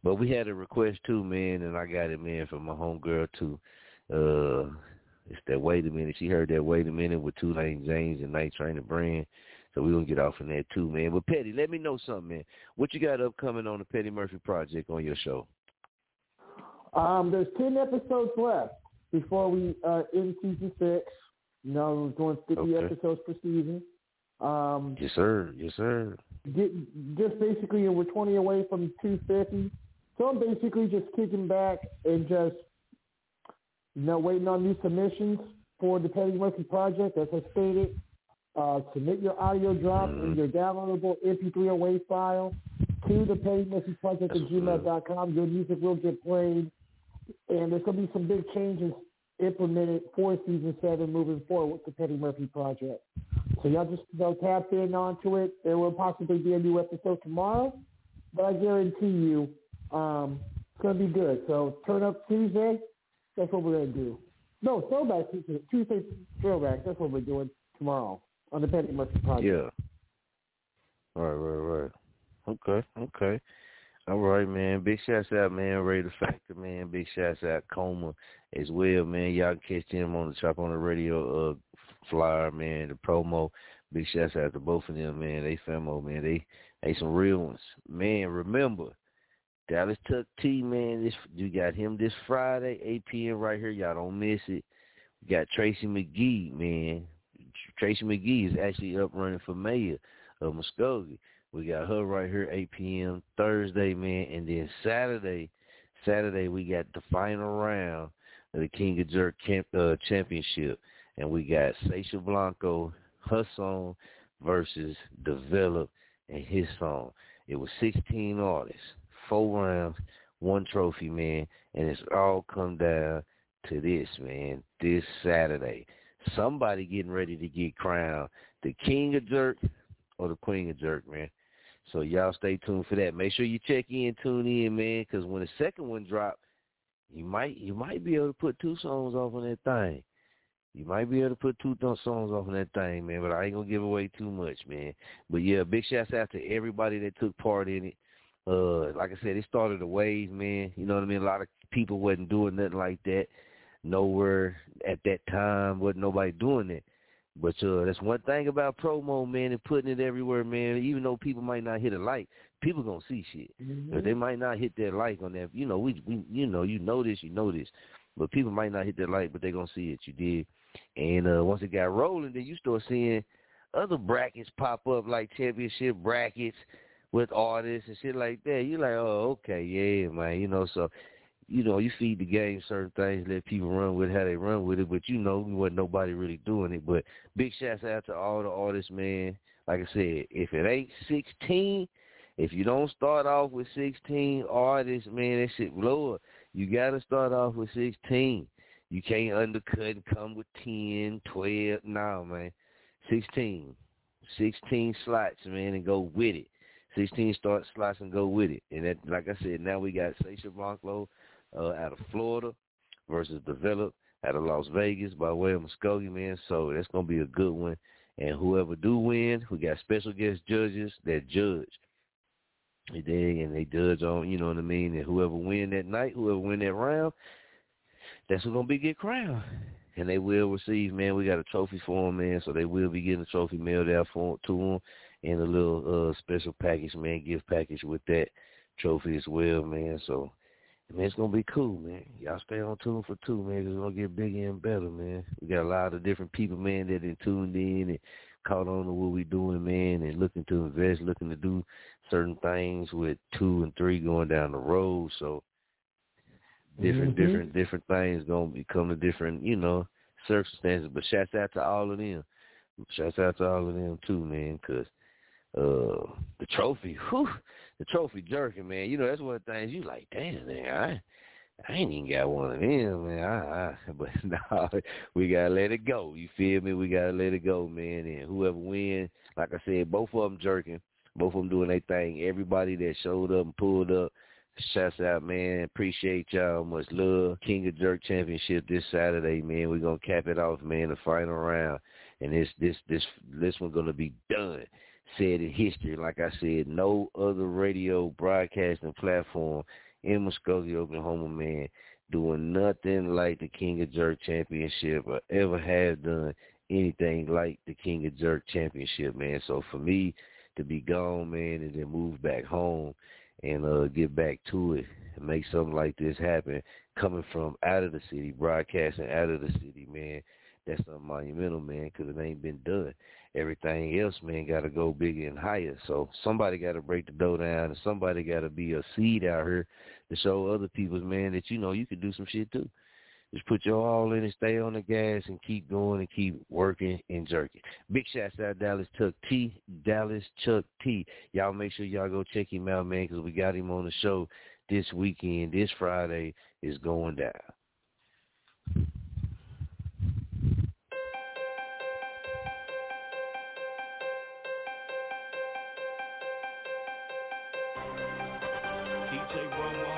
But we had a request, too, man, and I got it, man, from my homegirl, too. Uh, it's that Wait a Minute. She heard that Wait a Minute with Two Lane James and Night Train the Brand. So we're going to get off in there too, man. But Petty, let me know something, man. What you got upcoming on the Petty Murphy Project on your show? Um, there's ten episodes left before we uh, end season six. You know, we're doing fifty okay. episodes per season. Um, yes, sir. Yes, sir. Get, just basically, we're twenty away from two fifty. So I'm basically just kicking back and just, you know, waiting on new submissions for the Petty Murphy Project. As I stated, uh, submit your audio drop mm-hmm. and your downloadable M P three or WAV file to the Petty Murphy Project at gmail dot com. Your music will get played. And there's going to be some big changes implemented for season seven moving forward with the Petty Murphy Project. So y'all just go tap in onto it. There will possibly be a new episode tomorrow, but I guarantee you um, it's going to be good. So turn up Tuesday. That's what we're going to do. No, throwback Tuesday. Tuesday throwback. That's what we're doing tomorrow on the Petty Murphy Project. Yeah. All right, right, right. Okay, okay. All right, man. Big shouts out, man. Ray the Factor, man. Big shouts out, Coma, as well, man. Y'all can catch him on the Chop on the Radio uh, flyer, man, the promo. Big shouts out to both of them, man. They famo, man. They they some real ones. Man, remember, Dallas Chuck T, man. This you got him this Friday, eight p.m. right here. Y'all don't miss it. We got Tracy McGee, man. Tracy McGee is actually up running for mayor of Muskogee. We got her right here, eight p.m. Thursday, man. And then Saturday, Saturday we got the final round of the King of Jerk Camp, uh, Championship. And we got Sasha Blanco, her song, versus Devlop and his song. It was sixteen artists, four rounds, one trophy, man. And it's all come down to this, man, this Saturday. Somebody getting ready to get crowned the King of Jerk or the Queen of Jerk, man. So y'all stay tuned for that. Make sure you check in, tune in, man, because when the second one drops, you might you might be able to put two songs off on that thing. You might be able to put two songs off on that thing, man, but I ain't going to give away too much, man. But, yeah, big shouts out to everybody that took part in it. Uh, like I said, it started a wave, man. You know what I mean? A lot of people wasn't doing nothing like that. Nowhere at that time wasn't nobody doing that. But uh, that's one thing about promo, man, and putting it everywhere, man. Even though people might not hit a like, people gonna see shit. Mm-hmm. But they might not hit their like on that. You know, we, we, you know, you know this, you know this. But people might not hit their like, but they gonna see it. You did. And uh, once it got rolling, then you start seeing other brackets pop up, like championship brackets with artists and shit like that. You're like, oh, okay, yeah, man. You know, so. You know, you feed the game certain things, let people run with how they run with it, but you know, we wasn't nobody really doing it. But big shouts out to all the artists, man. Like I said, if it ain't sixteen, if you don't start off with sixteen artists, man, that shit lower. You got to start off with sixteen. You can't undercut and come with ten, twelve. No, man. sixteen. sixteen slots, man, and go with it. sixteen start slots and go with it. And that, like I said, now we got Sasha Blanco. Uh, out of Florida versus Devlop out of Las Vegas by way of Muskogee, man. So that's going to be a good one. And whoever do win, we got special guest judges that judge. They dig and they judge on, you know what I mean? And whoever win that night, whoever win that round, that's who's going to be get crowned. And they will receive, man. We got a trophy for them, man. So they will be getting a trophy mailed out for, to them and a little uh, special package, man, gift package with that trophy as well, man. So. Man, it's going to be cool, man. Y'all stay on tune for two, man, because it's going to get bigger and better, man. We got a lot of different people, man, that are tuned in and caught on to what we're doing, man, and looking to invest, looking to do certain things with two and three going down the road. So different, mm-hmm. different, different things going to become a different, you know, circumstances. But shouts out to all of them. Shouts out to all of them, too, man, because uh, the trophy, whew. The trophy jerking, man. You know, that's one of the things you like, damn, man, I, I ain't even got one of them, man. I, I, but, no, we got to let it go. You feel me? We got to let it go, man. And whoever wins, like I said, both of them jerking. Both of them doing their thing. Everybody that showed up and pulled up, shouts out, man. Appreciate y'all. Much love. King of Jerk Championship this Saturday, man. We're going to cap it off, man, the final round. And this, this, this, this one's going to be done. Said in history, like I said, no other radio broadcasting platform in Muskogee, Oklahoma, man, doing nothing like the King of Jerk Championship or ever has done anything like the King of Jerk Championship, man. So for me to be gone, man, and then move back home and uh, get back to it and make something like this happen, coming from out of the city, broadcasting out of the city, man, that's something monumental, man, because it ain't been done. Everything else, man, got to go bigger and higher. So somebody got to break the dough down, and somebody got to be a seed out here to show other people, man, that, you know, you can do some shit too. Just put your all in and stay on the gas and keep going and keep working and jerking. Big shout out Dallas Chuck T, Dallas Chuck T. Y'all make sure y'all go check him out, man, because we got him on the show this weekend. This Friday is going down.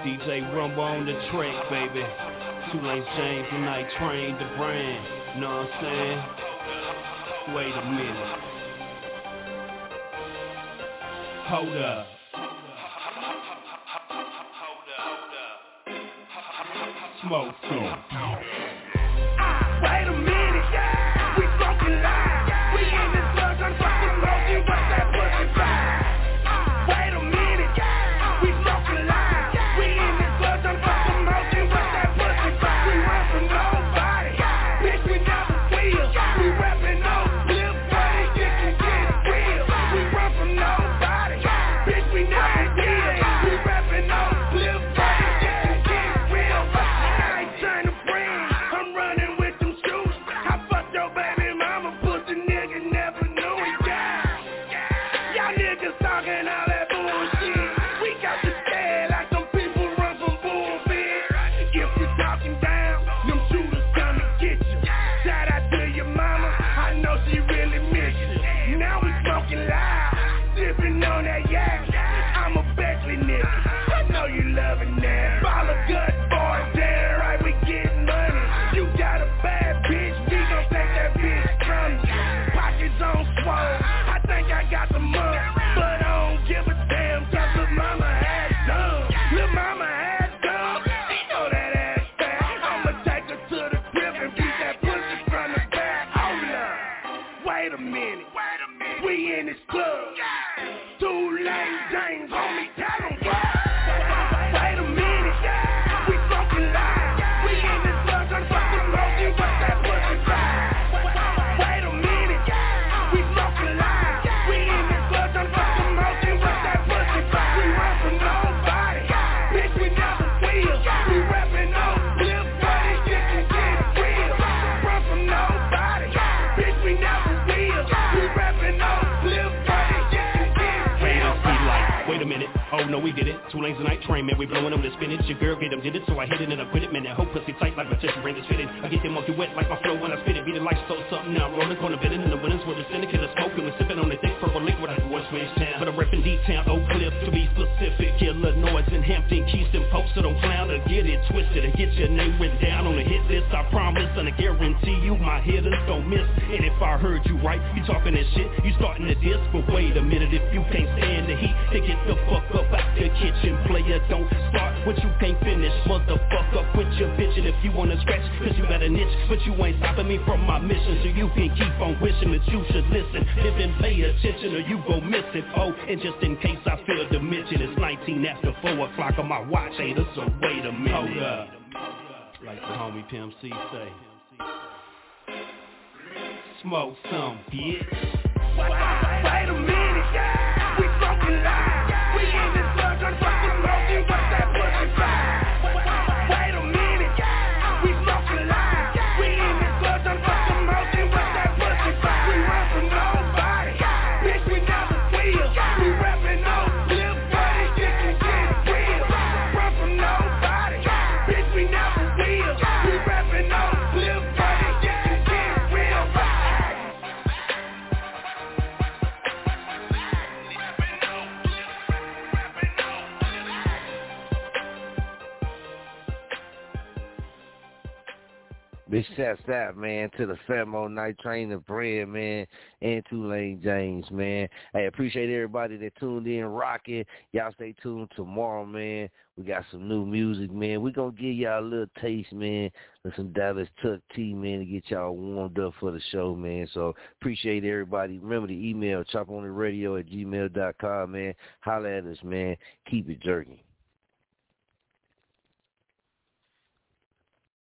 D J Rumble on the track, baby. Tulane James and I trained the brand, know what I'm saying? Wait a minute. Hold up. Smoke too. Ah, wait a minute, yeah. We smoking live. We in this club, I'm fucking smoking, what's that pussy vibe? Ah, wait a minute, yeah. We smoking live. We in this club, I'm fucking smoking, what's that pussy vibe? We run from nobody, yeah. Bitch, we never feel. Yeah. We rapping no flip, but it just can get real. We run from nobody, yeah. Bitch, we never feel. Yeah. We rapping no flip, but it just can get real. I ain't trying to bring, I'm running with them shoes. I fucked your baby mama, pussy nigga never knew it, yeah. Yeah. Y'all niggas talking all that bullshit. We got the dead like them people run from bullshit. If you talking down, them shooters come and get you. Shout out to your mama, I know she really miss you. Now we smoking loud, sipping on that yak. I'm a Beckley nigga, I know you loving that. Follow good boy, damn right, we getting money. You got a bad bitch, we gon' take that bitch from you. Pockets on swole, I think I got the money, but I don't give a damn, cause lil' mama had dumb. Lil' mama had dumb, she know that ass fat. I'ma take her to the crib and beat that pussy from the back. Hold up, wait a minute, we in this club. Tulane James, homie, tell 'em why. Wait a minute, yeah. We smoking live. We in this club, I'm fucking smoking, what's that pussy vibe? Wait a minute, yeah. We smoking live. We in this club, I'm fucking smoking, what's that pussy vibe? We run from nobody, bitch, we never feel. We rapping no flip, but it just can get real. Run from nobody, bitch, we never feel. We rapping no flip, but it just can get real. We like, wait a minute. Oh no, we did it. Two lanes a night train, man. We blowing up the spinach. Your girl get them did it, so I hit it and I quit it, man. That whole pussy tight like my tissue brain is fitted. I get them monkey wet like my flow when I spit it. Be the lights so something now. I'm rolling on the villain in the winners with the syndicate of smoking. We're sipping on the thick purple liquid. I voice switch town, but I'm repping D-Town, Oak Cliff to be specific. Killer noise in Hampton, Keystone, Pope, so don't clown or get it twisted and get your name written down on the hit list. I promise and I guarantee you, my hitters don't miss. And if I heard you right, you talking that shit, you starting to diss. But wait a minute, if you can't stand the heat, then get the fuck up. Out the kitchen, player, don't start what you can't finish, motherfucker, quit your bitch. And if you wanna scratch, cause you got a niche, but you ain't stopping me from my mission. So you can keep on wishing that you should listen, live and pay attention or you go miss it. Oh, and just in case I fail to mention, it's nineteen after four o'clock on my watch, hater, so wait a minute. Hold up, like the homie Pimp C say, smoke some, bitch. Wait a minute, yeah. We smoking live. We in this club, I'm fucking smoking, what's that pussy vibe? Wait a minute, we smoking live. We in this club, I'm fucking smoking, what's that pussy vibe? We run from nobody, bitch, we never feel. We rapping no flip, but it just can get real. Run from nobody, bitch, we never feel. We rapping no flip, but it just can get real. Big shouts out, man, to the Femo Night Train of Bread, man, and Tulane James, man. Hey, appreciate everybody that tuned in, rocking. Y'all stay tuned tomorrow, man. We got some new music, man. We gonna give y'all a little taste, man, of some Dallas Chuck T, man, to get y'all warmed up for the show, man. So appreciate everybody. Remember the email, chop on it radio at gmail dot com, man. Holler at us, man. Keep it jerking.